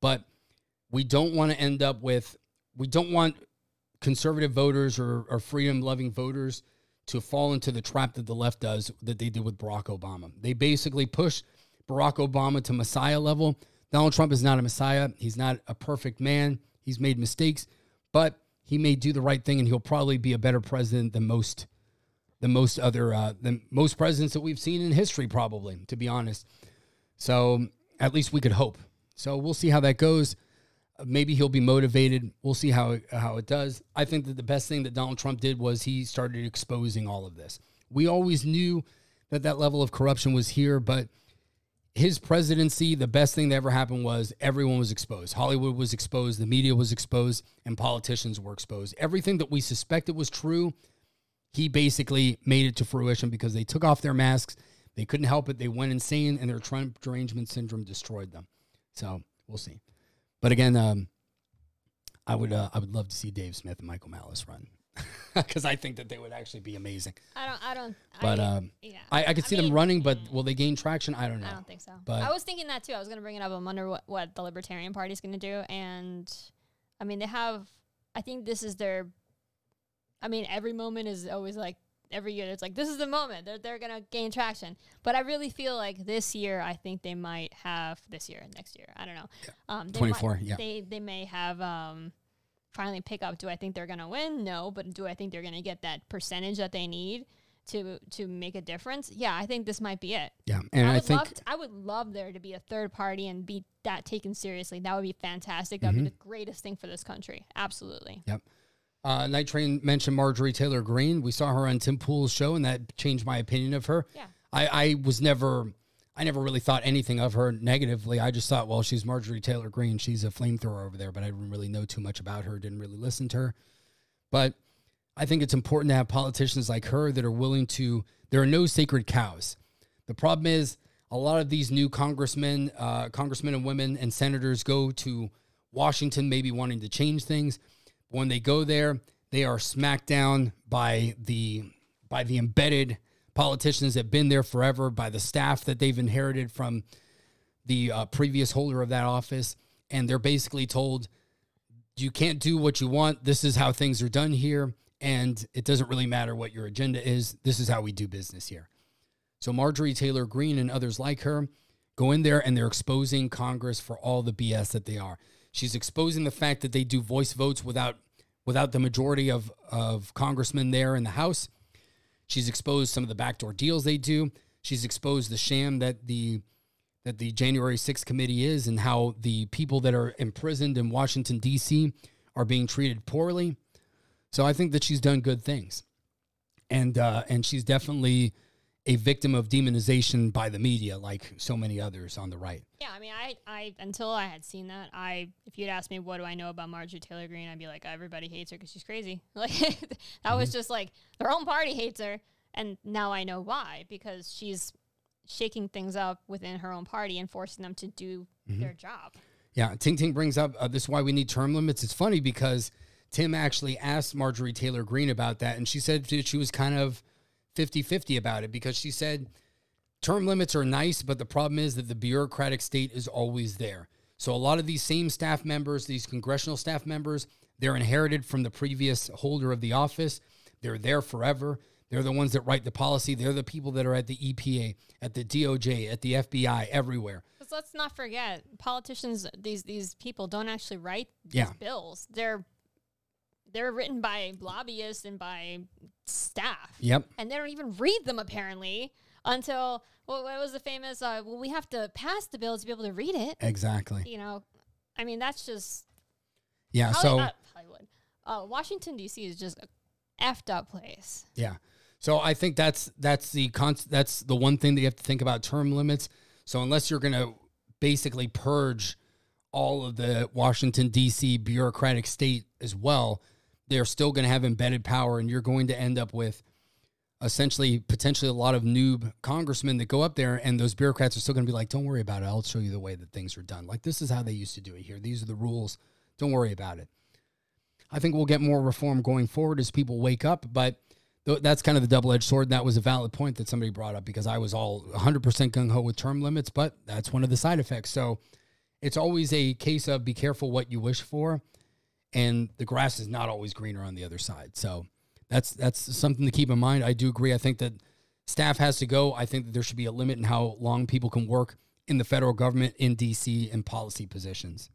but we don't want to end up with, we don't want conservative voters or, or freedom-loving voters to fall into the trap that the left does, that they did with Barack Obama. They basically push Barack Obama to messiah level. Donald Trump is not a messiah. He's not a perfect man. He's made mistakes, but he may do the right thing, and he'll probably be a better president than most, than most other, uh, than most presidents that we've seen in history, probably, to be honest. So at least we could hope. So we'll see how that goes. Maybe he'll be motivated. We'll see how how it does. I think that the best thing that Donald Trump did was he started exposing all of this. We always knew that that level of corruption was here, but his presidency, the best thing that ever happened was everyone was exposed. Hollywood was exposed, the media was exposed, and politicians were exposed. Everything that we suspected was true, he basically made it to fruition because they took off their masks. They couldn't help it. They went insane, and their Trump derangement syndrome destroyed them. So we'll see. But again, um, I would uh, I would love to see Dave Smith and Michael Malice run. Because I think that they would actually be amazing. I don't, I don't, but I, um, yeah. I, I could see I mean, them running, but will they gain traction? I don't know. I don't think so. But I was thinking that too. I was going to bring it up. I'm wondering what, what the Libertarian Party is going to do. And I mean, they have, I think this is their, I mean, every moment is always like, every year it's like, this is the moment they're, they're going to gain traction. But I really feel like this year, I think they might have this year and next year. I don't know. Yeah. Um, they twenty-four. Might, yeah. They, they may have, um, finally pick up. Do I think they're going to win? No, but do I think they're going to get that percentage that they need to to make a difference? Yeah, I think this might be it. Yeah, and I, I would think love to, I would love there to be a third party and be that taken seriously. That would be fantastic. That would mm-hmm. be the greatest thing for this country. Absolutely. Yep. Uh, Night Train mentioned Marjorie Taylor Greene. We saw her on Tim Pool's show, and that changed my opinion of her. Yeah, I, I was never, I never really thought anything of her negatively. I just thought, well, she's Marjorie Taylor Greene. She's a flamethrower over there, but I didn't really know too much about her. Didn't really listen to her. But I think it's important to have politicians like her that are willing to, there are no sacred cows. The problem is a lot of these new congressmen, uh, congressmen and women and senators go to Washington, maybe wanting to change things. When they go there, they are smacked down by the, by the embedded politicians that have been there forever, by the staff that they've inherited from the uh, previous holder of that office. And they're basically told, you can't do what you want. This is how things are done here. and it doesn't really matter what your agenda is. This is how we do business here. So Marjorie Taylor Greene and others like her go in there and they're exposing Congress for all the B S that they are. She's exposing the fact that they do voice votes without without the majority of, of congressmen there in the House. She's exposed some of the backdoor deals they do. She's exposed the sham that the that the January sixth committee is and how the people that are imprisoned in Washington, D C are being treated poorly. So I think that she's done good things. And uh, and she's definitely a victim of demonization by the media, like so many others on the right. Yeah, I mean, I, I until I had seen that, I if you'd asked me what do I know about Marjorie Taylor Greene, I'd be like, everybody hates her because she's crazy. Like that mm-hmm. was just like their own party hates her, and now I know why, because she's shaking things up within her own party and forcing them to do mm-hmm. their job. Yeah, Ting Ting brings up uh, this is why we need term limits. It's funny because Tim actually asked Marjorie Taylor Greene about that, and she said she was kind of fifty-fifty about it, because she said term limits are nice, but the problem is that the bureaucratic state is always there. So a lot of these same staff members, these congressional staff members, they're inherited from the previous holder of the office. They're there forever. They're the ones that write the policy. They're the people that are at the E P A, at the D O J, at the F B I, everywhere. Because let's not forget, politicians, these these people don't actually write these yeah. bills. They're They're written by lobbyists and by staff. Yep. And they don't even read them, apparently, until, well, what was the famous, uh, well, we have to pass the bill to be able to read it. Exactly. You know, I mean, that's just. Yeah, Hollywood, so. Not Hollywood. Uh, Washington, D C is just a effed up place. Yeah. So I think that's that's the con- that's the one thing that you have to think about, term limits. So unless you're going to basically purge all of the Washington, D C bureaucratic state as well, they're still going to have embedded power, and you're going to end up with essentially potentially a lot of noob congressmen that go up there, and those bureaucrats are still going to be like, don't worry about it. I'll show you the way that things are done. Like, this is how they used to do it here. These are the rules. Don't worry about it. I think we'll get more reform going forward as people wake up, but th- that's kind of the double-edged sword. That was a valid point that somebody brought up, because I was all one hundred percent gung-ho with term limits, but that's one of the side effects. So it's always a case of be careful what you wish for. And the grass is not always greener on the other side. So that's that's something to keep in mind. I do agree. I think that staff has to go. I think that there should be a limit in how long people can work in the federal government, in D C, in policy positions.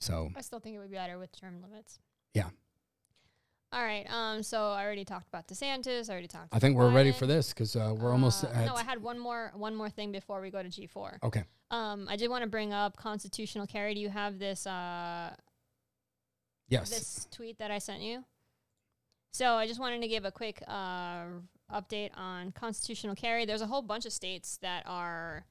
So I still think it would be better with term limits. Yeah. All right. Um. So I already talked about DeSantis. I already talked about I think we're Biden. Ready for this because uh, we're uh, almost at... No, I had one more one more thing before we go to G four. Okay. Um. I did want to bring up constitutional carry. Do you have this... Uh. Yes. This tweet that I sent you. So I just wanted to give a quick uh, update on constitutional carry. There's a whole bunch of states that are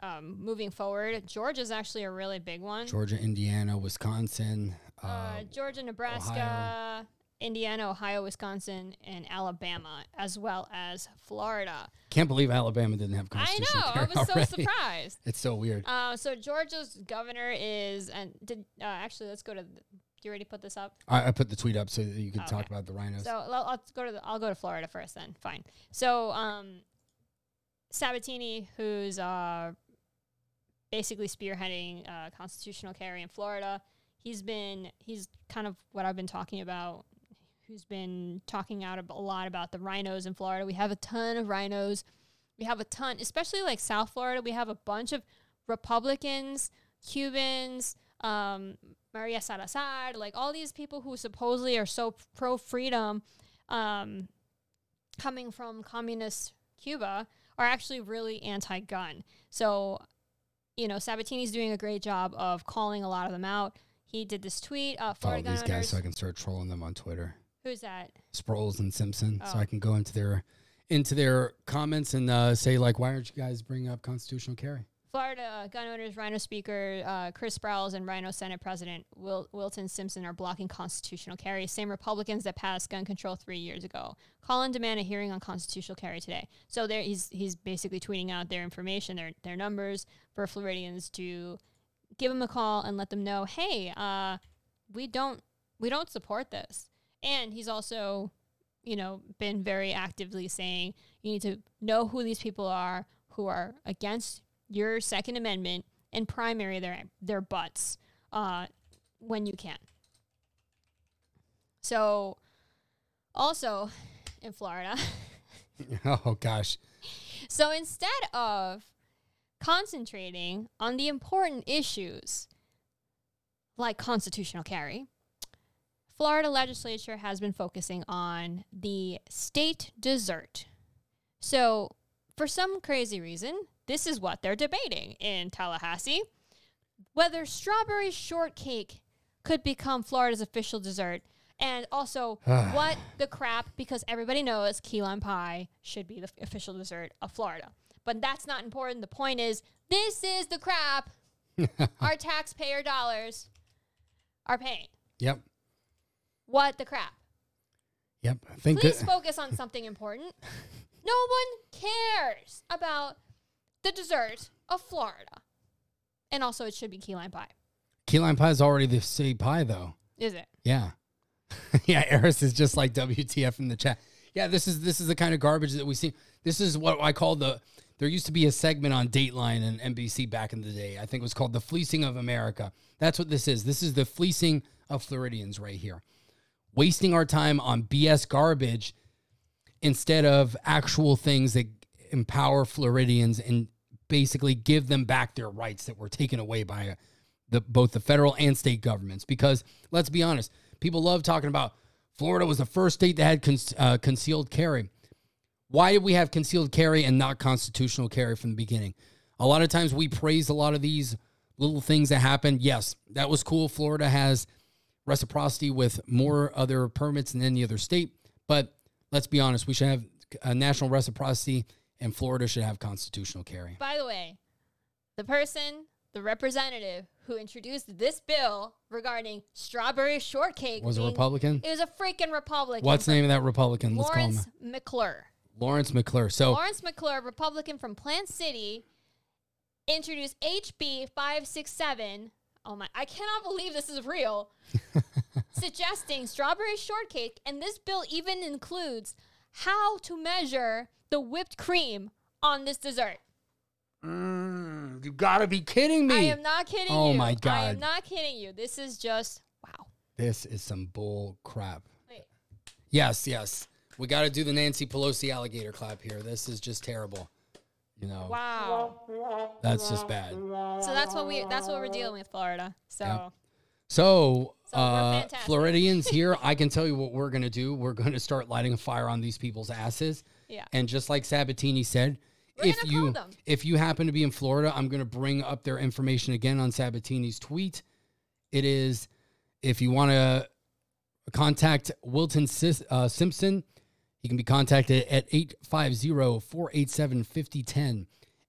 um, moving forward. Georgia's actually a really big one. Georgia, Indiana, Wisconsin. Uh, uh, Georgia, Nebraska, Ohio. Indiana, Ohio, Wisconsin, and Alabama, as well as Florida. Can't believe Alabama didn't have constitutional carry. I know. I was already. so surprised. It's so weird. Uh, so Georgia's governor is, and did uh, actually, let's go to... Th- You already put this up? I, I put the tweet up so that you can okay. talk about the rhinos. So I'll, I'll go to the, I'll go to Florida first, then. Fine. So um, Sabatini, who's uh, basically spearheading uh, constitutional carry in Florida, he's been he's kind of what I've been talking about. Who's been talking out a lot about the rhinos in Florida? We have a ton of rhinos. We have a ton, especially like South Florida. We have a bunch of Republicans, Cubans. Um, Maria Salazar, like all these people who supposedly are so pro-freedom um, coming from communist Cuba are actually really anti-gun. So, you know, Sabatini's doing a great job of calling a lot of them out. He did this tweet. Uh, Follow these guys owners. So I can start trolling them on Twitter. Who's that? Sprouls and Simpson. Oh. So I can go into their into their comments and uh, say, like, why aren't you guys bringing up constitutional carry? Florida gun owners, Rhino Speaker uh, Chris Sprouls and Rhino Senate President Wil- Wilton Simpson are blocking constitutional carry. Same Republicans that passed gun control three years ago. Call and demand a hearing on constitutional carry today. So there, he's he's basically tweeting out their information, their their numbers for Floridians to give them a call and let them know, hey, uh, we don't we don't support this. And he's also, you know, been very actively saying you need to know who these people are who are against your Second Amendment and primary their their butts uh, when you can. So Also in Florida. Oh, gosh. So instead of concentrating on the important issues like constitutional carry, Florida legislature has been focusing on the state dessert. So for some crazy reason, this is what they're debating in Tallahassee, whether strawberry shortcake could become Florida's official dessert. And also, what the crap, because everybody knows key lime pie should be the f- official dessert of Florida. But that's not important. The point is, this is the crap our taxpayer dollars are paying. Yep. What the crap. Yep. I think Please that- focus on something important. No one cares about the dessert of Florida. And also, it should be key lime pie. Key lime pie is already the city pie, though. Is it? Yeah. Yeah, Eris is just like W T F in the chat. Yeah, this is this is the kind of garbage that we see. This is what I call the, there used to be a segment on Dateline and N B C back in the day. I think it was called The Fleecing of America. That's what this is. This is the fleecing of Floridians right here. Wasting our time on B S garbage instead of actual things that empower Floridians and basically give them back their rights that were taken away by the both the federal and state governments. Because let's be honest, people love talking about Florida was the first state that had con- uh, concealed carry. Why did we have concealed carry and not constitutional carry from the beginning? A lot of times we praise a lot of these little things that happened. Yes, that was cool. Florida has reciprocity with more other permits than any other state. But let's be honest, we should have a national reciprocity and Florida should have constitutional carry. By the way, the person, the representative who introduced this bill regarding strawberry shortcake was being, a Republican? It was a freaking Republican. What's the name of that Republican? Let's Lawrence call him. McClure. Lawrence McClure. So Lawrence McClure, Republican from Plant City, introduced H B five sixty-seven. Oh my, I cannot believe this is real. Suggesting strawberry shortcake, and this bill even includes how to measure the whipped cream on this dessert. Mm, you gotta be kidding me. I am not kidding oh you. Oh my God. I am not kidding you. This is just, wow. This is some bull crap. Wait. Yes, yes. We gotta do the Nancy Pelosi alligator clap here. This is just terrible. You know. Wow. That's just bad. So that's what we that's what we're dealing with, Florida. So yep. So, so uh, Floridians here, I can tell you what we're gonna do. We're gonna start lighting a fire on these people's asses. Yeah. And just like Sabatini said, We're if you if you happen to be in Florida, I'm going to bring up their information again on Sabatini's tweet. It is, if you want to contact Wilton Sis, uh, Simpson, he can be contacted at eight five zero, four eight seven, five zero one zero.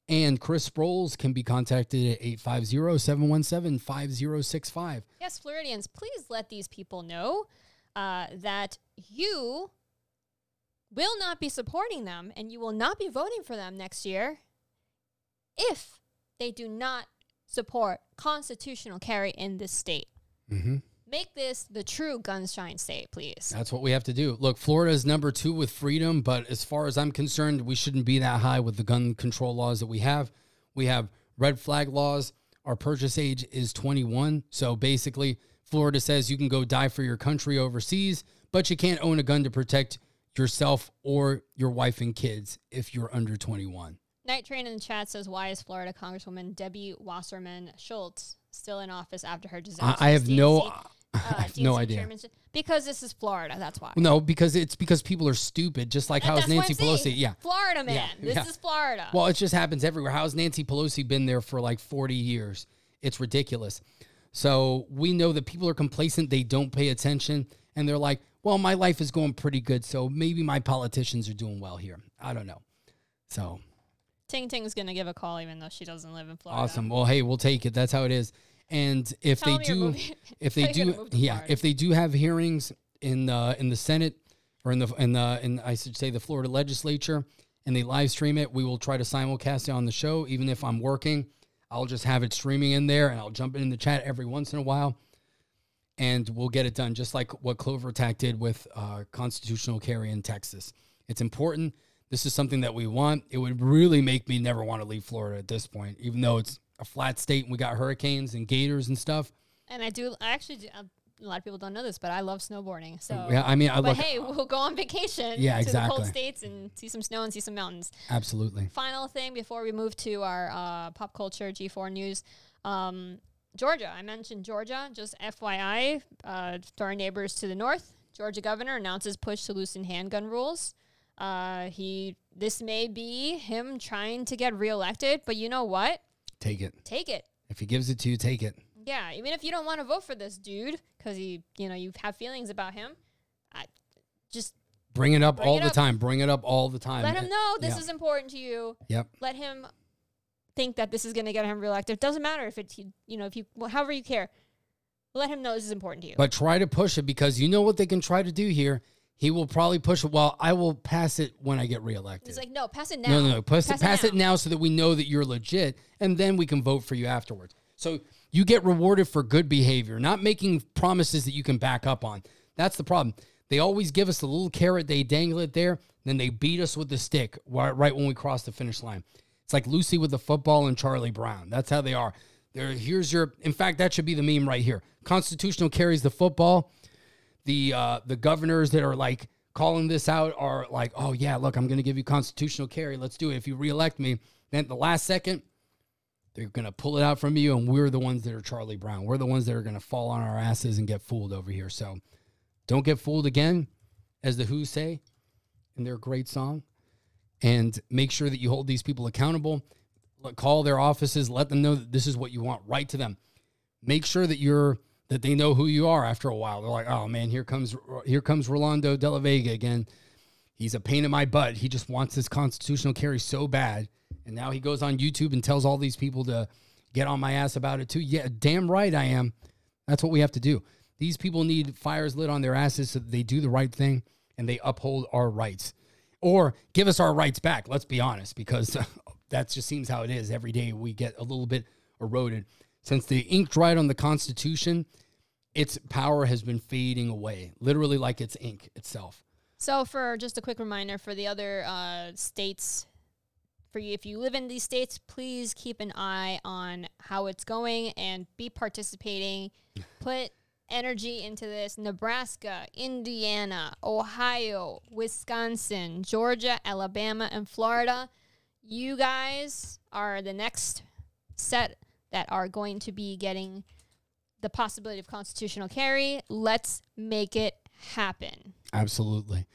And Chris Sprouls can be contacted at eight five zero, seven one seven, five zero six five. Yes, Floridians, please let these people know uh, that you will not be supporting them, and you will not be voting for them next year if they do not support constitutional carry in this state. Mm-hmm. Make this the true gun-shying state, please. That's what we have to do. Look, Florida is number two with freedom, but as far as I'm concerned, we shouldn't be that high with the gun control laws that we have. We have red flag laws. Our purchase age is twenty-one. So basically, Florida says you can go die for your country overseas, but you can't own a gun to protect yourself or your wife and kids if you're under twenty-one. Night Train in the chat says, why is Florida Congresswoman Debbie Wasserman Schultz still in office after her disaster? I, I have D N C, no, uh, I have D N C no idea. Chairman's, because this is Florida, that's why. No, because it's because people are stupid, just like and how's Nancy Pelosi? Yeah, Florida, man. Yeah, this yeah. is Florida. Well, it just happens everywhere. How's Nancy Pelosi been there for like forty years? It's ridiculous. So we know that people are complacent. They don't pay attention. And they're like, well, my life is going pretty good, so maybe my politicians are doing well here. I don't know. So, Ting Ting's going to give a call even though she doesn't live in Florida. Awesome. Well, hey, we'll take it. That's how it is. And if Tell they do, if they do, yeah, Florida. if they do have hearings in the in the Senate or in the in the in I should say the Florida legislature, and they live stream it, we will try to simulcast it on the show. Even if I'm working, I'll just have it streaming in there, and I'll jump in the chat every once in a while. And we'll get it done, just like what Clover Attack did with uh, constitutional carry in Texas. It's important. This is something that we want. It would really make me never want to leave Florida at this point, even though it's a flat state and we got hurricanes and gators and stuff. And I do, I actually, do, a lot of people don't know this, but I love snowboarding. So yeah, I mean, I but hey, we'll go on vacation yeah, to exactly. the cold states and see some snow and see some mountains. Absolutely. Final thing before we move to our uh, pop culture G four news, um, Georgia. I mentioned Georgia. Just F Y I, uh, to our neighbors to the north, Georgia governor announces push to loosen handgun rules. Uh, he this may be him trying to get reelected, but you know what? Take it. Take it. If he gives it to you, take it. Yeah, even if you don't want to vote for this dude because he, you know, you have feelings about him, I just bring it up bring all it the up. time. Bring it up all the time. Let him know this yeah. is important to you. Yep. Let him think that this is going to get him reelected. It doesn't matter if it's, you know, if you, however you care, let him know this is important to you. But try to push it because you know what they can try to do here. He will probably push it. Well, I will pass it when I get reelected. He's like, no, pass it now. No, no, no. Pass, pass, it, pass it, now. it now so that we know that you're legit, and then we can vote for you afterwards. So you get rewarded for good behavior, not making promises that you can back up on. That's the problem. They always give us the little carrot. They dangle it there. Then they beat us with the stick right when we cross the finish line. It's like Lucy with the football and Charlie Brown. That's how they are. There, here's your. In fact, that should be the meme right here. Constitutional carries the football. The uh, the governors that are, like, calling this out are like, oh, yeah, look, I'm going to give you constitutional carry. Let's do it. If you reelect me, then at the last second, they're going to pull it out from you, and we're the ones that are Charlie Brown. We're the ones that are going to fall on our asses and get fooled over here. So don't get fooled again, as the Who say in their great song, and make sure that you hold these people accountable. Call their offices. Let them know that this is what you want. Write to them. Make sure that you're... that they know who you are after a while. They're like, oh, man, here comes here comes Rolando de la Vega again. He's a pain in my butt. He just wants his constitutional carry so bad. And now he goes on YouTube and tells all these people to get on my ass about it too. Yeah, damn right I am. That's what we have to do. These people need fires lit on their asses so that they do the right thing and they uphold our rights. Or give us our rights back, let's be honest, because that just seems how it is. Every day we get a little bit eroded. Since the ink dried on the Constitution, its power has been fading away, literally like its ink itself. So for just a quick reminder for the other uh, states, for you, if you live in these states, please keep an eye on how it's going and be participating. Put energy into this. Nebraska, Indiana, Ohio, Wisconsin, Georgia, Alabama, and Florida. You guys are the next set that are going to be getting the possibility of constitutional carry. Let's make it happen. Absolutely.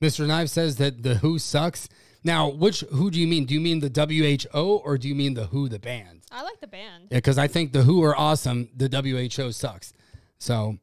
Mister Knive says that the Who sucks. Now, which Who do you mean? Do you mean the W H O or do you mean the Who, the band? I like the band. Yeah, because I think the Who are awesome. The W H O sucks. So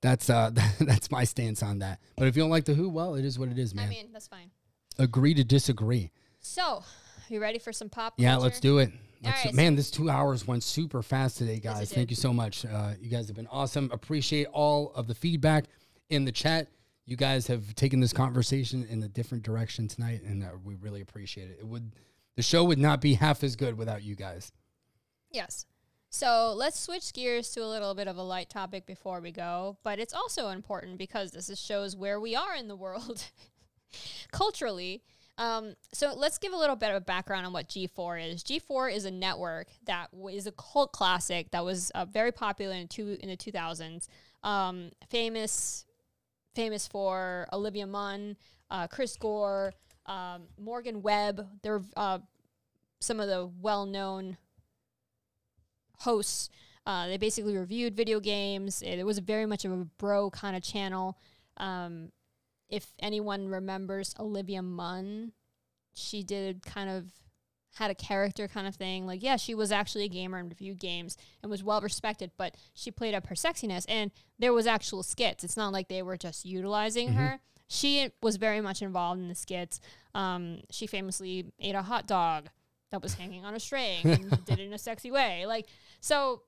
that's uh, that's my stance on that. But if you don't like the Who, well, it is what it is, man. I mean, that's fine. Agree to disagree. So, you ready for some pop culture? Yeah, let's do it. Right, man, so this two hours went super fast today, guys. Thank you so much. Uh, you guys have been awesome. Appreciate all of the feedback in the chat. You guys have taken this conversation in a different direction tonight, and uh, we really appreciate it. It would, the show would not be half as good without you guys. Yes. So let's switch gears to a little bit of a light topic before we go, but it's also important because this is shows where we are in the world culturally. Um, so let's give a little bit of a background on what G four is. G four is a network that w- is a cult classic that was uh, very popular in, two, in the two thousands. Um, famous, famous for Olivia Munn, uh, Chris Gore, um, Morgan Webb. They're uh, some of the well-known hosts. Uh, they basically reviewed video games. It, it was very much of a bro kind of channel. Um, If anyone remembers Olivia Munn, she did kind of had a character kind of thing. Like, yeah, she was actually a gamer and reviewed games and was well respected, but she played up her sexiness and there was actual skits. It's not like they were just utilizing mm-hmm. her. She was very much involved in the skits. Um, she famously ate a hot dog that was hanging on a string and did it in a sexy way. Like, so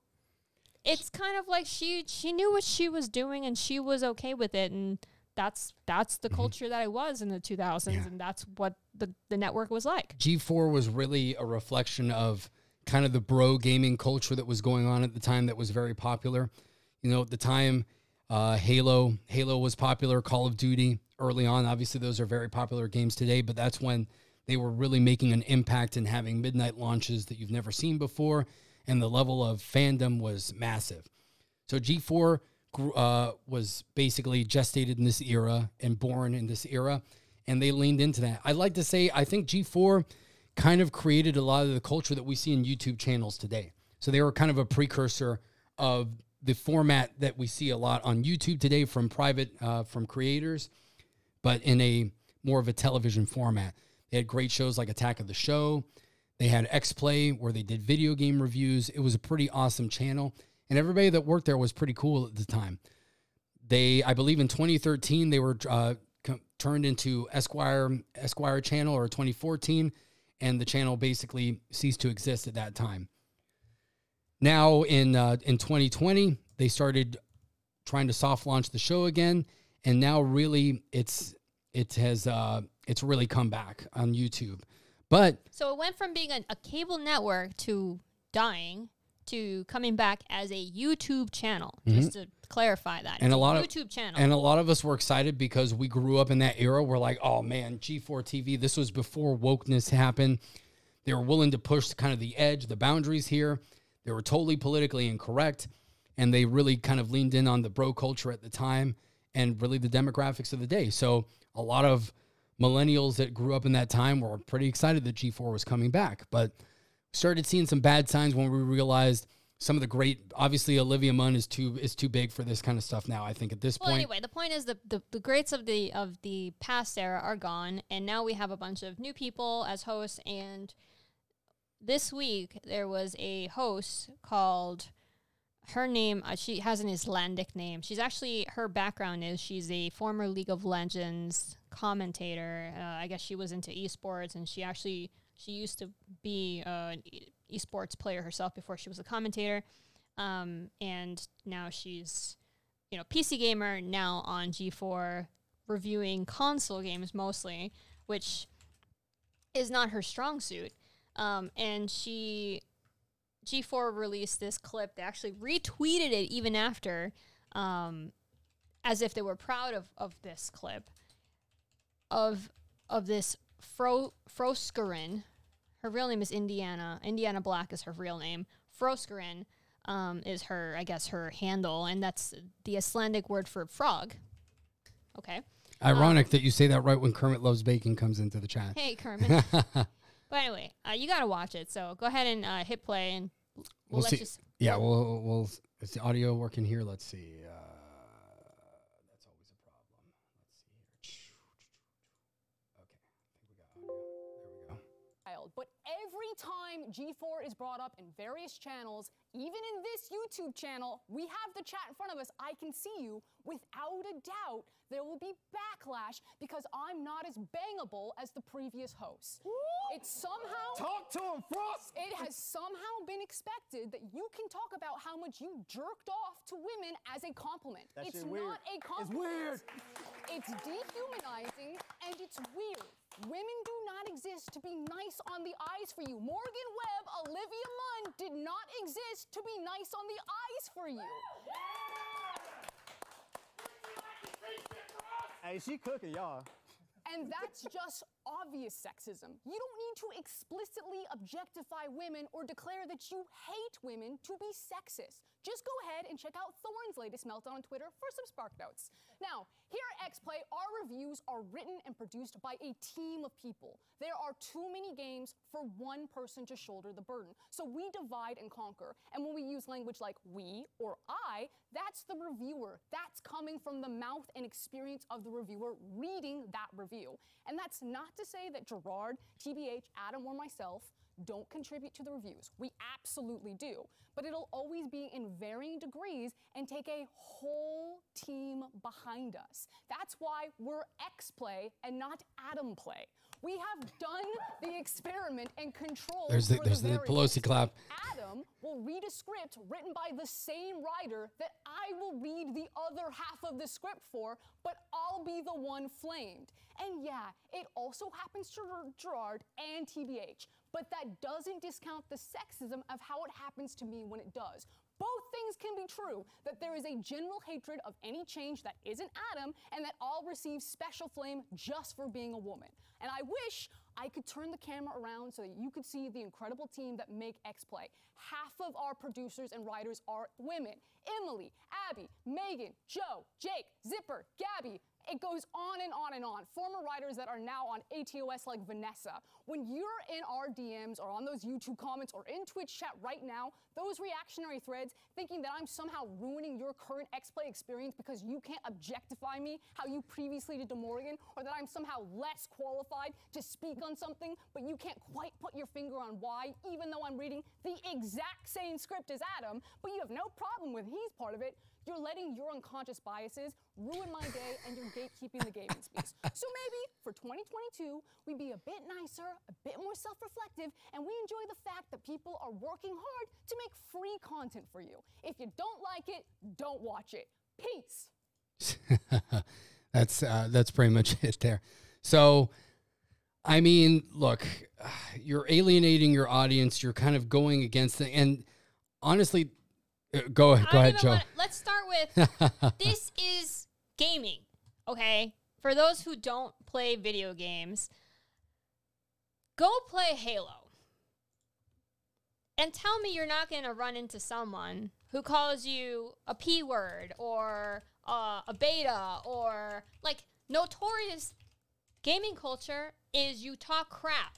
it's kind of like she she knew what she was doing and she was okay with it, and That's that's the culture mm-hmm. that I was in the two thousands, yeah. and that's what the, the network was like. G four was really a reflection of kind of the bro gaming culture that was going on at the time that was very popular. You know, at the time, uh, Halo, Halo was popular, Call of Duty early on. Obviously, those are very popular games today, but that's when they were really making an impact and having midnight launches that you've never seen before, and the level of fandom was massive. So G four uh, was basically gestated in this era and born in this era, and they leaned into that. I'd like to say I think G four kind of created a lot of the culture that we see in YouTube channels today. So they were kind of a precursor of the format that we see a lot on YouTube today from private, uh, from creators, but in a more of a television format. They had great shows like Attack of the Show. They had X-Play where they did video game reviews. It was a pretty awesome channel, and everybody that worked there was pretty cool at the time. They, I believe in twenty thirteen, they were uh, co- turned into Esquire, Esquire channel, or twenty fourteen, and the channel basically ceased to exist at that time. Now in uh, in twenty twenty, they started trying to soft launch the show again, and now really it's it has uh, it's really come back on YouTube. But so it went from being a, a cable network to dying to coming back as a YouTube channel. Mm-hmm. Just to clarify that, and it's a lot a YouTube of YouTube channel, and a lot of us were excited because we grew up in that era. We're like, oh man, G four T V. This was before wokeness happened. They were willing to push kind of the edge, the boundaries here. They were totally politically incorrect, and they really kind of leaned in on the bro culture at the time and really the demographics of the day. So a lot of millennials that grew up in that time were pretty excited that G four was coming back, but started seeing some bad signs when we realized some of the great, obviously Olivia Munn is too is too big for this kind of stuff now, I think, at this well, point. Well, anyway, the point is the, the, the greats of the of the past era are gone, and now we have a bunch of new people as hosts, and this week, there was a host called, her name, uh, she has an Icelandic name. She's actually, her background is she's a former League of Legends commentator. Uh, I guess she was into esports, and she actually, she used to be uh, an e- esports player herself before she was a commentator. Um, and now she's, you know, P C gamer, now on G four, reviewing console games mostly, which is not her strong suit. Um, and she, G four released this clip. They actually retweeted it even after, um, as if they were proud of, of this clip, of of this Fro Froskerin. Her real name is Indiana. Indiana Black is her real name. Froskerin um, is her, I guess, her handle, and that's the Icelandic word for frog. Okay. Ironic um, that you say that right when Kermit Loves Bacon comes into the chat. Hey, Kermit. But anyway, uh, you gotta watch it. So go ahead and uh, hit play, and we'll, we'll let see. You. See. Yeah, we'll we'll. Is the audio working here? Let's see. Uh, that's always a problem. Let's see. Okay, I think we got audio. There we go. But every time G four is brought up in various channels, even in this YouTube channel, we have the chat in front of us. I can see you. Without a doubt, there will be backlash because I'm not as bangable as the previous host. It's somehow... Talk to him, Frost! It has somehow been expected that you can talk about how much you jerked off to women as a compliment. That it's not weird. A compliment. It's weird. It's dehumanizing, and it's weird. Women do not exist to be nice on the eyes for you. Morgan Webb, Olivia Munn did not exist to be nice on the eyes for you. Hey, she cooking, y'all. And that's just obvious sexism. You don't need to explicitly objectify women or declare that you hate women to be sexist. Just go ahead and check out Thorne's latest meltdown on Twitter for some spark notes. Now, here at X-Play, our reviews are written and produced by a team of people. There are too many games for one person to shoulder the burden. So we divide and conquer. And when we use language like we or I, that's the reviewer. That's coming from the mouth and experience of the reviewer reading that review. And that's not to say that Gerard, T B H, Adam, or myself don't contribute to the reviews. We absolutely do. But it'll always be in varying degrees and take a whole team behind us. That's why we're X-Play and not Adam-Play. We have done the experiment and controlled. There's the, there's the, the Pelosi clap. Adam will read a script written by the same writer that I will read the other half of the script for, but I'll be the one flamed. And yeah, it also happens to Gerard and T B H, but that doesn't discount the sexism of how it happens to me when it does. Both things can be true, that there is a general hatred of any change that isn't Adam, and that I'll receive special flame just for being a woman. And I wish I could turn the camera around so that you could see the incredible team that make X Play. Half of our producers and writers are women. Emily, Abby, Megan, Joe, Jake, Zipper, Gabby. It goes on and on and on. Former writers that are now on A T O S like Vanessa. When you're in our D Ms or on those YouTube comments or in Twitch chat right now, those reactionary threads thinking that I'm somehow ruining your current X-Play experience because you can't objectify me how you previously did to Morgan, or that I'm somehow less qualified to speak on something, but you can't quite put your finger on why, even though I'm reading the exact same script as Adam, but you have no problem with he's part of it. You're letting your unconscious biases ruin my day and you're gatekeeping the gaming space. So maybe for twenty twenty-two, we be a bit nicer, a bit more self-reflective, and we enjoy the fact that people are working hard to make free content for you. If you don't like it, don't watch it. Peace. That's uh, that's pretty much it there. So, I mean, look, you're alienating your audience. You're kind of going against the, and honestly, Go, go ahead, Joe. Let, let's start with, this is gaming, okay? For those who don't play video games, go play Halo. And tell me you're not going to run into someone who calls you a P-word or uh, a beta or, like, notorious gaming culture is you talk crap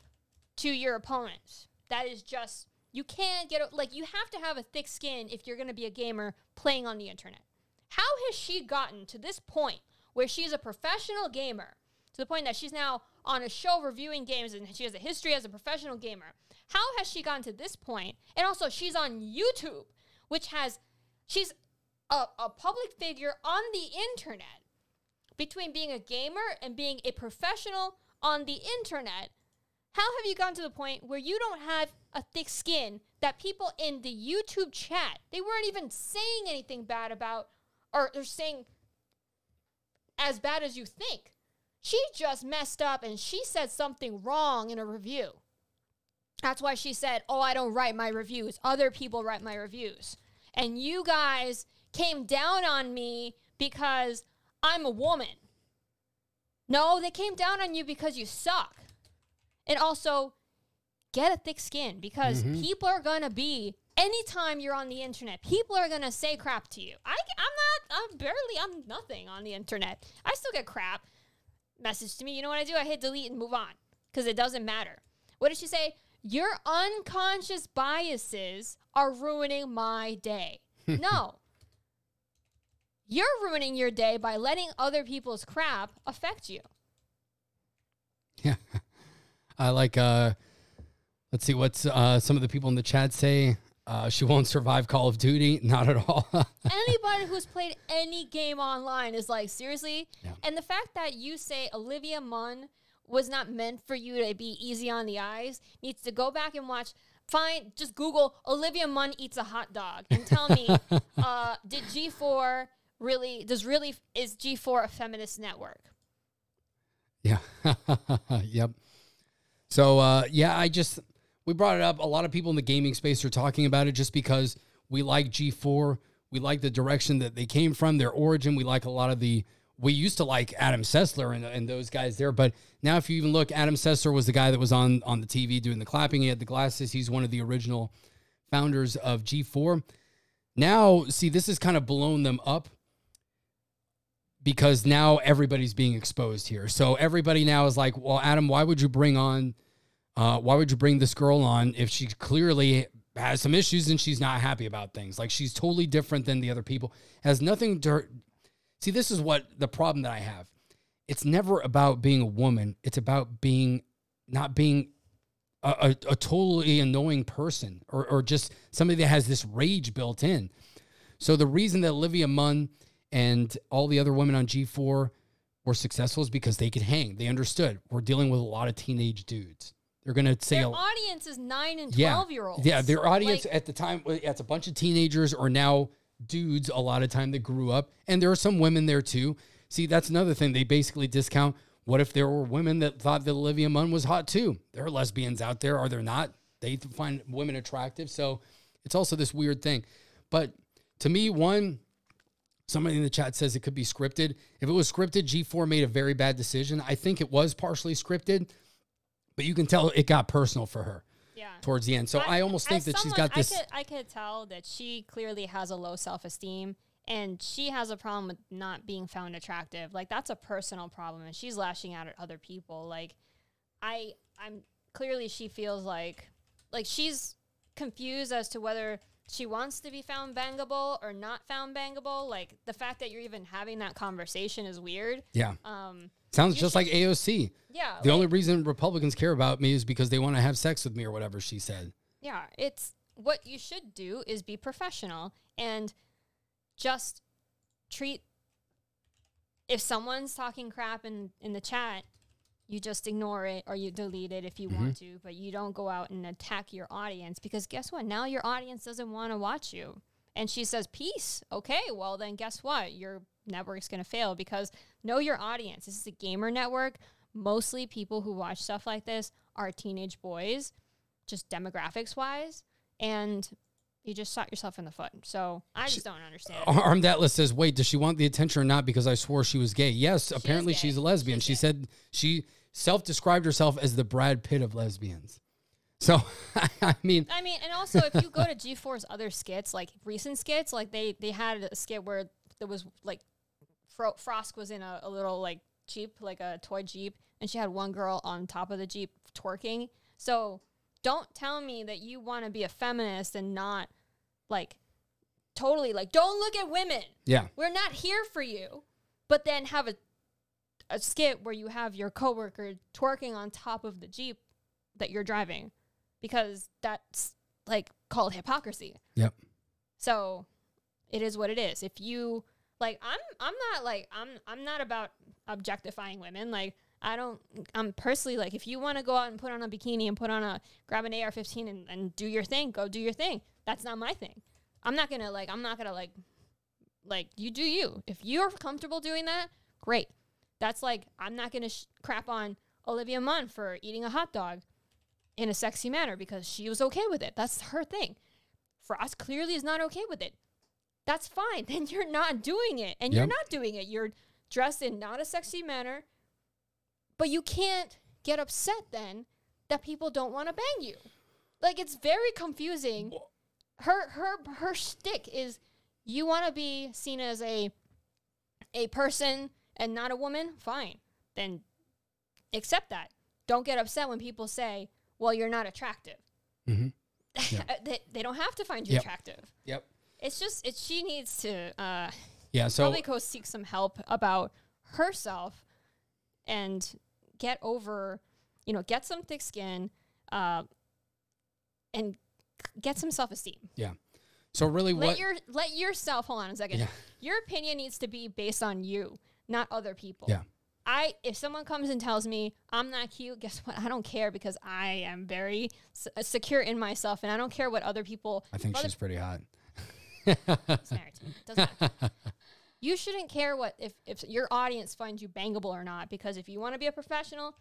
to your opponents. That is just... You can't get, like, you have to have a thick skin if you're going to be a gamer playing on the internet. How has she gotten to this point where she's a professional gamer, to the point that she's now on a show reviewing games and she has a history as a professional gamer? How has she gotten to this point? And also, she's on YouTube, which has, she's a, a public figure on the internet. Between being a gamer and being a professional on the internet, how have you gotten to the point where you don't have a thick skin that people in the YouTube chat, they weren't even saying anything bad about, or they're saying as bad as you think. She just messed up and she said something wrong in a review. That's why she said, oh, I don't write my reviews. Other people write my reviews. And you guys came down on me because I'm a woman. No, they came down on you because you suck. And also, get a thick skin, because mm-hmm. people are going to be, anytime you're on the internet, people are going to say crap to you. I, I'm not, I'm barely, I'm nothing on the internet. I still get crap messaged to me. You know what I do? I hit delete and move on, because it doesn't matter. What did she say? Your unconscious biases are ruining my day. No. You're ruining your day by letting other people's crap affect you. Yeah. I uh, like, uh, let's see, what's uh, some of the people in the chat say? Uh, she won't survive Call of Duty. Not at all. Anybody who's played any game online is like, seriously? Yeah. And the fact that you say Olivia Munn was not meant for you to be easy on the eyes needs to go back and watch. Find, just Google Olivia Munn eats a hot dog and tell me, uh, did G four really, does really, is G four a feminist network? Yeah. Yep. So, uh, yeah, I just, we brought it up. A lot of people in the gaming space are talking about it just because we like G four. We like the direction that they came from, their origin. We like a lot of the, we used to like Adam Sessler and, and those guys there. But now if you even look, Adam Sessler was the guy that was on, on the T V doing the clapping. He had the glasses. He's one of the original founders of G four. Now, see, this has kind of blown them up, because now everybody's being exposed here. So everybody now is like, well, Adam, why would you bring on, uh, why would you bring this girl on if she clearly has some issues and she's not happy about things? Like, she's totally different than the other people. Has nothing to her. See, this is what the problem that I have. It's never about being a woman. It's about being, not being a, a, a totally annoying person or, or just somebody that has this rage built in. So the reason that Olivia Munn and all the other women on G four were successful is because they could hang. They understood. We're dealing with a lot of teenage dudes. They're going to say... Their a, audience is nine and twelve-year-olds. Yeah, yeah, their audience, like, at the time, it's a bunch of teenagers or now dudes a lot of time that grew up. And there are some women there too. See, that's another thing. They basically discount, what if there were women that thought that Olivia Munn was hot too? There are lesbians out there. Are there not? They find women attractive. So it's also this weird thing. But to me, one... Somebody in the chat says it could be scripted. If it was scripted, G four made a very bad decision. I think it was partially scripted, But you can tell it got personal for her yeah. towards the end. So I, I almost think that someone, she's got this. I could, I could tell that she clearly has a low self-esteem. And she has a problem with not being found attractive. Like, that's a personal problem. And she's lashing out at other people. Like, I, I'm clearly she feels like, like she's confused as to whether she wants to be found bangable or not found bangable. Like, the fact that you're even having that conversation is weird. Yeah. Um, Sounds just should, like A O C. Yeah. The like, only reason Republicans care about me is because they want to have sex with me or whatever she said. Yeah. It's what you should do is be professional and just treat, if someone's talking crap in, in the chat, you just ignore it or you delete it if you mm-hmm. want to, but you don't go out and attack your audience because guess what? Now your audience doesn't want to watch you. And she says, peace. Okay, well then guess what? Your network's going to fail because know your audience. This is a gamer network. Mostly people who watch stuff like this are teenage boys, just demographics wise. And you just shot yourself in the foot. So I just she, don't understand. Armed Atlas says, wait, does she want the attention or not? Because I swore she was gay. Yes, she apparently gay. She's a lesbian. She's she gay. Said she self-described herself as the Brad Pitt of lesbians. So, I mean. I mean, and also if you go to G four's other skits, like recent skits, like they, they had a skit where there was like Fro Frost was in a, a little like Jeep, like a toy Jeep. And she had one girl on top of the Jeep twerking. So don't tell me that you want to be a feminist and not like totally like don't look at women. Yeah. We're not here for you. But then have a a skit where you have your coworker twerking on top of the Jeep that you're driving because that's like called hypocrisy. Yep. So it is what it is. If you like I'm I'm not like I'm I'm not about objectifying women like I don't, I'm personally like, if you want to go out and put on a bikini and put on a, grab an A R fifteen and, and do your thing, go do your thing. That's not my thing. I'm not going to like, I'm not going to like, like you do you. If you're comfortable doing that, great. That's like, I'm not going to sh crap on Olivia Munn for eating a hot dog in a sexy manner because she was okay with it. That's her thing. Frost clearly is not okay with it. That's fine. Then you're not doing it and yep. you're not doing it. You're dressed in not a sexy manner. But you can't get upset then that people don't want to bang you. Like, it's very confusing. Her her her shtick is you want to be seen as a a person and not a woman? Fine. Then accept that. Don't get upset when people say, well, you're not attractive. Mm-hmm. Yep. they, they don't have to find you yep. attractive. Yep. It's just, it, she needs to uh, yeah, so probably go seek some help about herself and get over, you know, get some thick skin uh, and get some self-esteem. Yeah. So really let what... Your, let yourself, hold on a second. Yeah. Your opinion needs to be based on you, not other people. Yeah. I, if someone comes and tells me I'm not cute, guess what? I don't care because I am very secure in myself and I don't care what other people... I think she's pretty hot. It's married to me. It doesn't matter. You shouldn't care what if, if your audience finds you bangable or not, because if you want to be a professional,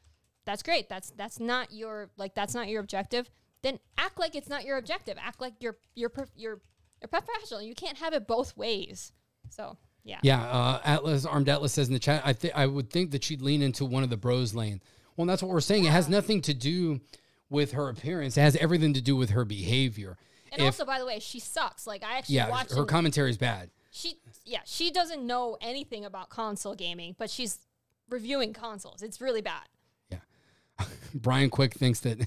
that's great. That's that's not your like that's not your objective. Then act like it's not your objective. Act like you're you're you're, you're professional. You can't have it both ways. So yeah. Yeah. Uh, Atlas Armed Atlas says in the chat, I think I would think that she'd lean into one of the bros lane. Well, that's what we're saying. Yeah. It has nothing to do with her appearance. It has everything to do with her behavior. And if, also, by the way, she sucks. Like I actually yeah, watched her commentary is bad. She, yeah, she doesn't know anything about console gaming, but she's reviewing consoles. It's really bad. Yeah. Brian Quick thinks that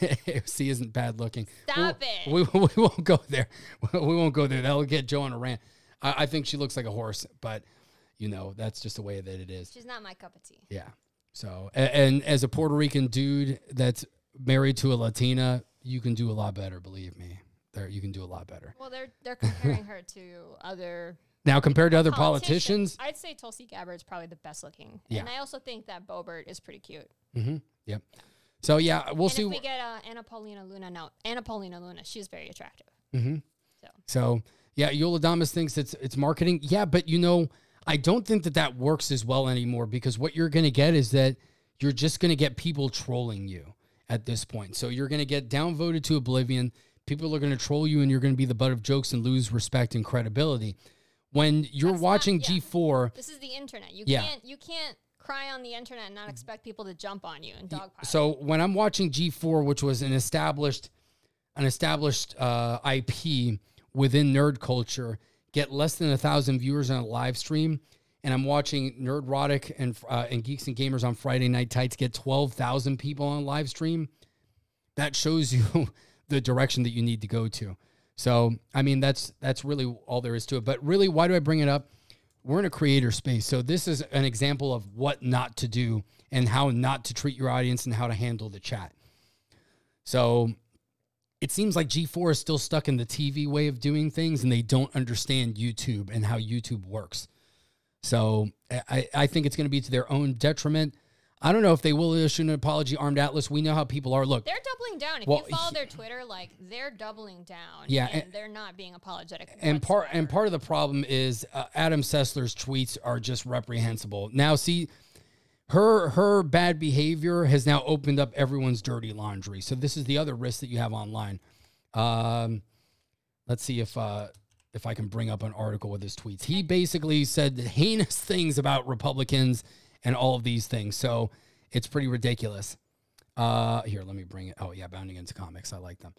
A O C isn't bad looking. Stop we, it. We, we won't go there. We won't go there. That'll get Joe on a rant. I, I think she looks like a horse, but, you know, that's just the way that it is. She's not my cup of tea. Yeah. So, and, and as a Puerto Rican dude that's married to a Latina, you can do a lot better, believe me. There, you can do a lot better. Well, they're they're comparing her to other now compared to other politicians. politicians. I'd say Tulsi Gabbard's probably the best looking, yeah. and I also think that Boebert is pretty cute. Mm-hmm. Yep. Yeah. So yeah, we'll and see. If we get uh, Ana Paulina Luna now. Ana Paulina Luna, she's very attractive. Mm-hmm. So. so yeah, Yola Damas thinks it's it's marketing. Yeah, but you know, I don't think that that works as well anymore because what you're going to get is that you're just going to get people trolling you at this point. So you're going to get downvoted to oblivion. People are going to troll you and you're going to be the butt of jokes and lose respect and credibility. When you're That's watching not, yeah. G four. This is the internet. You yeah. can't, you can't cry on the internet and not expect people to jump on you and dogpile. So when I'm watching G four, which was an established, an established uh, I P within nerd culture, get less than a thousand viewers on a live stream, and I'm watching Nerdrotic and uh, and Geeks and Gamers on Friday Night Tights get twelve thousand people on live stream, that shows you the direction that you need to go to. So, I mean, that's that's really all there is to it. But really, why do I bring it up? We're in a creator space. So this is an example of what not to do and how not to treat your audience and how to handle the chat. So it seems like G four is still stuck in the T V way of doing things, and they don't understand YouTube and how YouTube works. So I, I think it's going to be to their own detriment. I don't know if they will issue an apology, Armed Atlas. We know how people are. Look, they're doubling down. If well, you follow their Twitter, like, they're doubling down. Yeah, and, and they're not being apologetic. And part and part of the problem is uh, Adam Sessler's tweets are just reprehensible. Now, see, her her bad behavior has now opened up everyone's dirty laundry. So this is the other risk that you have online. Um, let's see if uh, if I can bring up an article with his tweets. He basically said heinous things about Republicans and all of these things. So it's pretty ridiculous. Uh, here, let me bring it. Oh, yeah, Bounding Into Comics. I like them.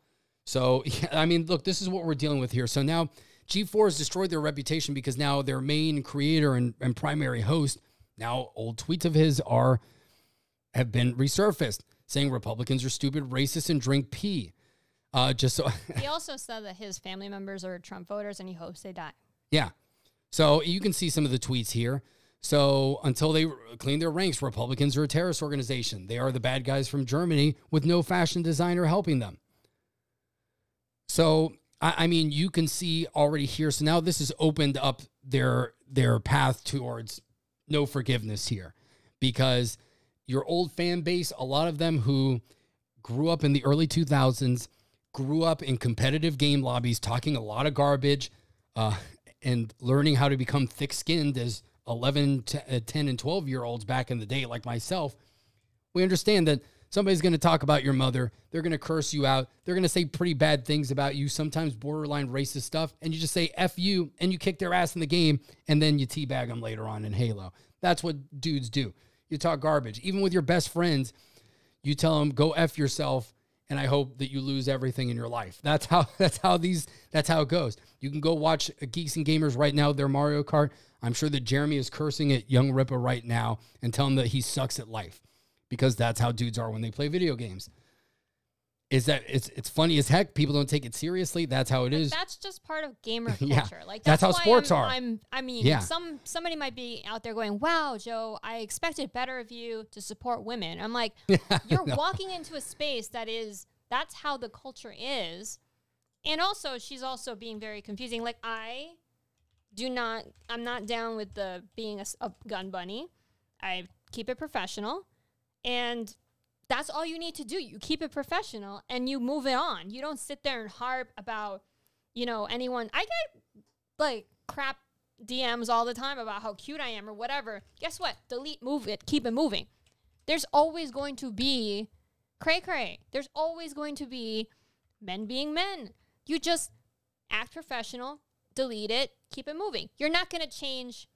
So, yeah, I mean, look, this is what we're dealing with here. So now G four has destroyed their reputation because now their main creator and, and primary host, now old tweets of his are have been resurfaced, saying Republicans are stupid, racist, and drink pee. Uh, just so He also said that his family members are Trump voters and he hopes they die. Yeah. So you can see some of the tweets here. So until they clean their ranks, Republicans are a terrorist organization. They are the bad guys from Germany with no fashion designer helping them. So, I, I mean, you can see already here. So now this has opened up their, their path towards no forgiveness here, because your old fan base, a lot of them who grew up in the early two thousands, grew up in competitive game lobbies, talking a lot of garbage uh, and learning how to become thick-skinned as eleven, ten, and twelve year olds back in the day, like myself. We understand that somebody's going to talk about your mother. They're going to curse you out. They're going to say pretty bad things about you, sometimes borderline racist stuff. And you just say F you and you kick their ass in the game, and then you teabag them later on in Halo. That's what dudes do. You talk garbage. Even with your best friends, you tell them go F yourself, and I hope that you lose everything in your life. That's how that's how these that's how it goes. You can go watch Geeks and Gamers right now, their Mario Kart. I'm sure that Jeremy is cursing at Young Ripper right now and telling him that he sucks at life, because that's how dudes are when they play video games. Is that it's it's funny as heck. People don't take it seriously. That's how it but is. That's just part of gamer culture. Yeah. Like that's, that's how sports I'm, are. I'm, I mean, yeah. some somebody might be out there going, "Wow, Joe, I expected better of you to support women." I'm like, you're no. walking into a space that is that's how the culture is, and also she's also being very confusing. Like I do not, I'm not down with the being a, a gun bunny. I keep it professional, and that's all you need to do. You keep it professional and you move it on. You don't sit there and harp about, you know, anyone. I get like crap D Ms all the time about how cute I am or whatever. Guess what? Delete, move it, keep it moving. There's always going to be cray cray. There's always going to be men being men. You just act professional, delete it, keep it moving. You're not going to change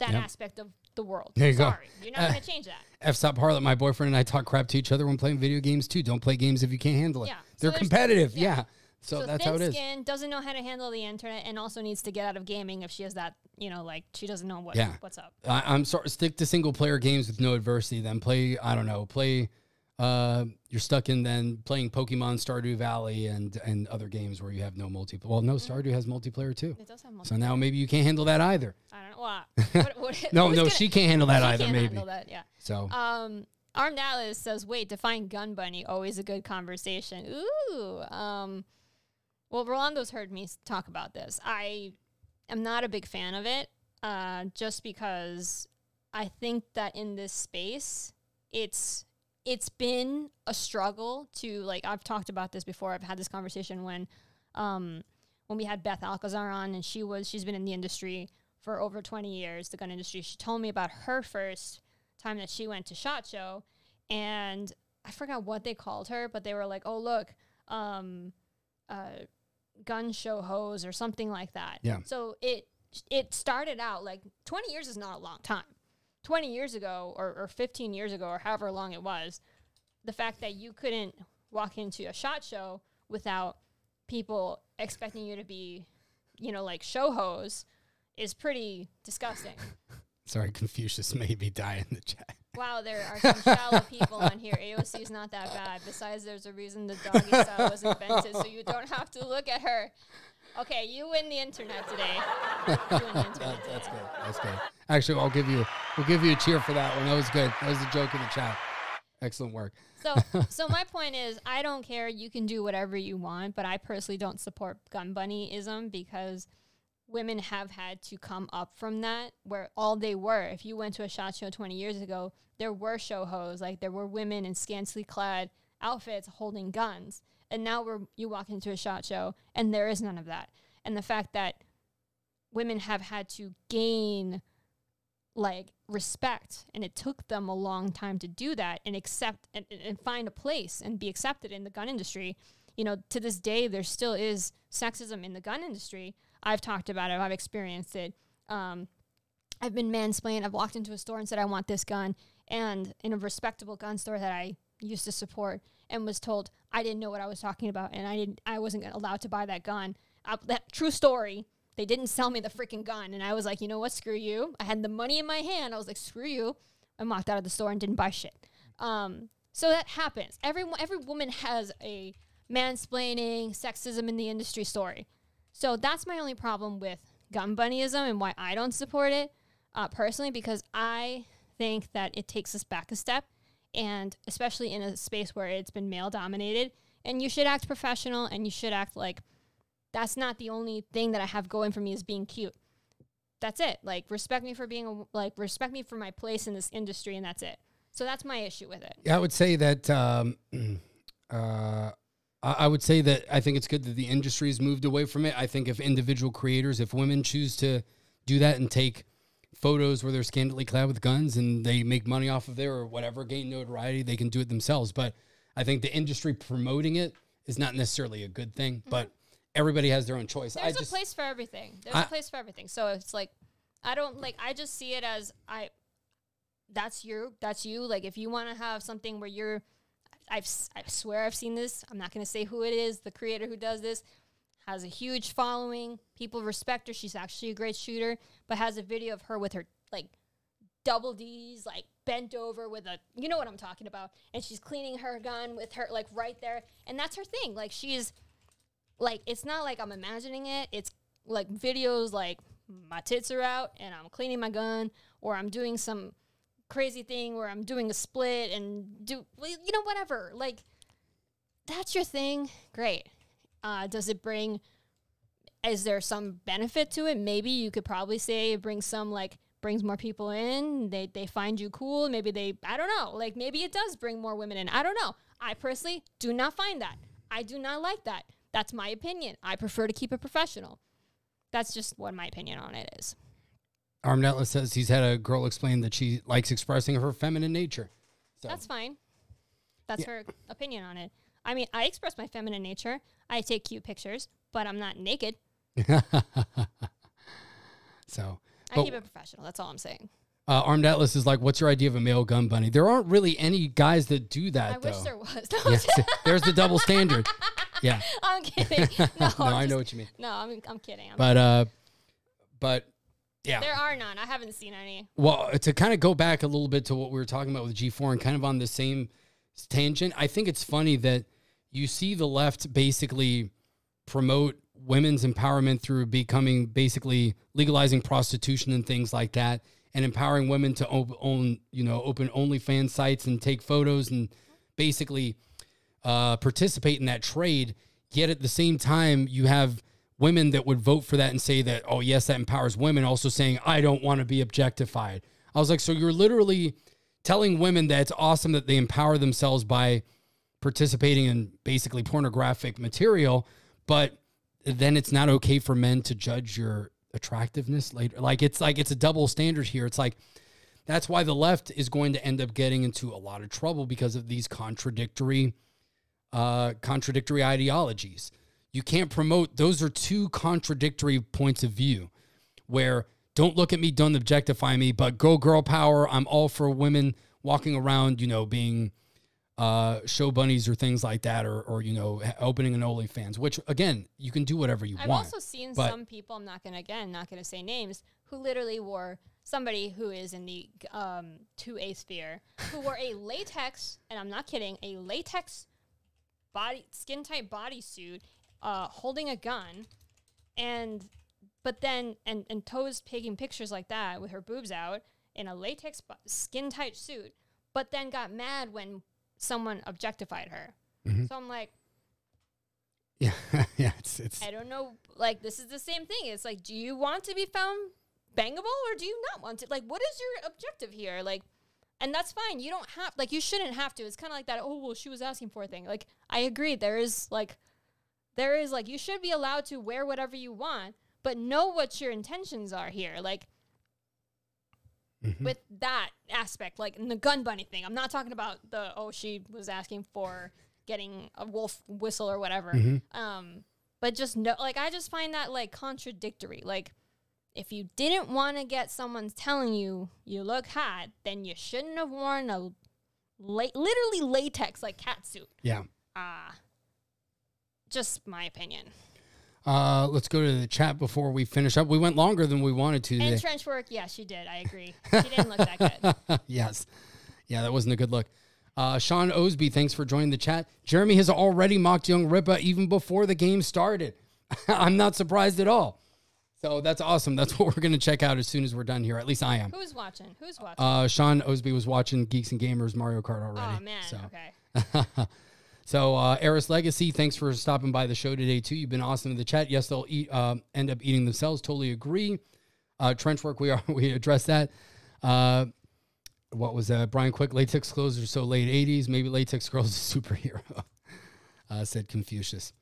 that yep. aspect of the world. There you Sorry. Go. You're not uh, going to change that. F-Stop Harlot, my boyfriend and I talk crap to each other when playing video games too. Don't play games if you can't handle it. Yeah. They're so competitive. Yeah. yeah. So, so that's how it is. Skin doesn't know how to handle the internet and also needs to get out of gaming if she has that, you know, like she doesn't know what, yeah. what's up. I, I'm sorry. Stick to single player games with no adversity. Then play, I don't know, play, uh, you're stuck in then playing Pokemon, Stardew Valley, and, and other games where you have no multiplayer. Well, no, Stardew has multiplayer too. It does have multiplayer. So now maybe you can't handle that either. I don't know. Well, what, what, no, no, gonna, she can't handle that she either. Can't maybe. Handle that, yeah. So, um, Armed Atlas says, "Wait, define gun bunny. Always a good conversation." Ooh. Um, well, Rolando's heard me talk about this. I am not a big fan of it, uh, just because I think that in this space, it's it's been a struggle to like. I've talked about this before. I've had this conversation when, um, when we had Beth Alcazar on, and she was she's been in the industry for over twenty years, the gun industry. She told me about her first time that she went to SHOT Show, and I forgot what they called her, but they were like, oh, look, um, uh, gun show hoes or something like that. Yeah. So it, it started out like twenty years is not a long time. twenty years ago or, or fifteen years ago or however long it was, the fact that you couldn't walk into a SHOT Show without people expecting you to be, you know, like show hoes is pretty disgusting. Sorry, Confucius may be dying in the chat. Wow, there are some shallow people on here. A O C is not that bad. Besides, there's a reason the doggy style was invented, so you don't have to look at her. Okay, you win the internet today. You win the internet that, today. That's good. That's good. Actually, I'll give you, we'll give you a cheer for that one. That was good. That was a joke in the chat. Excellent work. So, so my point is, I don't care. You can do whatever you want, but I personally don't support gun bunnyism because women have had to come up from that, where all they were, if you went to a SHOT Show twenty years ago, there were show hoes. Like, there were women in scantily clad outfits holding guns. And now we're, you walk into a SHOT Show, and there is none of that. And the fact that women have had to gain, like, respect, and it took them a long time to do that and accept and, and find a place and be accepted in the gun industry. You know, to this day, there still is sexism in the gun industry. I've talked about it. I've experienced it. Um, I've been mansplained. I've walked into a store and said, I want this gun. And in a respectable gun store that I used to support, and was told I didn't know what I was talking about. And I didn't, I wasn't allowed to buy that gun. I, that true story. They didn't sell me the freaking gun. And I was like, you know what? Screw you. I had the money in my hand. I was like, screw you. I walked out of the store and didn't buy shit. Um, so that happens. Every, every woman has a mansplaining, sexism in the industry story. So that's my only problem with gun bunnyism and why I don't support it uh, personally, because I think that it takes us back a step, and especially in a space where it's been male dominated, and you should act professional, and you should act like that's not the only thing that I have going for me is being cute. That's it. Like, respect me for being a, like, respect me for my place in this industry, and that's it. So that's my issue with it. Yeah, I would say that, um, uh, I would say that I think it's good that the industry's moved away from it. I think if individual creators, if women choose to do that and take photos where they're scantily clad with guns and they make money off of there or whatever, gain notoriety, they can do it themselves. But I think the industry promoting it is not necessarily a good thing, mm-hmm. but everybody has their own choice. There's I a just, place for everything. There's I, a place for everything. So it's like, I don't like, I just see it as I, that's you, that's you. Like, if you want to have something where you're, I've, I swear I've seen this. I'm not going to say who it is. The creator who does this has a huge following. People respect her. She's actually a great shooter, but has a video of her with her, like, double D's, like, bent over with a, you know what I'm talking about. And she's cleaning her gun with her, like, right there. And that's her thing. Like, she's, like, it's not like I'm imagining it. It's, like, videos like my tits are out and I'm cleaning my gun, or I'm doing some crazy thing where I'm doing a split and do, you know, whatever. Like, that's your thing. Great. Uh, does it bring, is there some benefit to it? Maybe you could probably say it brings some, like, brings more people in. They, they find you cool. Maybe they, I don't know. Like, maybe it does bring more women in. I don't know. I personally do not find that. I do not like that. That's my opinion. I prefer to keep it professional. That's just what my opinion on it is. Armed Atlas says he's had a girl explain that she likes expressing her feminine nature. So. That's fine. That's yeah. her opinion on it. I mean, I express my feminine nature. I take cute pictures, but I'm not naked. so I keep it professional. That's all I'm saying. Uh, Armed Atlas is like, what's your idea of a male gun bunny? There aren't really any guys that do that, I though. wish there was. Yes, there's the double standard. Yeah. I'm kidding. No, no I'm I just, know what you mean. No, I'm, I'm kidding. I'm but, kidding. Uh, but... Yeah. There are none. I haven't seen any. Well, to kind of go back a little bit to what we were talking about with G four and kind of on the same tangent, I think it's funny that you see the left basically promote women's empowerment through becoming basically legalizing prostitution and things like that, and empowering women to own, you know, open OnlyFans sites and take photos and basically uh, participate in that trade. Yet at the same time, you have women that would vote for that and say that, oh, yes, that empowers women, also saying, I don't want to be objectified. I was like, so you're literally telling women that it's awesome that they empower themselves by participating in basically pornographic material, but then it's not okay for men to judge your attractiveness later. Like, it's like it's a double standard here. It's like that's why the left is going to end up getting into a lot of trouble because of these contradictory, uh, contradictory ideologies. You can't promote, those are two contradictory points of view where Don't look at me. Don't objectify me. But go girl power. I'm all for women walking around, you know, being uh, show bunnies or things like that, or, or you know, opening an OnlyFans, which, again, you can do whatever you I've want. I've also seen but, some people, I'm not going to, again, not going to say names, who literally wore somebody who is in the um, two A sphere, who wore a latex, and I'm not kidding, a latex body, skin-tight bodysuit, uh, holding a gun, and... But then, and, and Toe's taking pictures like that with her boobs out in a latex skin-tight suit, but then got mad when someone objectified her. Mm-hmm. So I'm like... Yeah, yeah, it's, it's... I don't know, like, this is the same thing. It's like, do you want to be found bangable or do you not want to? Like, what is your objective here? Like, and that's fine. You don't have... Like, you shouldn't have to. It's kind of like that, oh, well, she was asking for a thing. Like, I agree. There is, like... There is, like, you should be allowed to wear whatever you want, but know what your intentions are here. Like, mm-hmm. with that aspect, like in the gun bunny thing, I'm not talking about the, oh, she was asking for getting a wolf whistle or whatever. Mm-hmm. Um, but just no, like, I just find that like contradictory. Like, if you didn't want to get someone telling you you look hot, then you shouldn't have worn a la- literally latex, like cat suit. Yeah. Uh, just my opinion. Uh, let's go to the chat before we finish up. We went longer than we wanted to today. And trench work, yeah, she did. I agree. She didn't look that good. Yes. Yeah, that wasn't a good look. Uh, Sean Osby, thanks for joining the chat. Jeremy has already mocked Young Ripa even before the game started. I'm not surprised at all. So that's awesome. That's what we're going to check out as soon as we're done here. At least I am. Who's watching? Who's watching? Uh, Sean Osby was watching Geeks and Gamers Mario Kart already. Oh, man. So. Okay. So, uh, Eris Legacy, thanks for stopping by the show today, too. You've been awesome in the chat. Yes, they'll eat, uh, end up eating themselves. Totally agree. Uh, trench work, we are we addressed that. Uh, what was that? Brian Quick, latex clothes are so late eighties. Maybe latex girls is a superhero, uh, said Confucius.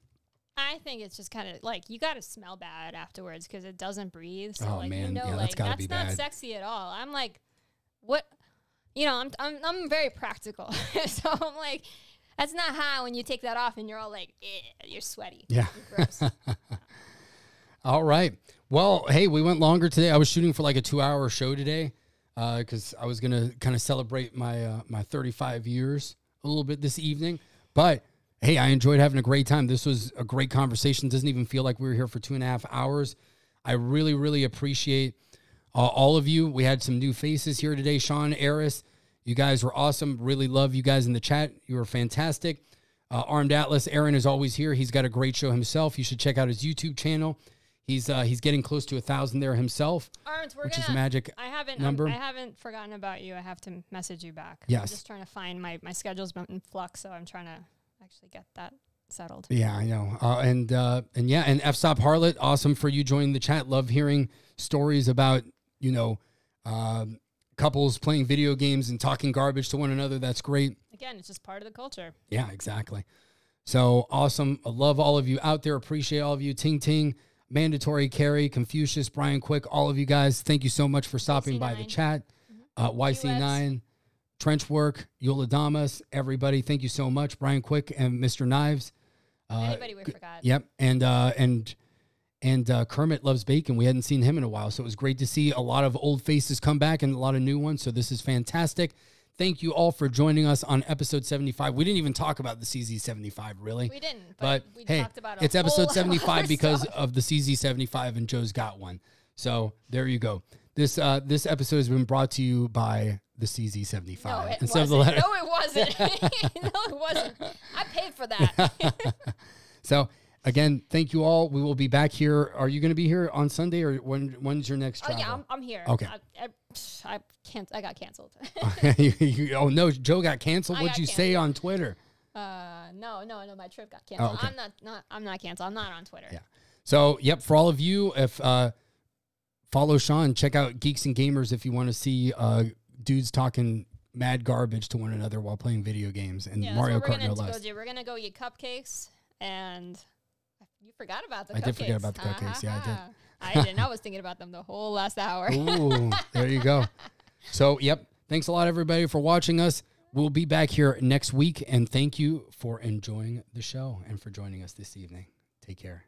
I think it's just kind of like you got to smell bad afterwards because it doesn't breathe. So, oh, like, man. You know, yeah, like, that's gotta be bad. That's not sexy at all. I'm like, what? You know, I'm I'm, I'm very practical. So, I'm like... That's not high when you take that off and you're all like, eh, you're sweaty. Yeah. You're gross. All right. Well, hey, we went longer today. I was shooting for like a two-hour show today because uh, I was going to kind of celebrate my uh, my thirty-five years a little bit this evening. But, hey, I enjoyed having a great time. This was a great conversation. Doesn't even feel like we were here for two and a half hours. I really, really appreciate uh, all of you. We had some new faces here today. Sean, Eris. You guys were awesome. Really love you guys in the chat. You were fantastic. Uh, Armed Atlas, Aaron is always here. He's got a great show himself. You should check out his YouTube channel. He's uh, he's getting close to a thousand there himself, Arms, we're which gonna, is a magic I haven't, number. Um, I haven't forgotten about you. I have to message you back. Yes. I'm just trying to find my, my schedule's been in flux, so I'm trying to actually get that settled. Yeah, I know. Uh, and, uh, and yeah, and F S O P Harlot, awesome for you joining the chat. Love hearing stories about, you know, um, couples playing video games and talking garbage to one another. That's great. Again, it's just part of the culture. Yeah, exactly. So awesome. I love all of you out there. Appreciate all of you. Ting Ting, Mandatory Carey, Confucius, Brian Quick, all of you guys. Thank you so much for stopping Y C nine. By the chat. Mm-hmm. uh, Y C nine, Trenchwork, Yola Damas, everybody. Thank you so much. Brian Quick and Mister Knives. Uh, Anybody we forgot. Yep. And, uh, and, And uh, Kermit Loves Bacon. We hadn't seen him in a while, so it was great to see a lot of old faces come back and a lot of new ones, so this is fantastic. Thank you all for joining us on episode seventy-five. We didn't even talk about the C Z seventy-five, really. We didn't, but, but we hey, talked about it. It's episode seventy-five because of the C Z seventy-five, and Joe's got one. So there you go. This uh, this episode has been brought to you by the C Z seventy-five. No, it Instead wasn't. Of the letter. No, it wasn't. No, it wasn't. I paid for that. So... Again, thank you all. We will be back here. Are you going to be here on Sunday, or when? When's your next travel? Oh, yeah, I'm, I'm here. Okay. I, I, I can't. I got canceled. you, you, oh, no. Joe got canceled? What'd got you canceled. Say on Twitter? Uh, No, no, no. My trip got canceled. Oh, okay. I'm not, not, I'm not canceled. I'm not on Twitter. Yeah. So, yep, for all of you, if uh, follow Sean. Check out Geeks and Gamers if you want to see uh, dudes talking mad garbage to one another while playing video games. And yeah, Mario Kart, no less. We're going to go eat cupcakes and... You forgot about the I cupcakes. I did forget about the cupcakes. Uh-huh. Yeah, I did. I didn't. I was thinking about them the whole last hour. Ooh, there you go. So, yep. Thanks a lot, everybody, for watching us. We'll be back here next week. And thank you for enjoying the show and for joining us this evening. Take care.